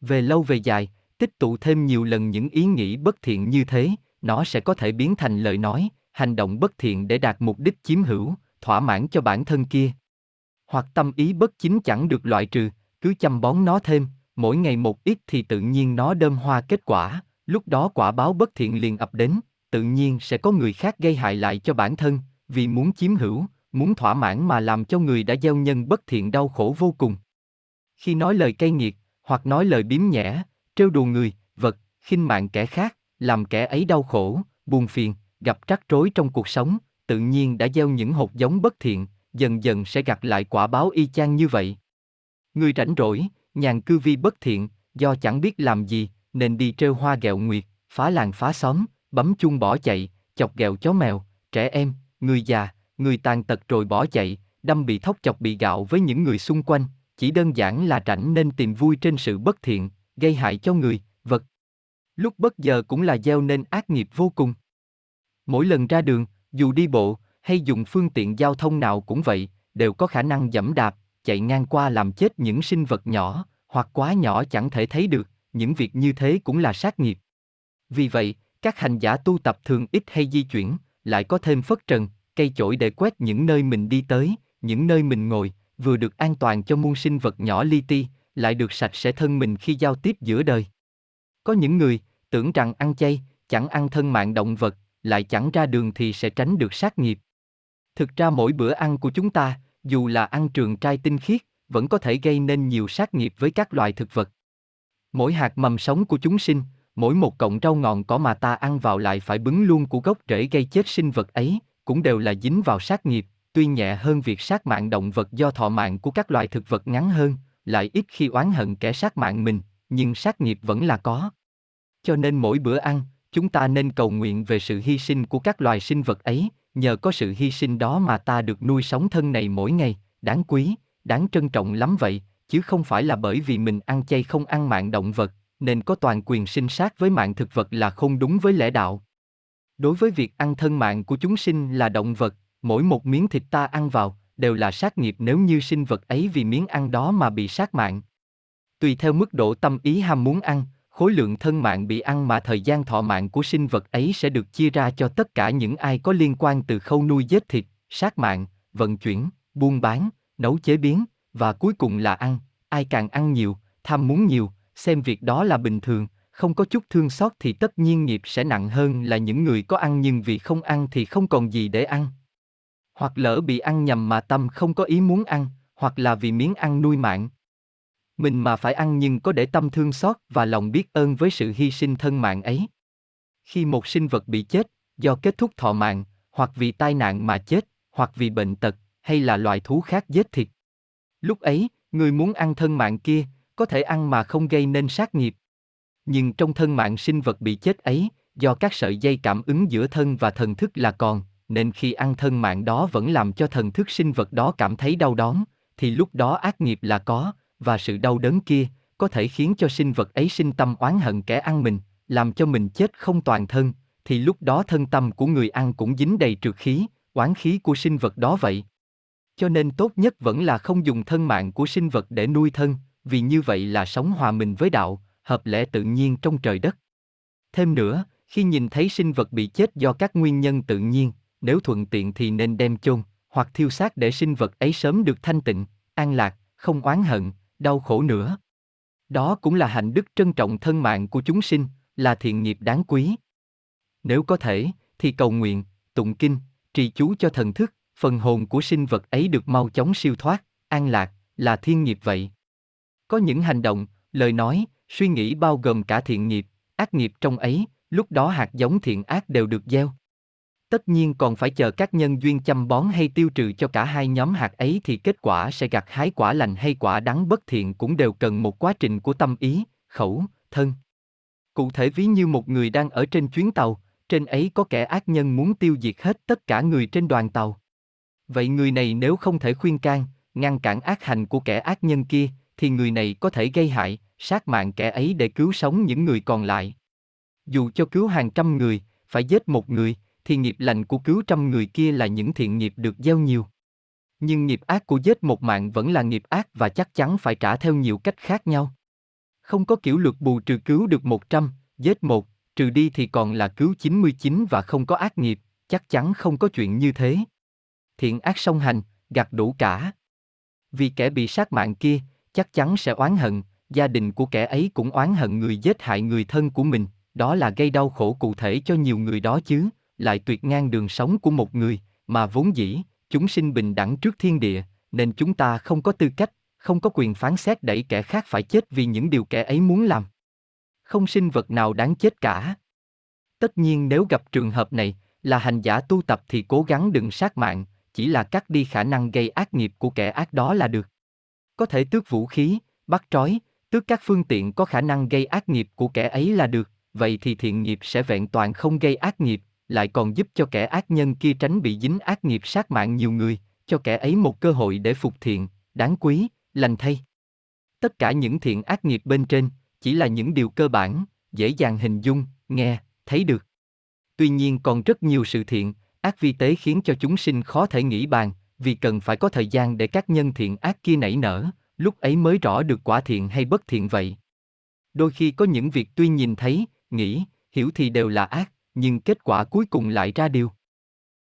Về lâu về dài, tích tụ thêm nhiều lần những ý nghĩ bất thiện như thế, nó sẽ có thể biến thành lời nói, hành động bất thiện để đạt mục đích chiếm hữu, thỏa mãn cho bản thân kia. Hoặc tâm ý bất chính chẳng được loại trừ, cứ chăm bón nó thêm, mỗi ngày một ít thì tự nhiên nó đơm hoa kết quả, lúc đó quả báo bất thiện liền ập đến, tự nhiên sẽ có người khác gây hại lại cho bản thân, vì muốn chiếm hữu, muốn thỏa mãn mà làm cho người đã gieo nhân bất thiện đau khổ vô cùng. Khi nói lời cay nghiệt, hoặc nói lời biếm nhẽ, trêu đùa người, vật, khinh mạn kẻ khác, làm kẻ ấy đau khổ, buồn phiền, gặp trắc rối trong cuộc sống, tự nhiên đã gieo những hột giống bất thiện, dần dần sẽ gặt lại quả báo y chang như vậy. Người rảnh rỗi, nhàn cư vi bất thiện, do chẳng biết làm gì, nên đi trêu hoa ghẹo nguyệt, phá làng phá xóm, bấm chuông bỏ chạy, chọc ghẹo chó mèo, trẻ em, người già, người tàn tật rồi bỏ chạy, đâm bị thóc chọc bị gạo với những người xung quanh, chỉ đơn giản là rảnh nên tìm vui trên sự bất thiện, gây hại cho người, vật. Lúc bất giờ cũng là gieo nên ác nghiệp vô cùng. Mỗi lần ra đường, dù đi bộ, hay dùng phương tiện giao thông nào cũng vậy, đều có khả năng giẫm đạp, chạy ngang qua làm chết những sinh vật nhỏ, hoặc quá nhỏ chẳng thể thấy được, những việc như thế cũng là sát nghiệp. Vì vậy, các hành giả tu tập thường ít hay di chuyển, lại có thêm phất trần, cây chổi để quét những nơi mình đi tới, những nơi mình ngồi, vừa được an toàn cho muôn sinh vật nhỏ li ti, lại được sạch sẽ thân mình khi giao tiếp giữa đời. Có những người tưởng rằng ăn chay, chẳng ăn thân mạng động vật, lại chẳng ra đường thì sẽ tránh được sát nghiệp. Thực ra mỗi bữa ăn của chúng ta, dù là ăn trường trai tinh khiết, vẫn có thể gây nên nhiều sát nghiệp với các loài thực vật. Mỗi hạt mầm sống của chúng sinh, mỗi một cọng rau ngọn cỏ mà ta ăn vào lại phải bứng luôn của gốc rễ gây chết sinh vật ấy, cũng đều là dính vào sát nghiệp, tuy nhẹ hơn việc sát mạng động vật do thọ mạng của các loài thực vật ngắn hơn, lại ít khi oán hận kẻ sát mạng mình, nhưng sát nghiệp vẫn là có. Cho nên mỗi bữa ăn, chúng ta nên cầu nguyện về sự hy sinh của các loài sinh vật ấy, nhờ có sự hy sinh đó mà ta được nuôi sống thân này mỗi ngày, đáng quý, đáng trân trọng lắm vậy, chứ không phải là bởi vì mình ăn chay không ăn mạng động vật, nên có toàn quyền sinh sát với mạng thực vật là không đúng với lẽ đạo. Đối với việc ăn thân mạng của chúng sinh là động vật, mỗi một miếng thịt ta ăn vào, đều là sát nghiệp nếu như sinh vật ấy vì miếng ăn đó mà bị sát mạng. Tùy theo mức độ tâm ý ham muốn ăn, khối lượng thân mạng bị ăn mà thời gian thọ mạng của sinh vật ấy sẽ được chia ra cho tất cả những ai có liên quan từ khâu nuôi giết thịt, sát mạng, vận chuyển, buôn bán, nấu chế biến, và cuối cùng là ăn. Ai càng ăn nhiều, tham muốn nhiều, xem việc đó là bình thường, không có chút thương xót thì tất nhiên nghiệp sẽ nặng hơn là những người có ăn nhưng vì không ăn thì không còn gì để ăn. Hoặc lỡ bị ăn nhầm mà tâm không có ý muốn ăn, hoặc là vì miếng ăn nuôi mạng mình mà phải ăn nhưng có để tâm thương xót và lòng biết ơn với sự hy sinh thân mạng ấy. Khi một sinh vật bị chết, do kết thúc thọ mạng, hoặc vì tai nạn mà chết, hoặc vì bệnh tật, hay là loài thú khác giết thịt, lúc ấy, người muốn ăn thân mạng kia, có thể ăn mà không gây nên sát nghiệp. Nhưng trong thân mạng sinh vật bị chết ấy, do các sợi dây cảm ứng giữa thân và thần thức là còn, nên khi ăn thân mạng đó vẫn làm cho thần thức sinh vật đó cảm thấy đau đớn, thì lúc đó ác nghiệp là có, và sự đau đớn kia có thể khiến cho sinh vật ấy sinh tâm oán hận kẻ ăn mình, làm cho mình chết không toàn thân, thì lúc đó thân tâm của người ăn cũng dính đầy trược khí, oán khí của sinh vật đó vậy. Cho nên tốt nhất vẫn là không dùng thân mạng của sinh vật để nuôi thân, vì như vậy là sống hòa mình với đạo, hợp lẽ tự nhiên trong trời đất. Thêm nữa, khi nhìn thấy sinh vật bị chết do các nguyên nhân tự nhiên, nếu thuận tiện thì nên đem chôn, hoặc thiêu xác để sinh vật ấy sớm được thanh tịnh, an lạc, không oán hận, đau khổ nữa. Đó cũng là hạnh đức trân trọng thân mạng của chúng sinh, là thiện nghiệp đáng quý. Nếu có thể, thì cầu nguyện, tụng kinh, trì chú cho thần thức, phần hồn của sinh vật ấy được mau chóng siêu thoát, an lạc, là thiên nghiệp vậy. Có những hành động, lời nói, suy nghĩ bao gồm cả thiện nghiệp, ác nghiệp trong ấy, lúc đó hạt giống thiện ác đều được gieo. Tất nhiên còn phải chờ các nhân duyên chăm bón hay tiêu trừ cho cả hai nhóm hạt ấy thì kết quả sẽ gặt hái quả lành hay quả đắng bất thiện cũng đều cần một quá trình của tâm ý, khẩu, thân. Cụ thể ví như một người đang ở trên chuyến tàu, trên ấy có kẻ ác nhân muốn tiêu diệt hết tất cả người trên đoàn tàu. Vậy người này nếu không thể khuyên can, ngăn cản ác hành của kẻ ác nhân kia, thì người này có thể gây hại, sát mạng kẻ ấy để cứu sống những người còn lại. Dù cho cứu hàng trăm người, phải giết một người, thì nghiệp lành của cứu trăm người kia là những thiện nghiệp được gieo nhiều. Nhưng nghiệp ác của giết một mạng vẫn là nghiệp ác và chắc chắn phải trả theo nhiều cách khác nhau. Không có kiểu luật bù trừ cứu được một trăm, giết một, trừ đi thì còn là cứu chín mươi chín và không có ác nghiệp, chắc chắn không có chuyện như thế. Thiện ác song hành, gặt đủ cả. Vì kẻ bị sát mạng kia, chắc chắn sẽ oán hận, gia đình của kẻ ấy cũng oán hận người giết hại người thân của mình, đó là gây đau khổ cụ thể cho nhiều người đó chứ, lại tuyệt ngang đường sống của một người, mà vốn dĩ, chúng sinh bình đẳng trước thiên địa, nên chúng ta không có tư cách, không có quyền phán xét đẩy kẻ khác phải chết vì những điều kẻ ấy muốn làm. Không sinh vật nào đáng chết cả. Tất nhiên nếu gặp trường hợp này, là hành giả tu tập thì cố gắng đừng sát mạng, chỉ là cắt đi khả năng gây ác nghiệp của kẻ ác đó là được. Có thể tước vũ khí, bắt trói, tước các phương tiện có khả năng gây ác nghiệp của kẻ ấy là được, vậy thì thiện nghiệp sẽ vẹn toàn không gây ác nghiệp, lại còn giúp cho kẻ ác nhân kia tránh bị dính ác nghiệp sát mạng nhiều người, cho kẻ ấy một cơ hội để phục thiện, đáng quý, lành thay. Tất cả những thiện ác nghiệp bên trên, chỉ là những điều cơ bản, dễ dàng hình dung, nghe, thấy được. Tuy nhiên còn rất nhiều sự thiện, ác vi tế khiến cho chúng sinh khó thể nghĩ bàn, vì cần phải có thời gian để các nhân thiện ác kia nảy nở, lúc ấy mới rõ được quả thiện hay bất thiện vậy. Đôi khi có những việc tuy nhìn thấy, nghĩ, hiểu thì đều là ác, nhưng kết quả cuối cùng lại ra điều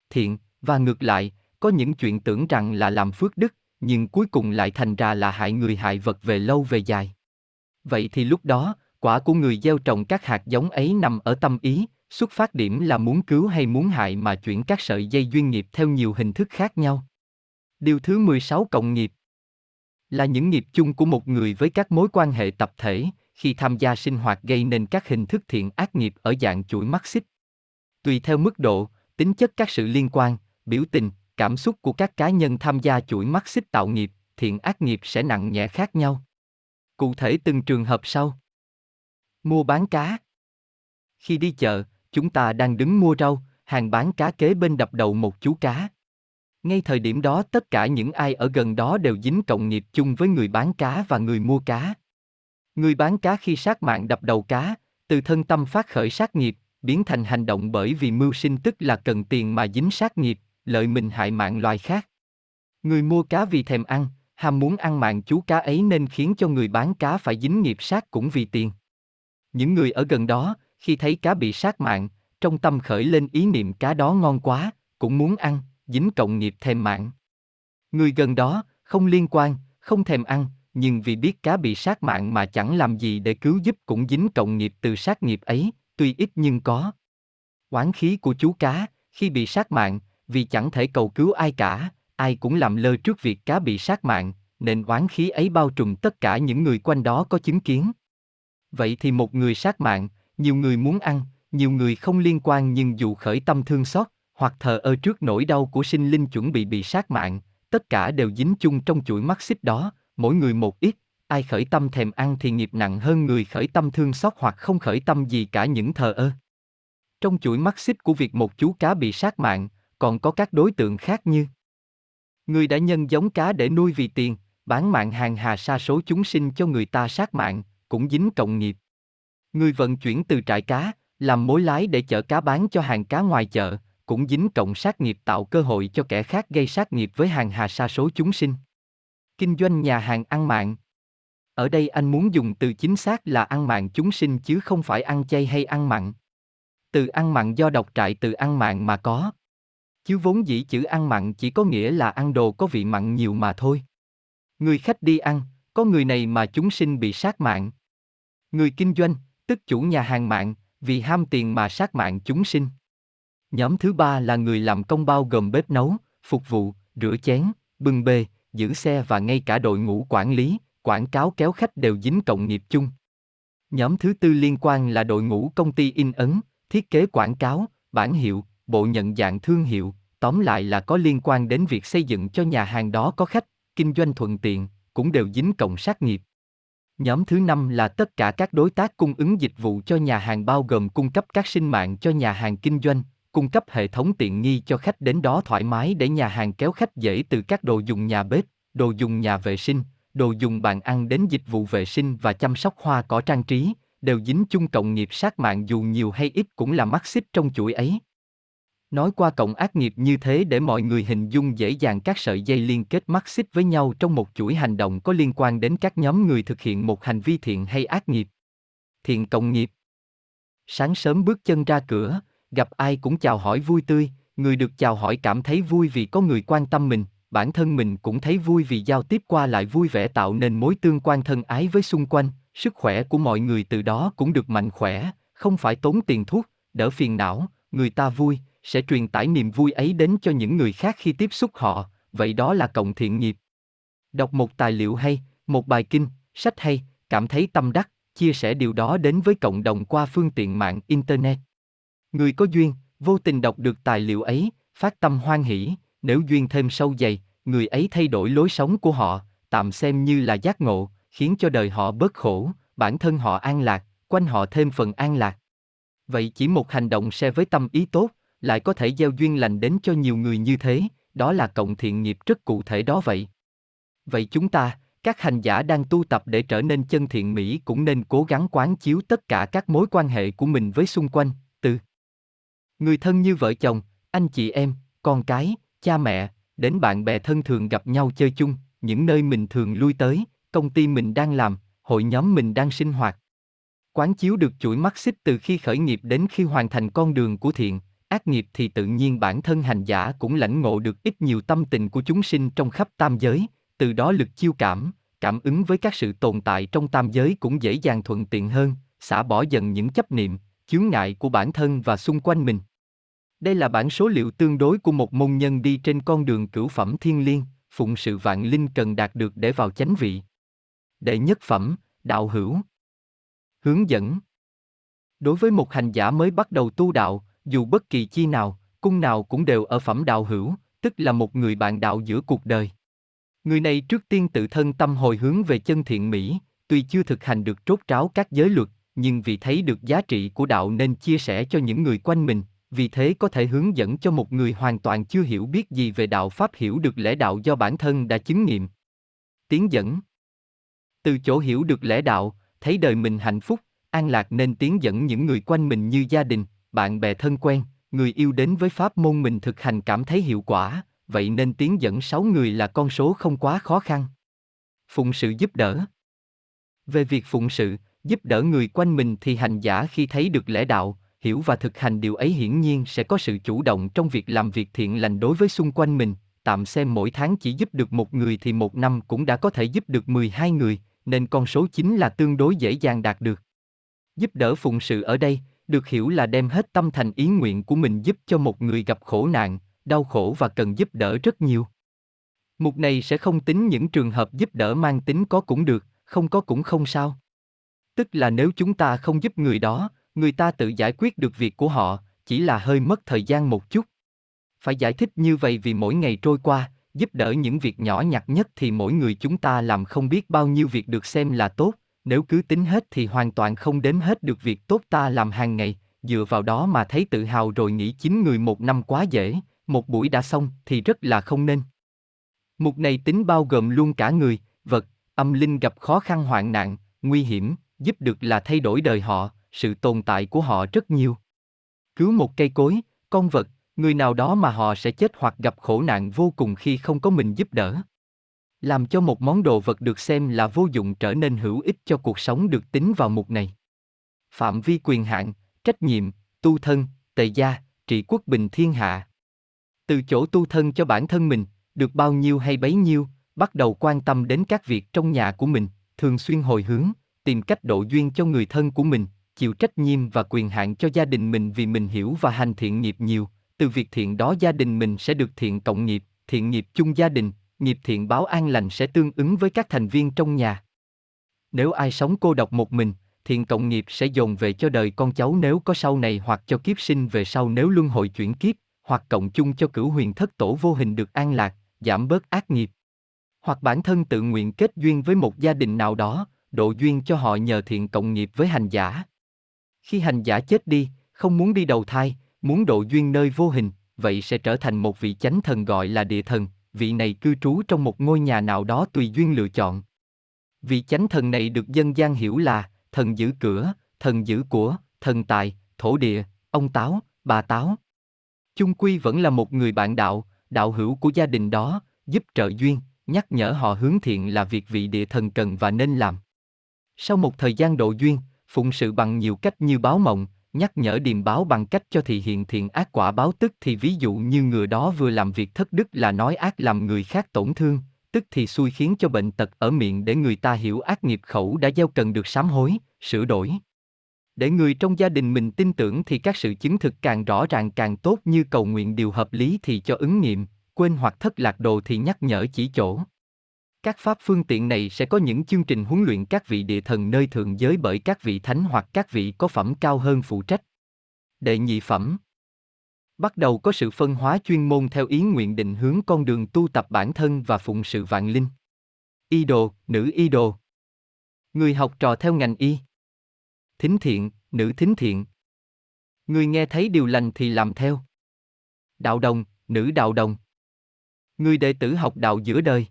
thiện, và ngược lại, có những chuyện tưởng rằng là làm phước đức, nhưng cuối cùng lại thành ra là hại người hại vật về lâu về dài. Vậy thì lúc đó, quả của người gieo trồng các hạt giống ấy nằm ở tâm ý, xuất phát điểm là muốn cứu hay muốn hại mà chuyển các sợi dây duyên nghiệp theo nhiều hình thức khác nhau. Điều thứ mười sáu cộng nghiệp là những nghiệp chung của một người với các mối quan hệ tập thể, khi tham gia sinh hoạt gây nên các hình thức thiện ác nghiệp ở dạng chuỗi mắc xích. Tùy theo mức độ, tính chất các sự liên quan, biểu tình, cảm xúc của các cá nhân tham gia chuỗi mắc xích tạo nghiệp, thiện ác nghiệp sẽ nặng nhẹ khác nhau. Cụ thể từng trường hợp sau. Mua bán cá. Khi đi chợ, chúng ta đang đứng mua rau, hàng bán cá kế bên đập đầu một chú cá. Ngay thời điểm đó tất cả những ai ở gần đó đều dính cộng nghiệp chung với người bán cá và người mua cá. Người bán cá khi sát mạng đập đầu cá, từ thân tâm phát khởi sát nghiệp, biến thành hành động bởi vì mưu sinh tức là cần tiền mà dính sát nghiệp, lợi mình hại mạng loài khác. Người mua cá vì thèm ăn, ham muốn ăn mạng chú cá ấy nên khiến cho người bán cá phải dính nghiệp sát cũng vì tiền. Những người ở gần đó, khi thấy cá bị sát mạng, trong tâm khởi lên ý niệm cá đó ngon quá, cũng muốn ăn, dính cộng nghiệp thèm mạng. Người gần đó, không liên quan, không thèm ăn, nhưng vì biết cá bị sát mạng mà chẳng làm gì để cứu giúp cũng dính cộng nghiệp từ sát nghiệp ấy, tuy ít nhưng có. Oán khí của chú cá, khi bị sát mạng, vì chẳng thể cầu cứu ai cả, ai cũng làm lơ trước việc cá bị sát mạng, nên oán khí ấy bao trùm tất cả những người quanh đó có chứng kiến. Vậy thì một người sát mạng, nhiều người muốn ăn, nhiều người không liên quan nhưng dù khởi tâm thương xót, hoặc thờ ơ trước nỗi đau của sinh linh chuẩn bị bị sát mạng, tất cả đều dính chung trong chuỗi mắc xích đó, mỗi người một ít, ai khởi tâm thèm ăn thì nghiệp nặng hơn người khởi tâm thương xót hoặc không khởi tâm gì cả những thờ ơ. Trong chuỗi mắc xích của việc một chú cá bị sát mạng, còn có các đối tượng khác như người đã nhân giống cá để nuôi vì tiền, bán mạng hàng hà sa số chúng sinh cho người ta sát mạng, cũng dính cộng nghiệp. Người vận chuyển từ trại cá, làm mối lái để chở cá bán cho hàng cá ngoài chợ, cũng dính cộng sát nghiệp tạo cơ hội cho kẻ khác gây sát nghiệp với hàng hà sa số chúng sinh. Kinh doanh nhà hàng ăn mạng. Ở đây anh muốn dùng từ chính xác là ăn mạng chúng sinh chứ không phải ăn chay hay ăn mặn. Từ ăn mặn do đọc trại từ ăn mạng mà có. Chứ vốn dĩ chữ ăn mặn chỉ có nghĩa là ăn đồ có vị mặn nhiều mà thôi. Người khách đi ăn, có người này mà chúng sinh bị sát mạng. Người kinh doanh, tức chủ nhà hàng mạng, vì ham tiền mà sát mạng chúng sinh. Nhóm thứ ba là người làm công bao gồm bếp nấu, phục vụ, rửa chén, bưng bê, giữ xe và ngay cả đội ngũ quản lý, quảng cáo kéo khách đều dính cộng nghiệp chung. Nhóm thứ tư liên quan là đội ngũ công ty in ấn, thiết kế quảng cáo, bản hiệu, bộ nhận dạng thương hiệu, tóm lại là có liên quan đến việc xây dựng cho nhà hàng đó có khách, kinh doanh thuận tiện, cũng đều dính cộng sát nghiệp. Nhóm thứ năm là tất cả các đối tác cung ứng dịch vụ cho nhà hàng bao gồm cung cấp các sinh mạng cho nhà hàng kinh doanh, cung cấp hệ thống tiện nghi cho khách đến đó thoải mái để nhà hàng kéo khách dễ từ các đồ dùng nhà bếp, đồ dùng nhà vệ sinh, đồ dùng bàn ăn đến dịch vụ vệ sinh và chăm sóc hoa cỏ trang trí, đều dính chung cộng nghiệp sát mạng dù nhiều hay ít cũng là mắc xích trong chuỗi ấy. Nói qua cộng ác nghiệp như thế để mọi người hình dung dễ dàng các sợi dây liên kết mắc xích với nhau trong một chuỗi hành động có liên quan đến các nhóm người thực hiện một hành vi thiện hay ác nghiệp. Thiện cộng nghiệp. Sáng sớm bước chân ra cửa, gặp ai cũng chào hỏi vui tươi, người được chào hỏi cảm thấy vui vì có người quan tâm mình, bản thân mình cũng thấy vui vì giao tiếp qua lại vui vẻ tạo nên mối tương quan thân ái với xung quanh, sức khỏe của mọi người từ đó cũng được mạnh khỏe, không phải tốn tiền thuốc, đỡ phiền não, người ta vui, sẽ truyền tải niềm vui ấy đến cho những người khác khi tiếp xúc họ, vậy đó là cộng thiện nghiệp. Đọc một tài liệu hay, một bài kinh, sách hay, cảm thấy tâm đắc, chia sẻ điều đó đến với cộng đồng qua phương tiện mạng Internet. Người có duyên, vô tình đọc được tài liệu ấy, phát tâm hoan hỷ, nếu duyên thêm sâu dày, người ấy thay đổi lối sống của họ, tạm xem như là giác ngộ, khiến cho đời họ bớt khổ, bản thân họ an lạc, quanh họ thêm phần an lạc. Vậy chỉ một hành động xe với tâm ý tốt, lại có thể gieo duyên lành đến cho nhiều người như thế, đó là cộng thiện nghiệp rất cụ thể đó vậy. Vậy chúng ta, các hành giả đang tu tập để trở nên chân thiện mỹ cũng nên cố gắng quán chiếu tất cả các mối quan hệ của mình với xung quanh, từ người thân như vợ chồng, anh chị em, con cái, cha mẹ, đến bạn bè thân thường gặp nhau chơi chung, những nơi mình thường lui tới, công ty mình đang làm, hội nhóm mình đang sinh hoạt. quán chiếu được chuỗi mắt xích từ khi khởi nghiệp đến khi hoàn thành con đường của thiện, ác nghiệp thì tự nhiên bản thân hành giả cũng lãnh ngộ được ít nhiều tâm tình của chúng sinh trong khắp tam giới, từ đó lực chiêu cảm, cảm ứng với các sự tồn tại trong tam giới cũng dễ dàng thuận tiện hơn, xả bỏ dần những chấp niệm, chướng ngại của bản thân và xung quanh mình. Đây là bản số liệu tương đối của một môn nhân đi trên con đường cửu phẩm thiên liêng, phụng sự vạn linh cần đạt được để vào chánh vị. Đệ nhất phẩm, đạo hữu. Hướng dẫn. Đối với một hành giả mới bắt đầu tu đạo, dù bất kỳ chi nào, cung nào cũng đều ở phẩm đạo hữu, tức là một người bạn đạo giữa cuộc đời. Người này trước tiên tự thân tâm hồi hướng về chân thiện mỹ, tuy chưa thực hành được trốt tráo các giới luật, nhưng vì thấy được giá trị của đạo nên chia sẻ cho những người quanh mình, vì thế có thể hướng dẫn cho một người hoàn toàn chưa hiểu biết gì về đạo pháp hiểu được lẽ đạo do bản thân đã chứng nghiệm. Tiến dẫn. Từ chỗ hiểu được lẽ đạo, thấy đời mình hạnh phúc, an lạc nên tiến dẫn những người quanh mình như gia đình, bạn bè thân quen, người yêu đến với pháp môn mình thực hành cảm thấy hiệu quả, vậy nên tiến dẫn sáu người là con số không quá khó khăn. Phụng sự giúp đỡ. Về việc phụng sự, giúp đỡ người quanh mình thì hành giả khi thấy được lẽ đạo, hiểu và thực hành điều ấy hiển nhiên sẽ có sự chủ động trong việc làm việc thiện lành đối với xung quanh mình, tạm xem mỗi tháng chỉ giúp được một người thì một năm cũng đã có thể giúp được mười hai người, nên con số chín là tương đối dễ dàng đạt được. Giúp đỡ phụng sự ở đây, được hiểu là đem hết tâm thành ý nguyện của mình giúp cho một người gặp khổ nạn, đau khổ và cần giúp đỡ rất nhiều. Mục này sẽ không tính những trường hợp giúp đỡ mang tính có cũng được, không có cũng không sao. Tức là nếu chúng ta không giúp người đó, người ta tự giải quyết được việc của họ, chỉ là hơi mất thời gian một chút. Phải giải thích như vậy vì mỗi ngày trôi qua, giúp đỡ những việc nhỏ nhặt nhất thì mỗi người chúng ta làm không biết bao nhiêu việc được xem là tốt, nếu cứ tính hết thì hoàn toàn không đếm hết được việc tốt ta làm hàng ngày, dựa vào đó mà thấy tự hào rồi nghĩ chín người một năm quá dễ, một buổi đã xong thì rất là không nên. Mục này tính bao gồm luôn cả người, vật, âm linh gặp khó khăn hoạn nạn, nguy hiểm, giúp được là thay đổi đời họ, sự tồn tại của họ rất nhiều. Cứu một cây cối, con vật, người nào đó mà họ sẽ chết hoặc gặp khổ nạn vô cùng khi không có mình giúp đỡ. Làm cho một món đồ vật được xem là vô dụng trở nên hữu ích cho cuộc sống được tính vào mục này. Phạm vi quyền hạn, trách nhiệm, tu thân, tề gia, trị quốc bình thiên hạ. Từ chỗ tu thân cho bản thân mình, được bao nhiêu hay bấy nhiêu, bắt đầu quan tâm đến các việc trong nhà của mình, thường xuyên hồi hướng, tìm cách độ duyên cho người thân của mình, chịu trách nhiệm và quyền hạn cho gia đình mình vì mình hiểu và hành thiện nghiệp nhiều. Từ việc thiện đó gia đình mình sẽ được thiện cộng nghiệp, thiện nghiệp chung gia đình, nghiệp thiện báo an lành sẽ tương ứng với các thành viên trong nhà. Nếu ai sống cô độc một mình, thiện cộng nghiệp sẽ dồn về cho đời con cháu nếu có sau này hoặc cho kiếp sinh về sau nếu luân hồi chuyển kiếp, hoặc cộng chung cho cửu huyền thất tổ vô hình được an lạc, giảm bớt ác nghiệp. Hoặc bản thân tự nguyện kết duyên với một gia đình nào đó, độ duyên cho họ nhờ thiện cộng nghiệp với hành giả. Khi hành giả chết đi, không muốn đi đầu thai, muốn độ duyên nơi vô hình, vậy sẽ trở thành một vị chánh thần gọi là địa thần, vị này cư trú trong một ngôi nhà nào đó tùy duyên lựa chọn. Vị chánh thần này được dân gian hiểu là thần giữ cửa, thần giữ của, thần tài, thổ địa, ông táo, bà táo. Chung quy vẫn là một người bạn đạo, đạo hữu của gia đình đó, giúp trợ duyên, nhắc nhở họ hướng thiện là việc vị địa thần cần và nên làm. Sau một thời gian độ duyên, phụng sự bằng nhiều cách như báo mộng, nhắc nhở điềm báo bằng cách cho thị hiện thiện ác quả báo tức thì ví dụ như người đó vừa làm việc thất đức là nói ác làm người khác tổn thương, tức thì xui khiến cho bệnh tật ở miệng để người ta hiểu ác nghiệp khẩu đã gieo cần được sám hối, sửa đổi. Để người trong gia đình mình tin tưởng thì các sự chứng thực càng rõ ràng càng tốt như cầu nguyện điều hợp lý thì cho ứng nghiệm, quên hoặc thất lạc đồ thì nhắc nhở chỉ chỗ. Các pháp phương tiện này sẽ có những chương trình huấn luyện các vị địa thần nơi thượng giới bởi các vị thánh hoặc các vị có phẩm cao hơn phụ trách. Đệ nhị phẩm. Bắt đầu có sự phân hóa chuyên môn theo ý nguyện định hướng con đường tu tập bản thân và phụng sự vạn linh. Y đồ, nữ y đồ. Người học trò theo ngành y. Thính thiện, nữ thính thiện. Người nghe thấy điều lành thì làm theo. Đạo đồng, nữ đạo đồng. Người đệ tử học đạo giữa đời.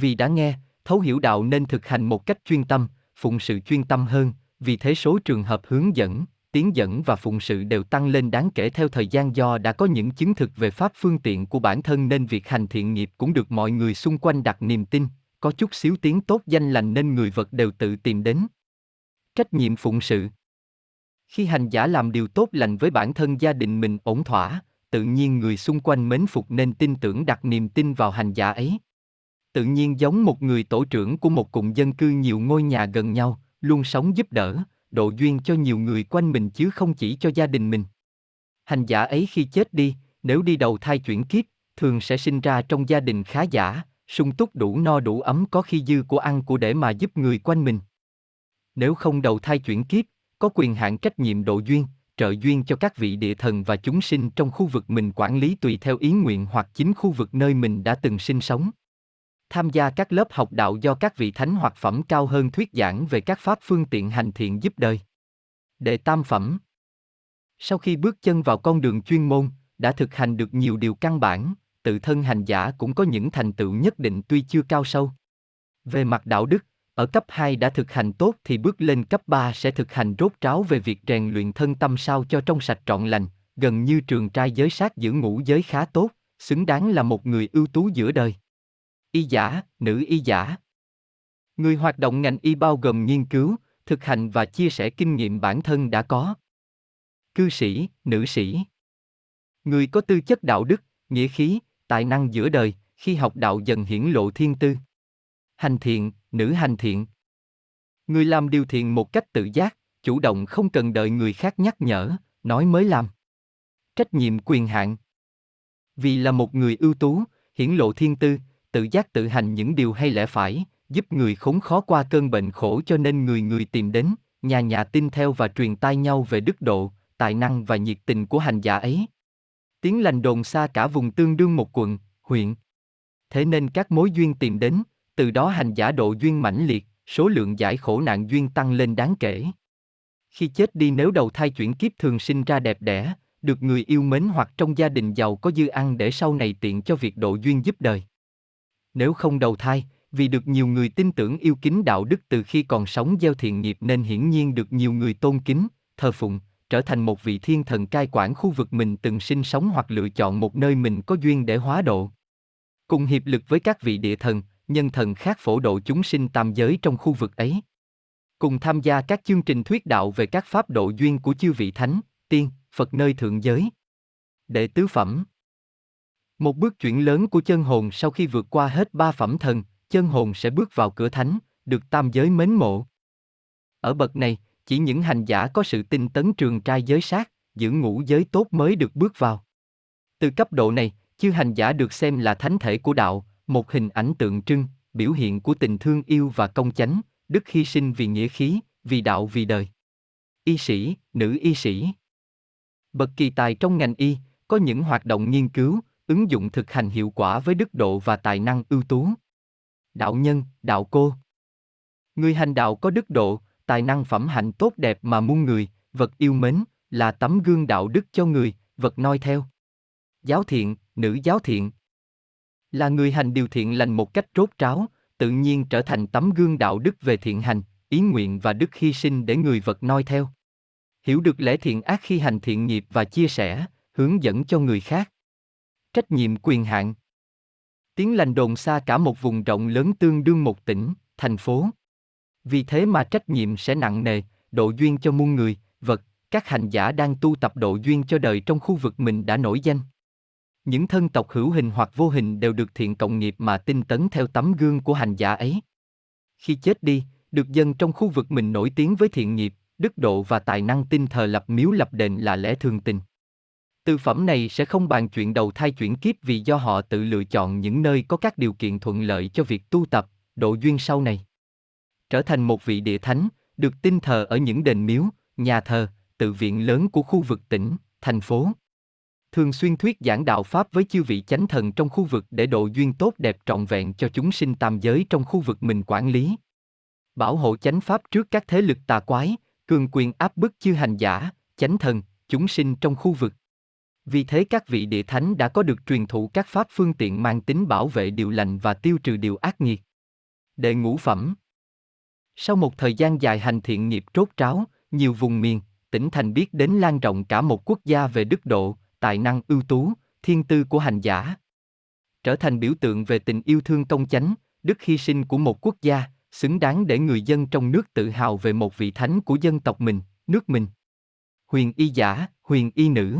Vì đã nghe, thấu hiểu đạo nên thực hành một cách chuyên tâm, phụng sự chuyên tâm hơn, vì thế số trường hợp hướng dẫn, tiến dẫn và phụng sự đều tăng lên đáng kể theo thời gian do đã có những chứng thực về pháp phương tiện của bản thân nên việc hành thiện nghiệp cũng được mọi người xung quanh đặt niềm tin, có chút xíu tiếng tốt danh lành nên người vật đều tự tìm đến. trách nhiệm phụng sự. Khi hành giả làm điều tốt lành với bản thân gia đình mình ổn thỏa, tự nhiên người xung quanh mến phục nên tin tưởng đặt niềm tin vào hành giả ấy. Tự nhiên giống một người tổ trưởng của một cụm dân cư nhiều ngôi nhà gần nhau, luôn sống giúp đỡ, độ duyên cho nhiều người quanh mình chứ không chỉ cho gia đình mình. Hành giả ấy khi chết đi, nếu đi đầu thai chuyển kiếp, thường sẽ sinh ra trong gia đình khá giả, sung túc đủ no đủ ấm, có khi dư của ăn của để mà giúp người quanh mình. Nếu không đầu thai chuyển kiếp, có quyền hạn trách nhiệm độ duyên, trợ duyên cho các vị địa thần và chúng sinh trong khu vực mình quản lý tùy theo ý nguyện hoặc chính khu vực nơi mình đã từng sinh sống. Tham gia các lớp học đạo do các vị thánh hoặc phẩm cao hơn thuyết giảng về các pháp phương tiện hành thiện giúp đời. Đệ tam phẩm. Sau khi bước chân vào con đường chuyên môn, đã thực hành được nhiều điều căn bản, tự thân hành giả cũng có những thành tựu nhất định tuy chưa cao sâu. Về mặt đạo đức, ở cấp hai đã thực hành tốt thì bước lên cấp ba sẽ thực hành rốt ráo về việc rèn luyện thân tâm sao cho trong sạch trọn lành, gần như trường trai giới sát giữa ngũ giới khá tốt, xứng đáng là một người ưu tú giữa đời. Y giả, nữ y giả. Người hoạt động ngành y bao gồm nghiên cứu, thực hành và chia sẻ kinh nghiệm bản thân đã có. Cư sĩ, nữ sĩ. Người có tư chất đạo đức, nghĩa khí, tài năng giữa đời, khi học đạo dần hiển lộ thiên tư. Hành thiện, nữ hành thiện. Người làm điều thiện một cách tự giác, chủ động không cần đợi người khác nhắc nhở, nói mới làm. Trách nhiệm quyền hạn. Vì là một người ưu tú, hiển lộ thiên tư, tự giác tự hành những điều hay lẽ phải, giúp người khốn khó qua cơn bệnh khổ cho nên người người tìm đến, nhà nhà tin theo và truyền tai nhau về đức độ, tài năng và nhiệt tình của hành giả ấy. Tiếng lành đồn xa cả vùng tương đương một quận, huyện. Thế nên các mối duyên tìm đến, từ đó hành giả độ duyên mãnh liệt, số lượng giải khổ nạn duyên tăng lên đáng kể. Khi chết đi nếu đầu thai chuyển kiếp thường sinh ra đẹp đẽ, được người yêu mến hoặc trong gia đình giàu có dư ăn để sau này tiện cho việc độ duyên giúp đời. Nếu không đầu thai, vì được nhiều người tin tưởng yêu kính đạo đức từ khi còn sống gieo thiện nghiệp nên hiển nhiên được nhiều người tôn kính, thờ phụng, trở thành một vị thiên thần cai quản khu vực mình từng sinh sống hoặc lựa chọn một nơi mình có duyên để hóa độ. Cùng hiệp lực với các vị địa thần, nhân thần khác phổ độ chúng sinh tam giới trong khu vực ấy. Cùng tham gia các chương trình thuyết đạo về các pháp độ duyên của chư vị thánh, tiên, Phật nơi thượng giới. Đệ tứ phẩm. Một bước chuyển lớn của chân hồn sau khi vượt qua hết ba phẩm thần, chân hồn sẽ bước vào cửa thánh, được tam giới mến mộ. Ở bậc này, chỉ những hành giả có sự tinh tấn trường trai giới sát, giữ ngũ giới tốt mới được bước vào. Từ cấp độ này, chư hành giả được xem là thánh thể của đạo, một hình ảnh tượng trưng, biểu hiện của tình thương yêu và công chánh, đức hy sinh vì nghĩa khí, vì đạo vì đời. Y sĩ, nữ y sĩ. Bậc kỳ tài trong ngành y, có những hoạt động nghiên cứu, ứng dụng thực hành hiệu quả với đức độ và tài năng ưu tú. Đạo nhân, đạo cô. Người hành đạo có đức độ, tài năng phẩm hạnh tốt đẹp mà muôn người, vật yêu mến, là tấm gương đạo đức cho người, vật noi theo. Giáo thiện, nữ giáo thiện. Là người hành điều thiện lành một cách rốt ráo, tự nhiên trở thành tấm gương đạo đức về thiện hành, ý nguyện và đức hy sinh để người vật noi theo. Hiểu được lẽ thiện ác khi hành thiện nghiệp và chia sẻ, hướng dẫn cho người khác. Trách nhiệm quyền hạn. Tiếng lành đồn xa cả một vùng rộng lớn tương đương một tỉnh, thành phố. Vì thế mà trách nhiệm sẽ nặng nề, độ duyên cho muôn người, vật, các hành giả đang tu tập độ duyên cho đời trong khu vực mình đã nổi danh. Những thân tộc hữu hình hoặc vô hình đều được thiện cộng nghiệp mà tinh tấn theo tấm gương của hành giả ấy. Khi chết đi, được dân trong khu vực mình nổi tiếng với thiện nghiệp, đức độ và tài năng tinh thờ lập miếu lập đền là lẽ thường tình. Tư phẩm này sẽ không bàn chuyện đầu thai chuyển kiếp vì do họ tự lựa chọn những nơi có các điều kiện thuận lợi cho việc tu tập, độ duyên sau này. Trở thành một vị địa thánh, được tinh thờ ở những đền miếu, nhà thờ, tự viện lớn của khu vực tỉnh, thành phố. Thường xuyên thuyết giảng đạo pháp với chư vị chánh thần trong khu vực để độ duyên tốt đẹp trọn vẹn cho chúng sinh tam giới trong khu vực mình quản lý. Bảo hộ chánh pháp trước các thế lực tà quái, cường quyền áp bức chư hành giả, chánh thần, chúng sinh trong khu vực. Vì thế các vị địa thánh đã có được truyền thụ các pháp phương tiện mang tính bảo vệ điều lành và tiêu trừ điều ác nghiệt. Đệ ngũ phẩm. Sau một thời gian dài hành thiện nghiệp rốt ráo, nhiều vùng miền, tỉnh thành biết đến lan rộng cả một quốc gia về đức độ, tài năng ưu tú, thiên tư của hành giả. Trở thành biểu tượng về tình yêu thương công chánh, đức hy sinh của một quốc gia, xứng đáng để người dân trong nước tự hào về một vị thánh của dân tộc mình, nước mình. Huyền y giả, huyền y nữ.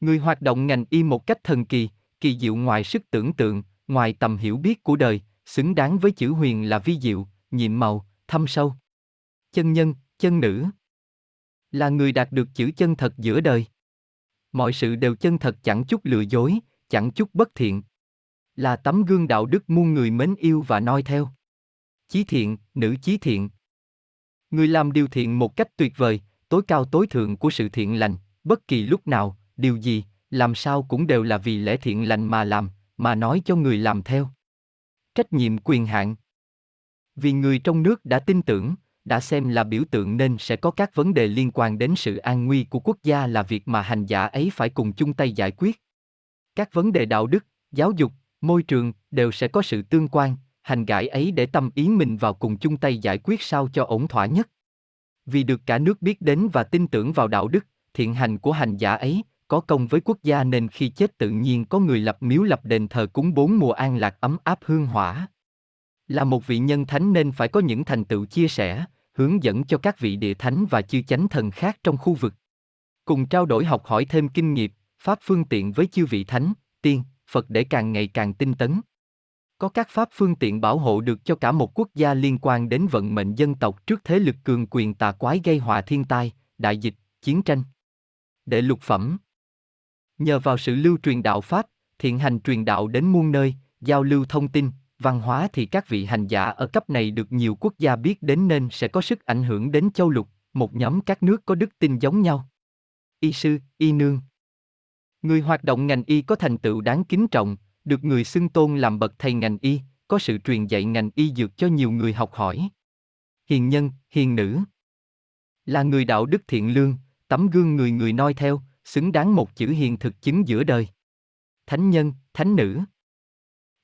Người hoạt động ngành y một cách thần kỳ, kỳ diệu ngoài sức tưởng tượng, ngoài tầm hiểu biết của đời, xứng đáng với chữ huyền là vi diệu, nhiệm màu, thâm sâu. Chân nhân, chân nữ. Là người đạt được chữ chân thật giữa đời. Mọi sự đều chân thật chẳng chút lừa dối, chẳng chút bất thiện. Là tấm gương đạo đức muôn người mến yêu và noi theo. Chí thiện, nữ chí thiện. Người làm điều thiện một cách tuyệt vời, tối cao tối thượng của sự thiện lành, bất kỳ lúc nào, điều gì, làm sao cũng đều là vì lẽ thiện lành mà làm, mà nói cho người làm theo. Trách nhiệm quyền hạn. Vì người trong nước đã tin tưởng, đã xem là biểu tượng nên sẽ có các vấn đề liên quan đến sự an nguy của quốc gia là việc mà hành giả ấy phải cùng chung tay giải quyết. Các vấn đề đạo đức, giáo dục, môi trường đều sẽ có sự tương quan, hành giả ấy để tâm ý mình vào cùng chung tay giải quyết sao cho ổn thỏa nhất. Vì được cả nước biết đến và tin tưởng vào đạo đức, thiện hành của hành giả ấy, có công với quốc gia nên khi chết tự nhiên có người lập miếu lập đền thờ cúng bốn mùa an lạc ấm áp hương hỏa. Là một vị nhân thánh nên phải có những thành tựu chia sẻ, hướng dẫn cho các vị địa thánh và chư chánh thần khác trong khu vực. Cùng trao đổi học hỏi thêm kinh nghiệm, pháp phương tiện với chư vị thánh, tiên, Phật để càng ngày càng tinh tấn. Có các pháp phương tiện bảo hộ được cho cả một quốc gia liên quan đến vận mệnh dân tộc trước thế lực cường quyền tà quái gây họa thiên tai, đại dịch, chiến tranh. Đệ lục phẩm. Nhờ vào sự lưu truyền đạo pháp, thiện hành truyền đạo đến muôn nơi, giao lưu thông tin, văn hóa thì các vị hành giả ở cấp này được nhiều quốc gia biết đến nên sẽ có sức ảnh hưởng đến châu lục, một nhóm các nước có đức tin giống nhau. Y sư, y nương. Người hoạt động ngành y có thành tựu đáng kính trọng, được người xưng tôn làm bậc thầy ngành y, có sự truyền dạy ngành y dược cho nhiều người học hỏi. Hiền nhân, hiền nữ. Là người đạo đức thiện lương, tấm gương người người noi theo, xứng đáng một chữ hiền thực chứng giữa đời. Thánh nhân, thánh nữ.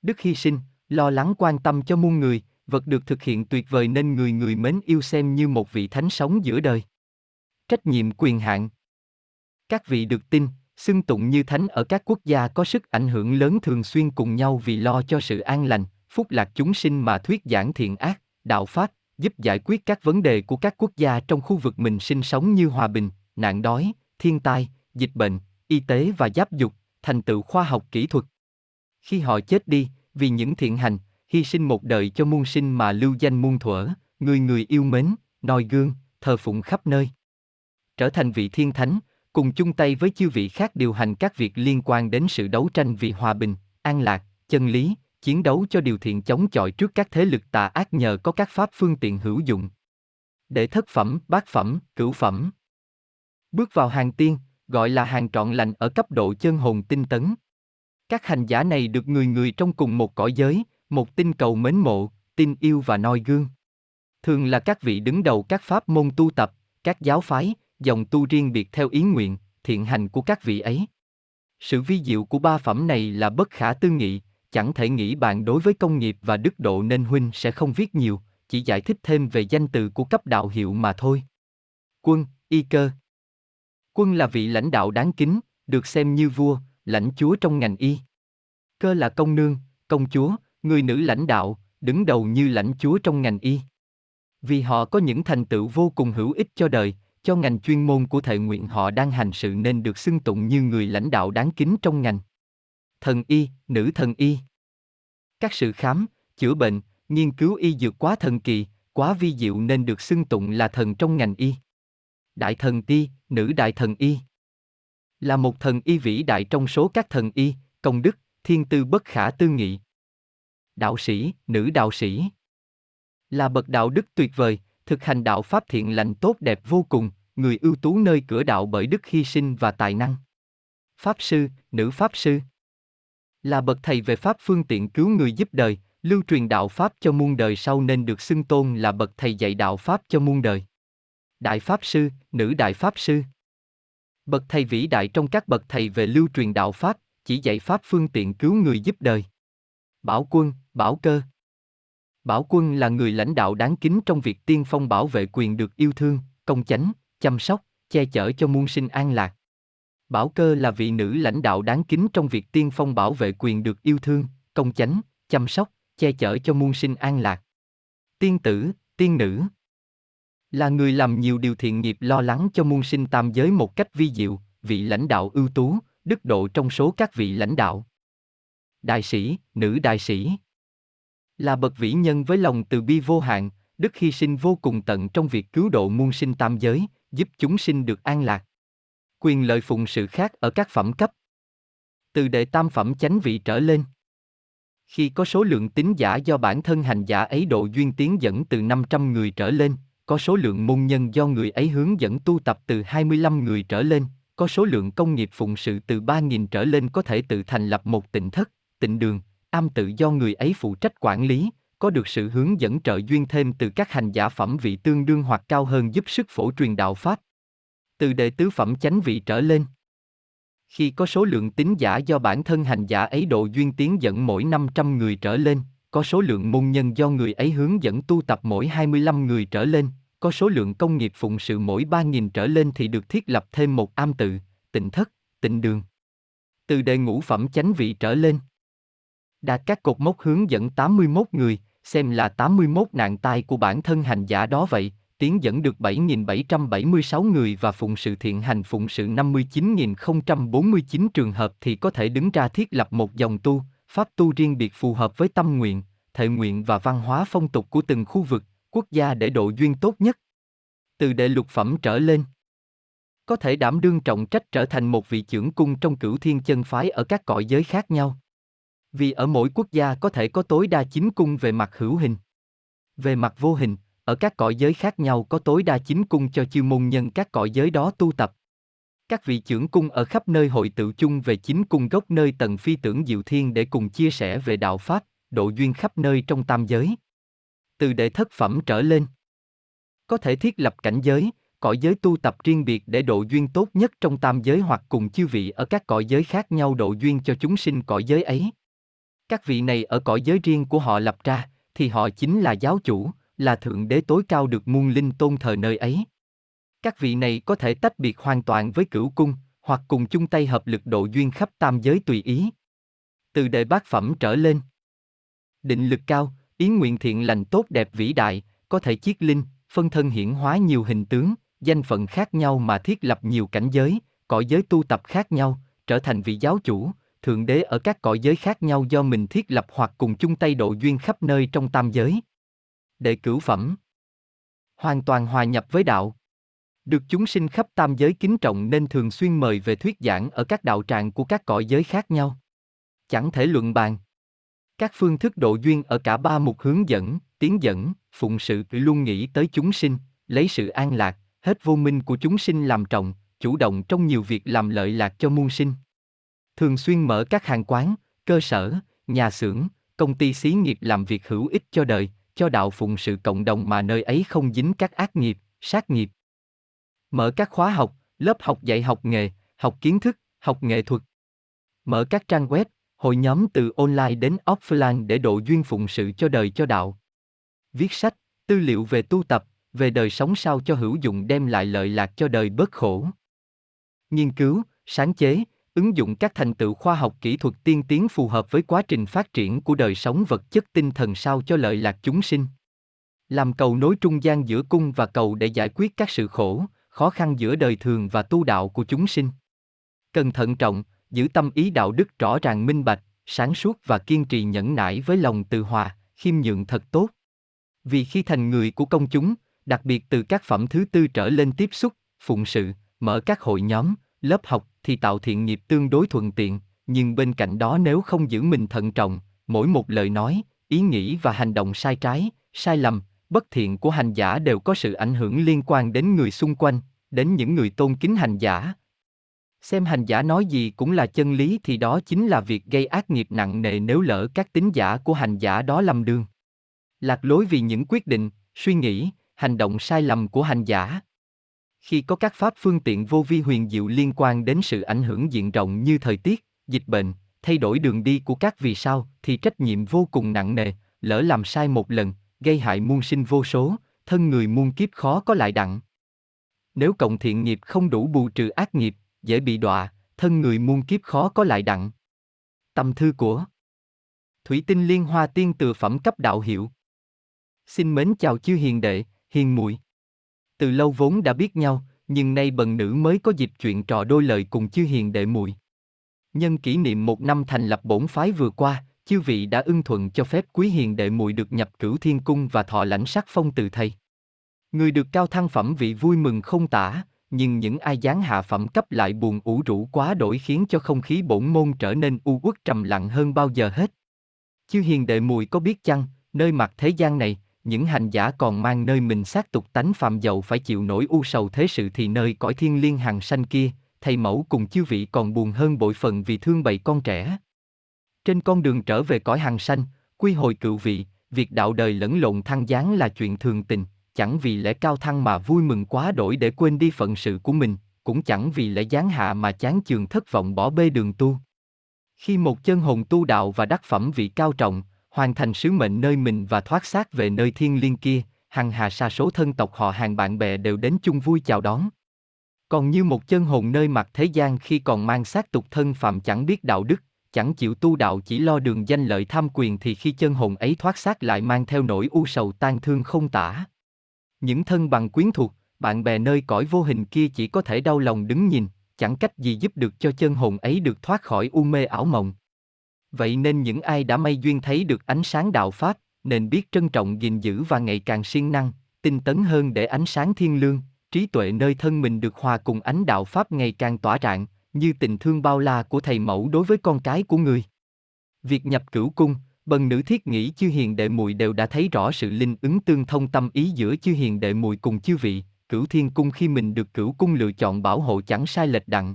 Đức hy sinh, lo lắng quan tâm cho muôn người, vật được thực hiện tuyệt vời nên người người mến yêu xem như một vị thánh sống giữa đời. Trách nhiệm quyền hạn. Các vị được tin, xưng tụng như thánh ở các quốc gia có sức ảnh hưởng lớn thường xuyên cùng nhau vì lo cho sự an lành, phúc lạc chúng sinh mà thuyết giảng thiện ác, đạo pháp, giúp giải quyết các vấn đề của các quốc gia trong khu vực mình sinh sống như hòa bình, nạn đói, thiên tai, dịch bệnh, y tế và giáo dục, thành tựu khoa học kỹ thuật. Khi họ chết đi, vì những thiện hành, hy sinh một đời cho muôn sinh mà lưu danh muôn thuở, người người yêu mến, noi gương, thờ phụng khắp nơi. Trở thành vị thiên thánh, cùng chung tay với chư vị khác điều hành các việc liên quan đến sự đấu tranh vì hòa bình, an lạc, chân lý, chiến đấu cho điều thiện chống chọi trước các thế lực tà ác nhờ có các pháp phương tiện hữu dụng. Đệ thất phẩm, bát phẩm, cửu phẩm. Bước vào hàng tiên, gọi là hàng trọn lành ở cấp độ chân hồn tinh tấn. Các hành giả này được người người trong cùng một cõi giới, một tinh cầu mến mộ, tin yêu và noi gương. Thường là các vị đứng đầu các pháp môn tu tập, các giáo phái, dòng tu riêng biệt theo ý nguyện, thiện hành của các vị ấy. Sự vi diệu của ba phẩm này là bất khả tư nghị, chẳng thể nghĩ bạn đối với công nghiệp và đức độ nên huynh sẽ không viết nhiều, chỉ giải thích thêm về danh từ của cấp đạo hiệu mà thôi. Quân, y cơ. Quân là vị lãnh đạo đáng kính, được xem như vua, lãnh chúa trong ngành y. Cơ là công nương, công chúa, người nữ lãnh đạo, đứng đầu như lãnh chúa trong ngành y. Vì họ có những thành tựu vô cùng hữu ích cho đời, cho ngành chuyên môn của thệ nguyện họ đang hành sự nên được xưng tụng như người lãnh đạo đáng kính trong ngành. Thần y, nữ thần y. Các sự khám, chữa bệnh, nghiên cứu y dược quá thần kỳ, quá vi diệu nên được xưng tụng là thần trong ngành y. Đại thần y, nữ đại thần y. Là một thần y vĩ đại trong số các thần y, công đức, thiên tư bất khả tư nghị. Đạo sĩ, nữ đạo sĩ. Là bậc đạo đức tuyệt vời, thực hành đạo pháp thiện lành tốt đẹp vô cùng, người ưu tú nơi cửa đạo bởi đức hy sinh và tài năng. Pháp sư, nữ pháp sư. Là bậc thầy về pháp phương tiện cứu người giúp đời, lưu truyền đạo pháp cho muôn đời sau nên được xưng tôn là bậc thầy dạy đạo pháp cho muôn đời. Đại pháp sư, nữ đại pháp sư. Bậc thầy vĩ đại trong các bậc thầy về lưu truyền đạo pháp, chỉ dạy pháp phương tiện cứu người giúp đời. Bảo quân, bảo cơ. Bảo quân là người lãnh đạo đáng kính trong việc tiên phong bảo vệ quyền được yêu thương, công chánh, chăm sóc, che chở cho muôn sinh an lạc. Bảo cơ là vị nữ lãnh đạo đáng kính trong việc tiên phong bảo vệ quyền được yêu thương, công chánh, chăm sóc, che chở cho muôn sinh an lạc. tiên tử, tiên nữ, là người làm nhiều điều thiện nghiệp, lo lắng cho muôn sinh tam giới một cách vi diệu, vị lãnh đạo ưu tú, đức độ trong số các vị lãnh đạo. Đại sĩ, nữ đại sĩ, là bậc vĩ nhân với lòng từ bi vô hạn, đức hy sinh vô cùng tận trong việc cứu độ muôn sinh tam giới, giúp chúng sinh được an lạc. Quyền lợi phụng sự khác ở các phẩm cấp, từ đệ tam phẩm chánh vị trở lên. Khi có số lượng tín giả do bản thân hành giả ấy độ duyên tiến dẫn từ năm trăm người trở lên, có số lượng môn nhân do người ấy hướng dẫn tu tập từ hai mươi lăm người trở lên, có số lượng công nghiệp phụng sự từ ba nghìn trở lên có thể tự thành lập một tịnh thất, tịnh đường, am tự do người ấy phụ trách quản lý, có được sự hướng dẫn trợ duyên thêm từ các hành giả phẩm vị tương đương hoặc cao hơn giúp sức phổ truyền đạo pháp. Từ đệ tứ phẩm chánh vị trở lên, khi có số lượng tín giả do bản thân hành giả ấy độ duyên tiến dẫn mỗi năm trăm người trở lên, có số lượng môn nhân do người ấy hướng dẫn tu tập mỗi hai mươi lăm người trở lên, có số lượng công nghiệp phụng sự mỗi ba nghìn trở lên thì được thiết lập thêm một am tự, tịnh thất, tịnh đường. Từ đệ ngũ phẩm chánh vị trở lên, đạt các cột mốc hướng dẫn tám mươi mốt người, xem là tám mươi mốt nạn tai của bản thân hành giả đó vậy, tiến dẫn được bảy nghìn bảy trăm bảy mươi sáu người và phụng sự thiện hành phụng sự năm mươi chín nghìn không trăm bốn mươi chín trường hợp thì có thể đứng ra thiết lập một dòng tu, pháp tu riêng biệt phù hợp với tâm nguyện, thệ nguyện và văn hóa phong tục của từng khu vực, quốc gia để độ duyên tốt nhất. Từ đệ lục phẩm trở lên, có thể đảm đương trọng trách trở thành một vị trưởng cung trong Cửu Thiên chân phái ở các cõi giới khác nhau. Vì ở mỗi quốc gia có thể có tối đa chín cung về mặt hữu hình. Về mặt vô hình, ở các cõi giới khác nhau có tối đa chín cung cho chư môn nhân các cõi giới đó tu tập. Các vị trưởng cung ở khắp nơi hội tụ chung về chín cung gốc nơi tầng phi tưởng diệu thiên để cùng chia sẻ về đạo pháp, độ duyên khắp nơi trong tam giới. Từ đệ thất phẩm trở lên, có thể thiết lập cảnh giới, cõi giới tu tập riêng biệt để độ duyên tốt nhất trong tam giới hoặc cùng chư vị ở các cõi giới khác nhau độ duyên cho chúng sinh cõi giới ấy. Các vị này ở cõi giới riêng của họ lập ra, thì họ chính là giáo chủ, là thượng đế tối cao được muôn linh tôn thờ nơi ấy. Các vị này có thể tách biệt hoàn toàn với cửu cung, hoặc cùng chung tay hợp lực độ duyên khắp tam giới tùy ý. Từ đệ bát phẩm trở lên, định lực cao, ý nguyện thiện lành tốt đẹp vĩ đại, có thể chiết linh, phân thân hiển hóa nhiều hình tướng, danh phận khác nhau mà thiết lập nhiều cảnh giới, cõi giới tu tập khác nhau, trở thành vị giáo chủ, thượng đế ở các cõi giới khác nhau do mình thiết lập hoặc cùng chung tay độ duyên khắp nơi trong tam giới. Đệ cửu phẩm, hoàn toàn hòa nhập với đạo, được chúng sinh khắp tam giới kính trọng nên thường xuyên mời về thuyết giảng ở các đạo tràng của các cõi giới khác nhau. Chẳng thể luận bàn. Các phương thức độ duyên ở cả ba mục hướng dẫn, tiến dẫn, phụng sự luôn nghĩ tới chúng sinh, lấy sự an lạc, hết vô minh của chúng sinh làm trọng, chủ động trong nhiều việc làm lợi lạc cho muôn sinh. Thường xuyên mở các hàng quán, cơ sở, nhà xưởng, công ty xí nghiệp làm việc hữu ích cho đời, cho đạo phụng sự cộng đồng mà nơi ấy không dính các ác nghiệp, sát nghiệp. Mở các khóa học, lớp học dạy học nghề, học kiến thức, học nghệ thuật. Mở các trang web, hội nhóm từ online đến offline để độ duyên phụng sự cho đời cho đạo. Viết sách, tư liệu về tu tập, về đời sống sao cho hữu dụng đem lại lợi lạc cho đời bớt khổ. Nghiên cứu, sáng chế, ứng dụng các thành tựu khoa học kỹ thuật tiên tiến phù hợp với quá trình phát triển của đời sống vật chất tinh thần sao cho lợi lạc chúng sinh. Làm cầu nối trung gian giữa cung và cầu để giải quyết các sự khổ, khó khăn giữa đời thường và tu đạo của chúng sinh. Cần thận trọng, giữ tâm ý đạo đức rõ ràng minh bạch, sáng suốt và kiên trì nhẫn nại với lòng từ hòa, khiêm nhượng thật tốt. Vì khi thành người của công chúng, đặc biệt từ các phẩm thứ tư trở lên tiếp xúc, phụng sự, mở các hội nhóm, lớp học thì tạo thiện nghiệp tương đối thuận tiện, nhưng bên cạnh đó nếu không giữ mình thận trọng, mỗi một lời nói, ý nghĩ và hành động sai trái, sai lầm, bất thiện của hành giả đều có sự ảnh hưởng liên quan đến người xung quanh, đến những người tôn kính hành giả. Xem hành giả nói gì cũng là chân lý thì đó chính là việc gây ác nghiệp nặng nề nếu lỡ các tín giả của hành giả đó lầm đường. Lạc lối vì những quyết định, suy nghĩ, hành động sai lầm của hành giả. Khi có các pháp phương tiện vô vi huyền diệu liên quan đến sự ảnh hưởng diện rộng như thời tiết, dịch bệnh, thay đổi đường đi của các vì sao thì trách nhiệm vô cùng nặng nề, lỡ làm sai một lần, gây hại muôn sinh vô số, thân người muôn kiếp khó có lại đặng. Nếu cộng thiện nghiệp không đủ bù trừ ác nghiệp, dễ bị đọa, thân người muôn kiếp khó có lại đặng. Tâm thư của Thủy Tinh Liên Hoa Tiên từ phẩm cấp đạo hiệu. Xin mến chào chư hiền đệ, hiền muội. Từ lâu vốn đã biết nhau, nhưng nay bần nữ mới có dịp chuyện trò đôi lời cùng chư hiền đệ muội. Nhân kỷ niệm một năm thành lập bổn phái vừa qua, chư vị đã ưng thuận cho phép quý hiền đệ muội được nhập Cửu Thiên Cung và thọ lãnh sắc phong từ thầy. Người được cao thăng phẩm vị vui mừng không tả, nhưng những ai dán hạ phẩm cấp lại buồn ủ rũ quá đổi khiến cho không khí bổn môn trở nên u uất trầm lặng hơn bao giờ hết. Chư hiền đệ muội có biết chăng, nơi mặt thế gian này, những hành giả còn mang nơi mình xác tục tánh phàm dậu phải chịu nổi u sầu thế sự thì nơi cõi thiên liên hằng sanh kia, thầy mẫu cùng chư vị còn buồn hơn bội phần vì thương bầy con trẻ. Trên con đường trở về cõi hằng sanh, quy hồi cựu vị, việc đạo đời lẫn lộn thăng giáng là chuyện thường tình, chẳng vì lẽ cao thăng mà vui mừng quá đổi để quên đi phận sự của mình, cũng chẳng vì lẽ giáng hạ mà chán chường thất vọng bỏ bê đường tu. Khi một chân hồn tu đạo và đắc phẩm vị cao trọng, hoàn thành sứ mệnh nơi mình và thoát xác về nơi thiên liên kia, hằng hà sa số thân tộc họ hàng bạn bè đều đến chung vui chào đón. Còn như một chân hồn nơi mặt thế gian khi còn mang xác tục thân phạm chẳng biết đạo đức, chẳng chịu tu đạo chỉ lo đường danh lợi tham quyền thì khi chân hồn ấy thoát xác lại mang theo nỗi u sầu tan thương không tả. Những thân bằng quyến thuộc, bạn bè nơi cõi vô hình kia chỉ có thể đau lòng đứng nhìn, chẳng cách gì giúp được cho chân hồn ấy được thoát khỏi u mê ảo mộng. Vậy nên những ai đã may duyên thấy được ánh sáng đạo Pháp, nên biết trân trọng gìn giữ và ngày càng siêng năng, tinh tấn hơn để ánh sáng thiên lương, trí tuệ nơi thân mình được hòa cùng ánh đạo Pháp ngày càng tỏa rạng, như tình thương bao la của thầy mẫu đối với con cái của người. Việc nhập Cửu Cung, bần nữ thiết nghĩ chư hiền đệ muội đều đã thấy rõ sự linh ứng tương thông tâm ý giữa chư hiền đệ muội cùng chư vị, Cửu Thiên Cung khi mình được Cửu Cung lựa chọn bảo hộ chẳng sai lệch đặng.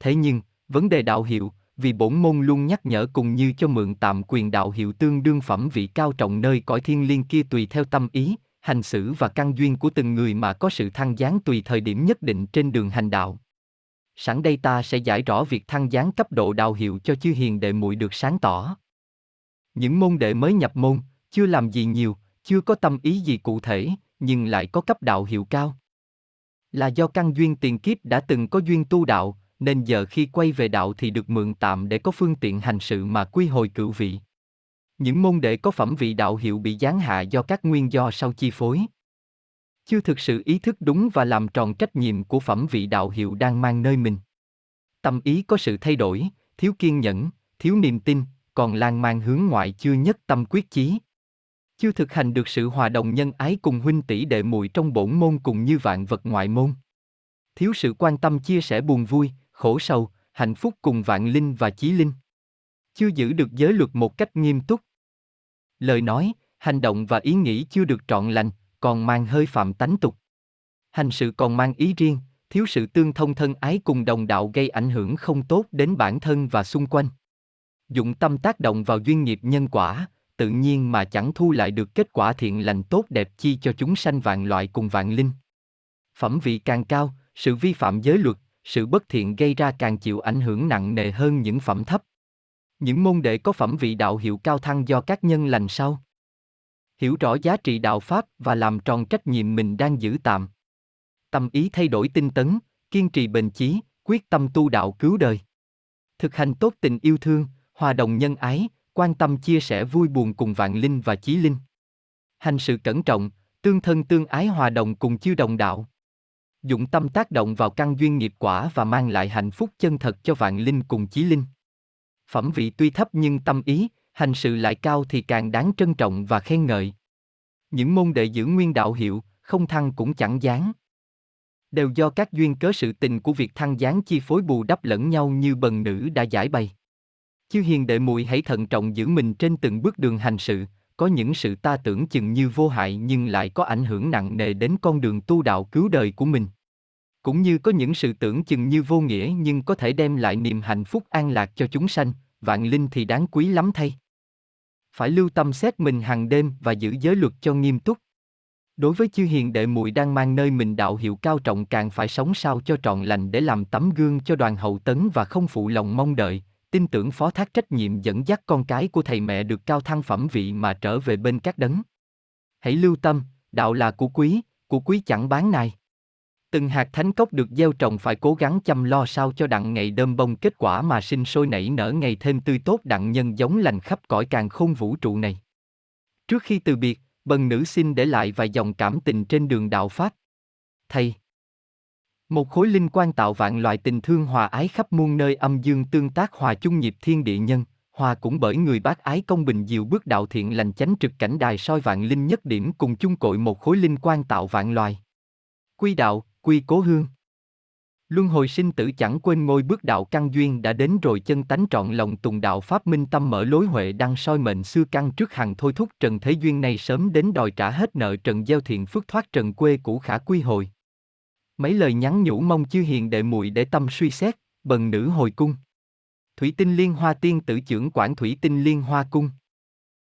Thế nhưng, vấn đề đạo hiệu, vì bổn môn luôn nhắc nhở cùng như cho mượn tạm quyền đạo hiệu tương đương phẩm vị cao trọng nơi cõi thiên liên kia tùy theo tâm ý, hành xử và căn duyên của từng người mà có sự thăng giáng tùy thời điểm nhất định trên đường hành đạo. Sẵn đây ta sẽ giải rõ việc thăng giáng cấp độ đạo hiệu cho chư hiền đệ muội được sáng tỏ. Những môn đệ mới nhập môn, chưa làm gì nhiều, chưa có tâm ý gì cụ thể, nhưng lại có cấp đạo hiệu cao. Là do căn duyên tiền kiếp đã từng có duyên tu đạo, nên giờ khi quay về đạo thì được mượn tạm để có phương tiện hành sự mà quy hồi cửu vị. Những môn đệ có phẩm vị đạo hiệu bị giáng hạ do các nguyên do sau chi phối. Chưa thực sự ý thức đúng và làm tròn trách nhiệm của phẩm vị đạo hiệu đang mang nơi mình. Tâm ý có sự thay đổi, thiếu kiên nhẫn, thiếu niềm tin, còn lan man hướng ngoại chưa nhất tâm quyết chí. Chưa thực hành được sự hòa đồng nhân ái cùng huynh tỷ đệ muội trong bổn môn cùng như vạn vật ngoại môn. Thiếu sự quan tâm chia sẻ buồn vui, khổ sầu, hạnh phúc cùng vạn linh và chí linh. Chưa giữ được giới luật một cách nghiêm túc. Lời nói, hành động và ý nghĩ chưa được trọn lành, còn mang hơi phạm tánh tục. Hành sự còn mang ý riêng, thiếu sự tương thông thân ái cùng đồng đạo gây ảnh hưởng không tốt đến bản thân và xung quanh. Dụng tâm tác động vào duyên nghiệp nhân quả, tự nhiên mà chẳng thu lại được kết quả thiện lành tốt đẹp chi cho chúng sanh vạn loại cùng vạn linh. Phẩm vị càng cao, sự vi phạm giới luật, sự bất thiện gây ra càng chịu ảnh hưởng nặng nề hơn những phẩm thấp. Những môn đệ có phẩm vị đạo hiệu cao thăng do các nhân lành sau. Hiểu rõ giá trị đạo Pháp và làm tròn trách nhiệm mình đang giữ tạm. Tâm ý thay đổi tinh tấn, kiên trì bền chí, quyết tâm tu đạo cứu đời. Thực hành tốt tình yêu thương, hòa đồng nhân ái, quan tâm chia sẻ vui buồn cùng vạn linh và chí linh. Hành sự cẩn trọng, tương thân tương ái hòa đồng cùng chư đồng đạo. Dụng tâm tác động vào căn duyên nghiệp quả và mang lại hạnh phúc chân thật cho vạn linh cùng chí linh. Phẩm vị tuy thấp nhưng tâm ý, hành sự lại cao thì càng đáng trân trọng và khen ngợi. Những môn đệ giữ nguyên đạo hiệu, không thăng cũng chẳng giáng. Đều do các duyên cớ sự tình của việc thăng giáng chi phối bù đắp lẫn nhau như bần nữ đã giải bày. Chư hiền đệ muội hãy thận trọng giữ mình trên từng bước đường hành sự, có những sự ta tưởng chừng như vô hại nhưng lại có ảnh hưởng nặng nề đến con đường tu đạo cứu đời của mình. Cũng như có những sự tưởng chừng như vô nghĩa nhưng có thể đem lại niềm hạnh phúc an lạc cho chúng sanh, vạn linh thì đáng quý lắm thay. Phải lưu tâm xét mình hàng đêm và giữ giới luật cho nghiêm túc. Đối với chư hiền đệ muội đang mang nơi mình đạo hiệu cao trọng càng phải sống sao cho trọn lành để làm tấm gương cho đoàn hậu tấn và không phụ lòng mong đợi, tin tưởng phó thác trách nhiệm dẫn dắt con cái của thầy mẹ được cao thăng phẩm vị mà trở về bên các đấng. Hãy lưu tâm, đạo là của quý, của quý chẳng bán này. Từng hạt thánh cốc được gieo trồng phải cố gắng chăm lo sao cho đặng ngày đơm bông kết quả mà sinh sôi nảy nở ngày thêm tươi tốt đặng nhân giống lành khắp cõi càn khôn vũ trụ này. Trước khi từ biệt, Bần nữ xin để lại vài dòng cảm tình trên đường đạo pháp. Thầy. Một khối linh quan tạo vạn loại tình thương hòa ái khắp muôn nơi, âm dương tương tác hòa chung nhịp thiên địa nhân, hòa cũng bởi người bác ái công bình diệu bước đạo thiện lành chánh trực cảnh đài soi vạn linh nhất điểm cùng chung cội một khối linh quan tạo vạn loài. Quy đạo, quy cố hương. Luân hồi sinh tử chẳng quên ngôi bước đạo căn duyên đã đến rồi chân tánh trọn lòng tùng đạo pháp minh tâm mở lối huệ đăng soi mệnh xưa căn trước hàng thôi thúc trần thế duyên này sớm đến đòi trả hết nợ trần gieo thiện phước thoát trần quê cũ khả quy hồi. Mấy lời nhắn nhủ mong chư hiền đệ muội để tâm suy xét, bần nữ hồi cung. Thủy tinh liên hoa tiên tử trưởng quản thủy tinh liên hoa cung.